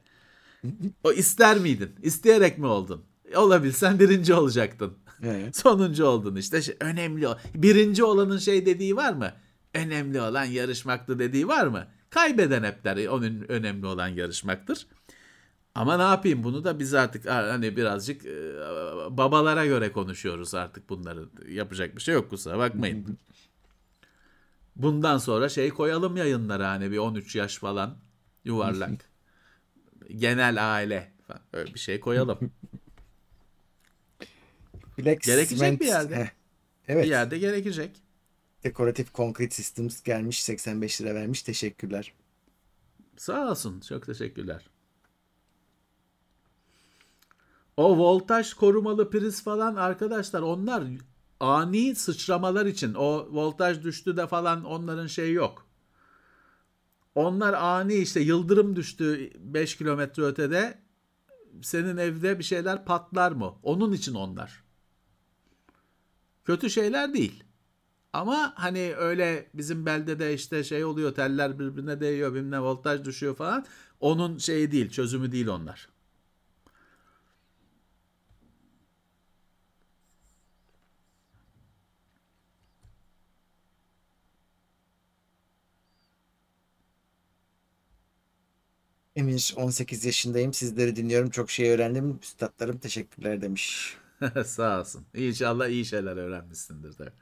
O ister miydin? İsteyerek mi oldun? Olabilsen birinci olacaktın. Evet. Sonuncu oldun işte. Önemli o. Birinci olanın şey dediği var mı? Önemli olan yarışmaktı dediği var mı? Kaybeden hep der onun önemli olan yarışmaktır. Ama ne yapayım, bunu da biz artık hani birazcık babalara göre konuşuyoruz artık bunları. Yapacak bir şey yok, kusura bakmayın. Bundan sonra şey koyalım yayınlara, hani bir 13 yaş falan yuvarlak. Genel aile falan, öyle bir şey koyalım. Gerekecek bir yerde. Evet. Bir yerde gerekecek. Dekoratif Concrete Systems gelmiş, 85 lira vermiş. Teşekkürler. Sağ olsun. Çok teşekkürler. O voltaj korumalı priz falan arkadaşlar, onlar ani sıçramalar için. O voltaj düştü de falan, onların şeyi yok. Onlar ani işte yıldırım düştü 5 kilometre ötede. Senin evde bir şeyler patlar mı? Onun için onlar. Kötü şeyler değil. Ama hani öyle bizim beldede işte şey oluyor, teller birbirine değiyor, bilmem voltaj düşüyor falan. Onun şeyi değil, çözümü değil onlar. Emir, 18 yaşındayım. Sizleri dinliyorum. Çok şey öğrendim. Üstatlarım teşekkürler demiş. Sağ olsun. İnşallah iyi şeyler öğrenmişsindir de.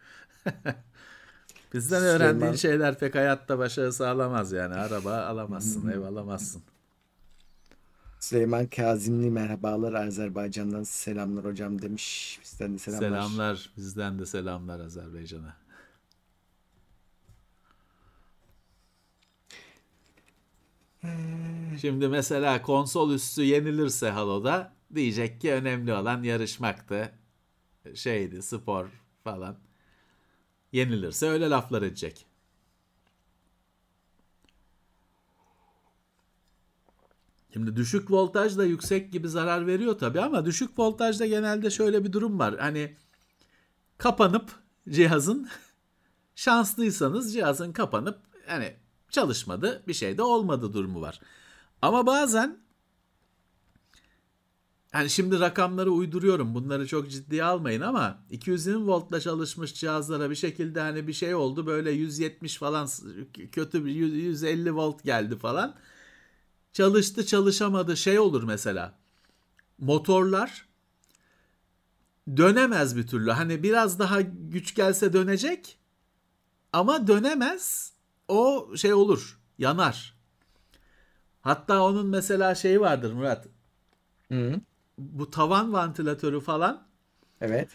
Bizden öğrendiğin şeyler pek hayatta başarı sağlamaz yani. Araba alamazsın, ev alamazsın. Süleyman Kazimli, merhabalar Azerbaycan'dan, selamlar hocam demiş. Bizden de selamlar. Selamlar. Bizden de selamlar Azerbaycan'a. Şimdi mesela konsol üstü yenilirse Halo'da diyecek ki önemli olan yarışmaktı, şeydi, spor falan. Yenilirse öyle laflar edecek. Şimdi düşük voltaj da yüksek gibi zarar veriyor tabii, ama düşük voltajda genelde şöyle bir durum var. Hani kapanıp cihazın, şanslıysanız cihazın kapanıp hani çalışmadı, bir şey de olmadı durumu var. Ama bazen yani şimdi rakamları uyduruyorum, bunları çok ciddiye almayın ama 220 voltla çalışmış cihazlara bir şekilde hani bir şey oldu, böyle 170 falan, kötü bir 150 volt geldi falan, çalıştı çalışamadı şey olur mesela, motorlar dönemez bir türlü, hani biraz daha güç gelse dönecek ama dönemez, o şey olur, yanar. Hatta onun mesela şeyi vardır Murat. Hı. Bu tavan vantilatörü falan, evet,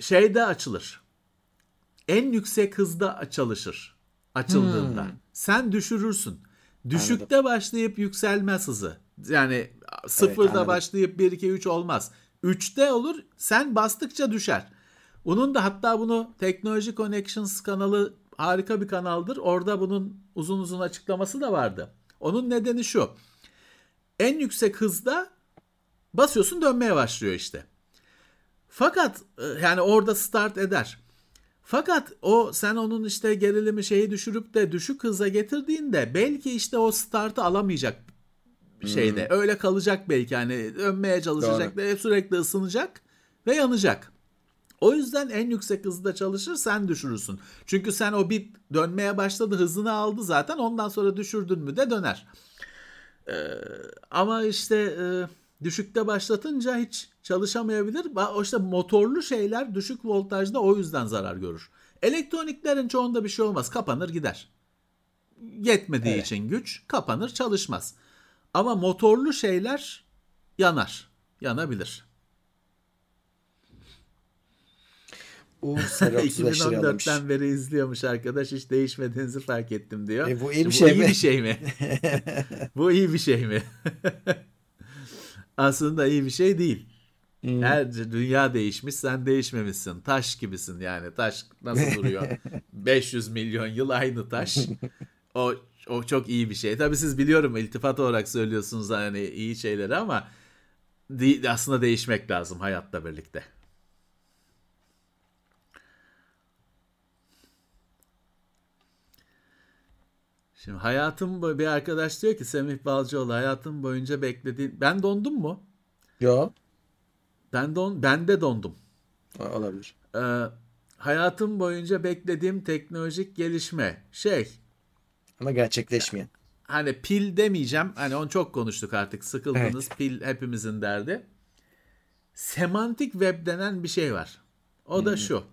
şeyde açılır. En yüksek hızda çalışır açıldığında. Hı. Sen düşürürsün. Düşükte anladım. Başlayıp yükselmez hızı. Yani sıfırda evet, başlayıp 1-2-3 olmaz. 3'te olur, sen bastıkça düşer. Bunun da hatta bunu Teknoloji Connections kanalı harika bir kanaldır. Orada bunun uzun uzun açıklaması da vardı. Onun nedeni şu. En yüksek hızda basıyorsun, dönmeye başlıyor işte. Fakat yani orada start eder. Fakat o sen onun işte gerilimi şeyi düşürüp de düşük hıza getirdiğinde belki işte o startı alamayacak şeyde. Öyle kalacak belki, hani önmeye çalışacak da sürekli ısınacak ve yanacak. O yüzden en yüksek hızda çalışır, sen düşürürsün. Çünkü sen o bir dönmeye başladı, hızını aldı zaten, ondan sonra düşürdün mü de döner. Ama işte düşükte başlatınca hiç çalışamayabilir. O işte motorlu şeyler düşük voltajda o yüzden zarar görür. Elektroniklerin çoğunda bir şey olmaz, kapanır gider. Yetmediği için güç kapanır, çalışmaz. Ama motorlu şeyler yanar, yanabilir. ...2014'ten beri izliyormuş arkadaş... ...hiç değişmediğinizi fark ettim diyor. Bu iyi bir şey mi? Bu iyi bir şey mi? Aslında iyi bir şey değil. Her dünya değişmiş, sen değişmemişsin. Taş gibisin yani. Taş nasıl duruyor? 500 milyon yıl aynı taş. O çok iyi bir şey. Tabii siz biliyorum iltifat olarak söylüyorsunuz hani iyi şeyleri ama... ...aslında değişmek lazım hayatla birlikte. Şimdi bir arkadaş diyor ki Semih Balcıoğlu, hayatım boyunca beklediğin... Ben dondum mu? Yok. Ben de dondum. Olabilir. Hayatım boyunca beklediğim teknolojik gelişme. Ama gerçekleşmeyen. Hani pil demeyeceğim. Hani onu çok konuştuk artık. Sıkıldınız. Evet. Pil hepimizin derdi. Semantik web denen bir şey var. O da şu.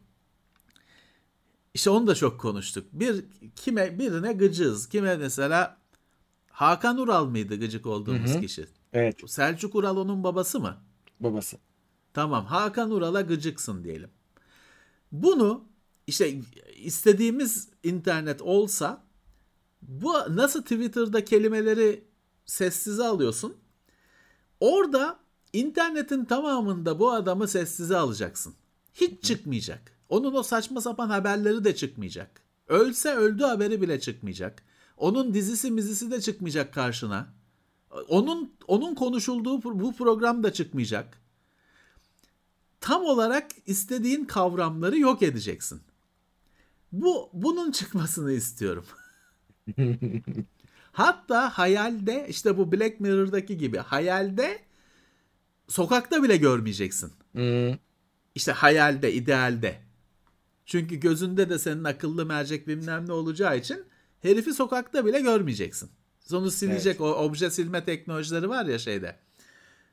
İşte onu da çok konuştuk. Birine gıcığız. Kime mesela? Hakan Ural mıydı gıcık olduğumuz kişi? Evet. Selçuk Ural onun babası mı? Babası. Tamam. Hakan Ural'a gıcıksın diyelim. Bunu işte istediğimiz internet olsa bu nasıl Twitter'da kelimeleri sessize alıyorsun? Orada internetin tamamında bu adamı sessize alacaksın. Hiç çıkmayacak. Onun o saçma sapan haberleri de çıkmayacak. Ölse öldü haberi bile çıkmayacak. Onun dizisi mizisi de çıkmayacak karşına. Onun konuşulduğu bu program da çıkmayacak. Tam olarak istediğin kavramları yok edeceksin. Bunun çıkmasını istiyorum. Hatta hayalde işte bu Black Mirror'daki gibi hayalde sokakta bile görmeyeceksin. İşte hayalde, idealde. Çünkü gözünde de senin akıllı mercek bilmem ne olacağı için herifi sokakta bile görmeyeceksin. Sonu silecek. Evet. O obje silme teknolojileri var ya şeyde.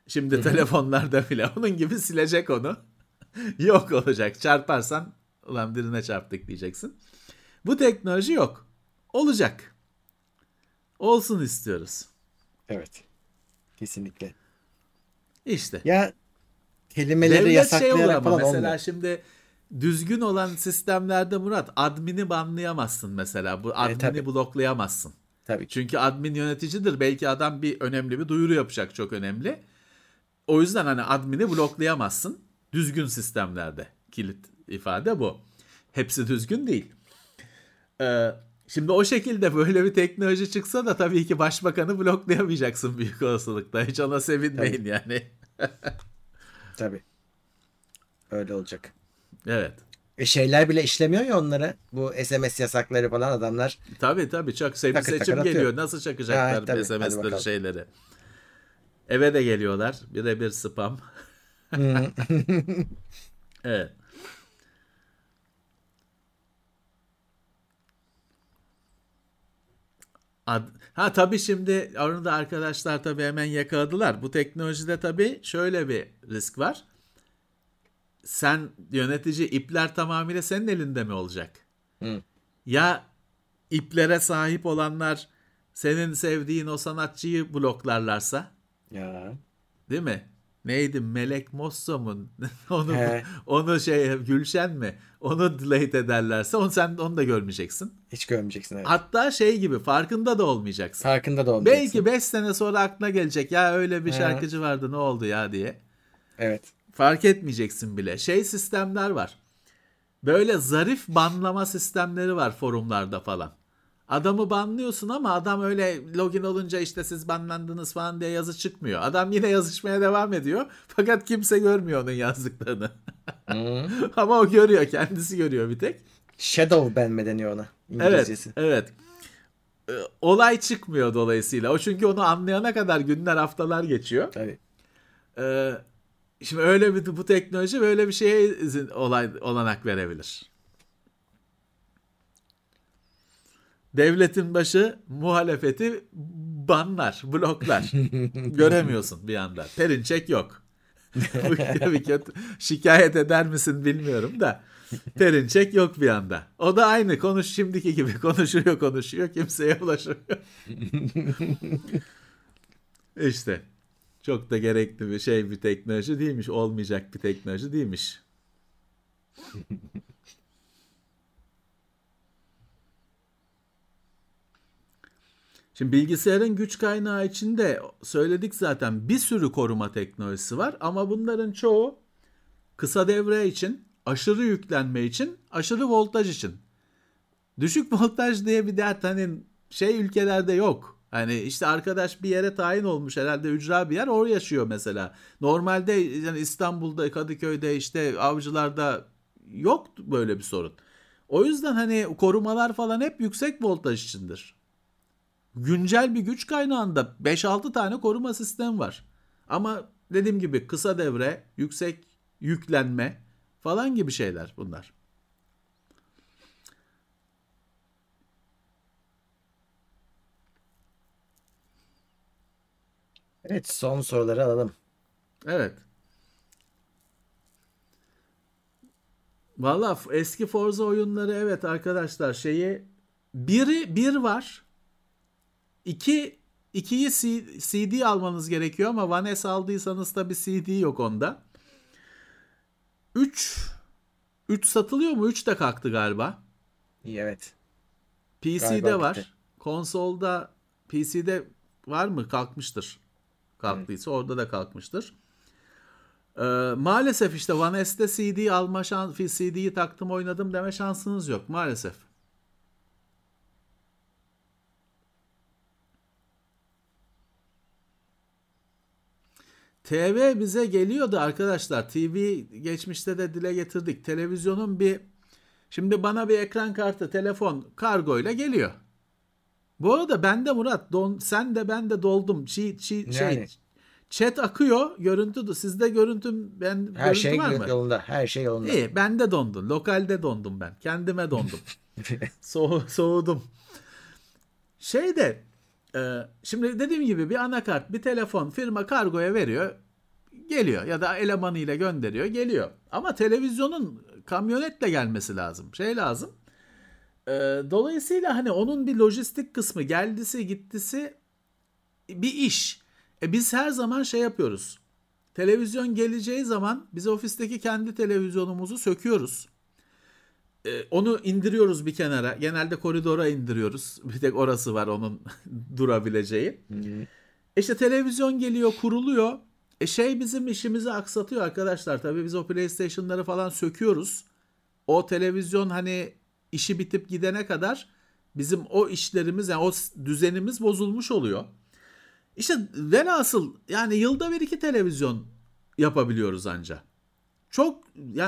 Şimdi telefonlarda bile onun gibi silecek onu. Yok olacak. Çarparsan ulan birine çarptık diyeceksin. Bu teknoloji yok. Olacak. Olsun istiyoruz. Evet. Kesinlikle. İşte. Ya kelimeleri devlet yasaklayarak şey falan mesela olmuyor. Şimdi düzgün olan sistemlerde Murat admini banlayamazsın mesela. Bu admini bloklayamazsın. Tabii. Çünkü admin yöneticidir. Belki adam önemli bir duyuru yapacak, çok önemli. O yüzden hani admini bloklayamazsın. Düzgün sistemlerde kilit ifade bu. Hepsi düzgün değil. Şimdi o şekilde böyle bir teknoloji çıksa da tabii ki başbakanı bloklayamayacaksın büyük olasılıkla. Hiç ona sevinmeyin yani. Tabii. Öyle olacak. Evet. Şeyler bile işlemiyor ya onlara. Bu SMS yasakları falan adamlar. Tabii. Çok seçim geliyor. Nasıl çakacaklar SMS'leri şeyleri. Eve de geliyorlar. Birebir spam. Evet. Tabii şimdi onu da arkadaşlar tabii hemen yakaladılar. Bu teknolojide tabii şöyle bir risk var. Sen yönetici, ipler tamamıyla senin elinde mi olacak? Ya iplere sahip olanlar senin sevdiğin o sanatçıyı bloklarlarsa? Ya. Değil mi? Neydi? Melek Mosso'mun onu Gülşen mi? Onu delete ederlerse sen onu da görmeyeceksin. Hiç görmeyeceksin. Evet. Hatta şey gibi farkında da olmayacaksın. Belki 5 sene sonra aklına gelecek ya öyle bir şarkıcı vardı ne oldu ya diye. Evet. Fark etmeyeceksin bile. Sistemler var. Böyle zarif banlama sistemleri var forumlarda falan. Adamı banlıyorsun ama adam öyle login olunca işte siz banlandınız falan diye yazı çıkmıyor. Adam yine yazışmaya devam ediyor. Fakat kimse görmüyor onun yazdıklarını. Ama o görüyor. Kendisi görüyor bir tek. Shadow ban mı deniyor ona İngilizcesi? Evet. Olay çıkmıyor dolayısıyla. O çünkü onu anlayana kadar günler haftalar geçiyor. Tabii. Şimdi öyle bir bu teknoloji böyle bir şeye olanak verebilir. Devletin başı muhalefeti banlar, bloklar. Göremiyorsun bir anda. Perinçek yok. Şikayet eder misin bilmiyorum da. Perinçek yok bir anda. O da aynı şimdiki gibi konuşuyor, kimseye ulaşamıyor. İşte çok da gerekli bir şey, bir teknoloji değilmiş, olmayacak bir teknoloji değilmiş. Şimdi bilgisayarın güç kaynağı içinde söyledik zaten, bir sürü koruma teknolojisi var ama bunların çoğu kısa devre için, aşırı yüklenme için, aşırı voltaj için. Düşük voltaj diye bir dert ülkelerde yok. Hani işte arkadaş bir yere tayin olmuş herhalde, ücra bir yer, orada yaşıyor mesela. Normalde yani İstanbul'da, Kadıköy'de, işte Avcılar'da yok böyle bir sorun. O yüzden hani korumalar falan hep yüksek voltaj içindir. Güncel bir güç kaynağında 5-6 tane koruma sistemi var. Ama dediğim gibi kısa devre, yüksek yüklenme falan gibi şeyler bunlar. Evet, son soruları alalım. Evet. Valla eski Forza oyunları, evet arkadaşlar, bir var. 2'yi CD almanız gerekiyor ama One S aldıysanız da bir CD yok onda. 3 satılıyor mu? 3 de kalktı galiba. Evet. PC'de galiba var. Bitti. Konsolda, PC'de var mı? Kalkmıştır. Kalktıysa orada da kalkmıştır. Maalesef işte One S'de CD alma CD'yi taktım oynadım deme şansınız yok maalesef. TV bize geliyordu arkadaşlar. TV geçmişte de dile getirdik. Televizyonun şimdi bana bir ekran kartı, telefon kargoyla geliyor. Bu arada ben de Murat, sen de ben de doldum. Chat akıyor, görüntü sizde görüntü var mı? Her şey yolunda. Her şey yolunda. İyi, ben de dondum. Lokalde dondum ben. Kendime dondum. Soğudum. Şimdi dediğim gibi bir anakart, bir telefon firma kargoya veriyor, geliyor ya da elemanıyla gönderiyor, geliyor. Ama televizyonun kamyonetle gelmesi lazım, lazım. Dolayısıyla hani onun bir lojistik kısmı, geldisi gittisi bir iş. Biz her zaman yapıyoruz. Televizyon geleceği zaman biz ofisteki kendi televizyonumuzu söküyoruz. Onu indiriyoruz bir kenara. Genelde koridora indiriyoruz. Bir tek orası var onun durabileceği. Hmm. İşte televizyon geliyor, kuruluyor. Bizim işimizi aksatıyor arkadaşlar. Tabii biz o PlayStation'ları falan söküyoruz. O televizyon işi bitip gidene kadar bizim o işlerimiz, o düzenimiz bozulmuş oluyor. İşte velhasıl yılda bir iki televizyon yapabiliyoruz ancak. Çok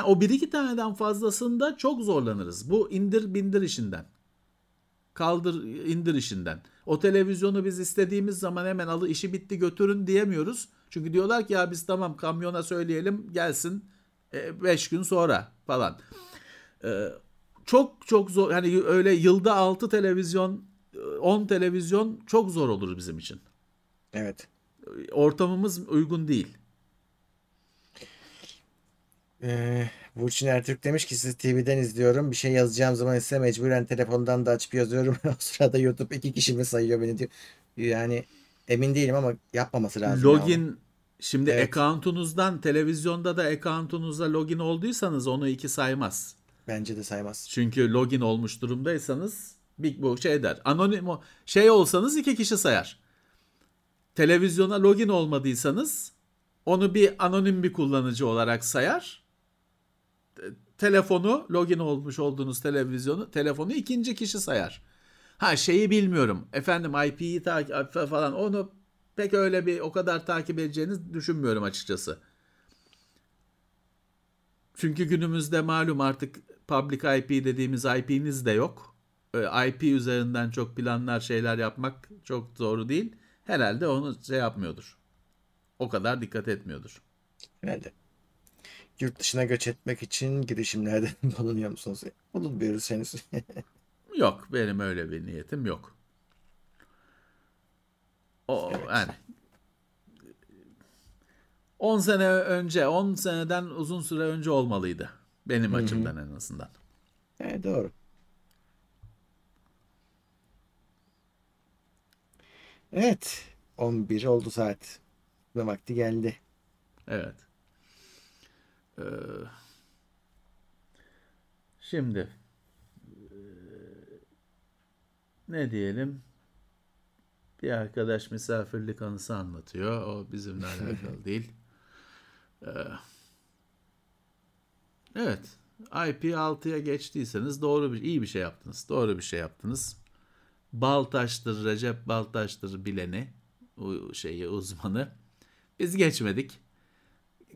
o bir iki taneden fazlasında çok zorlanırız. Bu indir bindir işinden. Kaldır indir işinden. O televizyonu biz istediğimiz zaman hemen işi bitti götürün diyemiyoruz. Çünkü diyorlar ki ya biz tamam kamyona söyleyelim gelsin 5 gün sonra falan. Çok çok zor, öyle yılda 6 televizyon 10 televizyon çok zor olur bizim için. Evet. Ortamımız uygun değil. Burçin Ertürk demiş ki sizi TV'den izliyorum. Bir şey yazacağım zaman ise mecburen telefondan da açıp yazıyorum. O sırada YouTube 2 kişi mi sayıyor beni diyor. Yani emin değilim ama yapmaması lazım. Login şimdi account'unuzdan, televizyonda da account'unuza login olduysanız onu 2 saymaz. Bence de saymaz. Çünkü login olmuş durumdaysanız bu der. Anonim olsanız 2 kişi sayar. Televizyona login olmadıysanız onu anonim bir kullanıcı olarak sayar. Telefonu, login olmuş olduğunuz telefonu ikinci kişi sayar. Ha şeyi bilmiyorum. Efendim IP'yi takip falan, onu pek öyle bir o kadar takip edeceğiniz düşünmüyorum açıkçası. Çünkü günümüzde malum artık public IP dediğimiz IP'niz de yok. IP üzerinden çok planlar, şeyler yapmak çok doğru değil. Herhalde onu şey yapmıyordur. O kadar dikkat etmiyordur. Herhalde. Yurt dışına göç etmek için girişimlerde bulunuyor musunuz? Bulunmuyoruz henüz. Yok, benim öyle bir niyetim yok. O evet. Yani 10 sene önce, 10 seneden uzun süre önce olmalıydı. Benim açımdan en azından. Evet, doğru. Evet. 11 oldu saat. Ve vakti geldi. Evet. Şimdi ne diyelim? Bir arkadaş misafirlik anısı anlatıyor. O bizimle alakalı değil. Evet. IP6'ya geçtiyseniz iyi bir şey yaptınız. Doğru bir şey yaptınız. Baltaş'tır, Recep Baltaş'tır bileni, uzmanı. Biz geçmedik.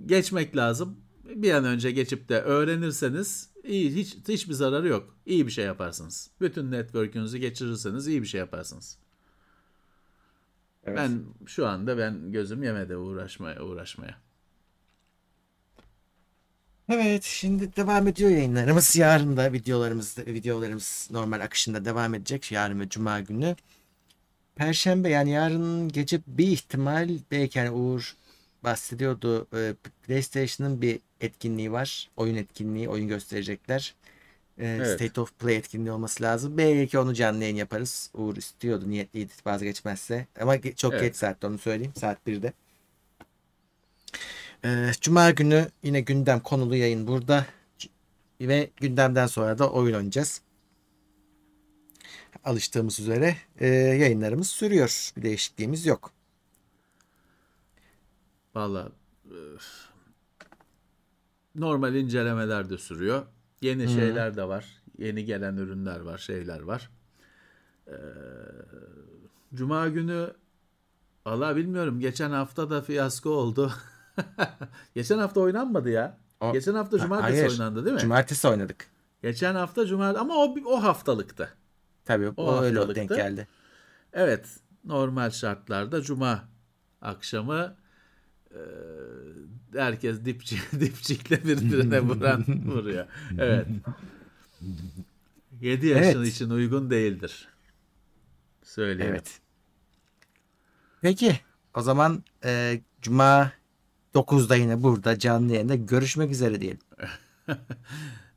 Geçmek lazım. Bir an önce geçip de öğrenirseniz iyi, hiçbir zararı yok. İyi bir şey yaparsınız. Bütün network'ünüzü geçirirseniz iyi bir şey yaparsınız. Evet. Ben şu anda gözüm yemedi uğraşmaya. Evet, şimdi devam ediyor yayınlarımız. Yarın da videolarımız normal akışında devam edecek. Yarın ve Cuma günü. Perşembe, yani yarın gece bir ihtimal, belki yani Uğur bahsediyordu, PlayStation'ın bir etkinliği var. Oyun gösterecekler. Evet. State of Play etkinliği olması lazım. Belki onu canlı yayın yaparız. Uğur istiyordu, niyetliydi vazgeçmezse. Ama çok geç saatte, onu söyleyeyim. Saat 1'de. Cuma günü yine gündem konulu yayın burada. Ve gündemden sonra da oyun oynayacağız. Alıştığımız üzere yayınlarımız sürüyor. Bir değişikliğimiz yok. Valla normal incelemeler de sürüyor. Yeni şeyler de var. Yeni gelen ürünler var. Şeyler var. Cuma günü valla bilmiyorum. Geçen hafta da fiyasko oldu. Geçen hafta oynanmadı ya. Geçen hafta cumartesi oynandı değil mi? Cumartesi oynadık. Geçen hafta cumartesi ama o haftalıktı. Tabii o öyle denk geldi. Evet. Normal şartlarda cuma akşamı herkes dipçikle birbirine vuruyor. Evet. 7 yaşın için uygun değildir. Söyleyeyim. Evet. Peki. O zaman cuma 9'da yine burada canlı yayında görüşmek üzere diyelim.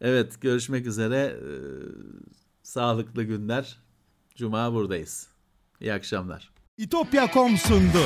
Evet, görüşmek üzere. Sağlıklı günler. Cuma buradayız. İyi akşamlar. Utopya.com sundu.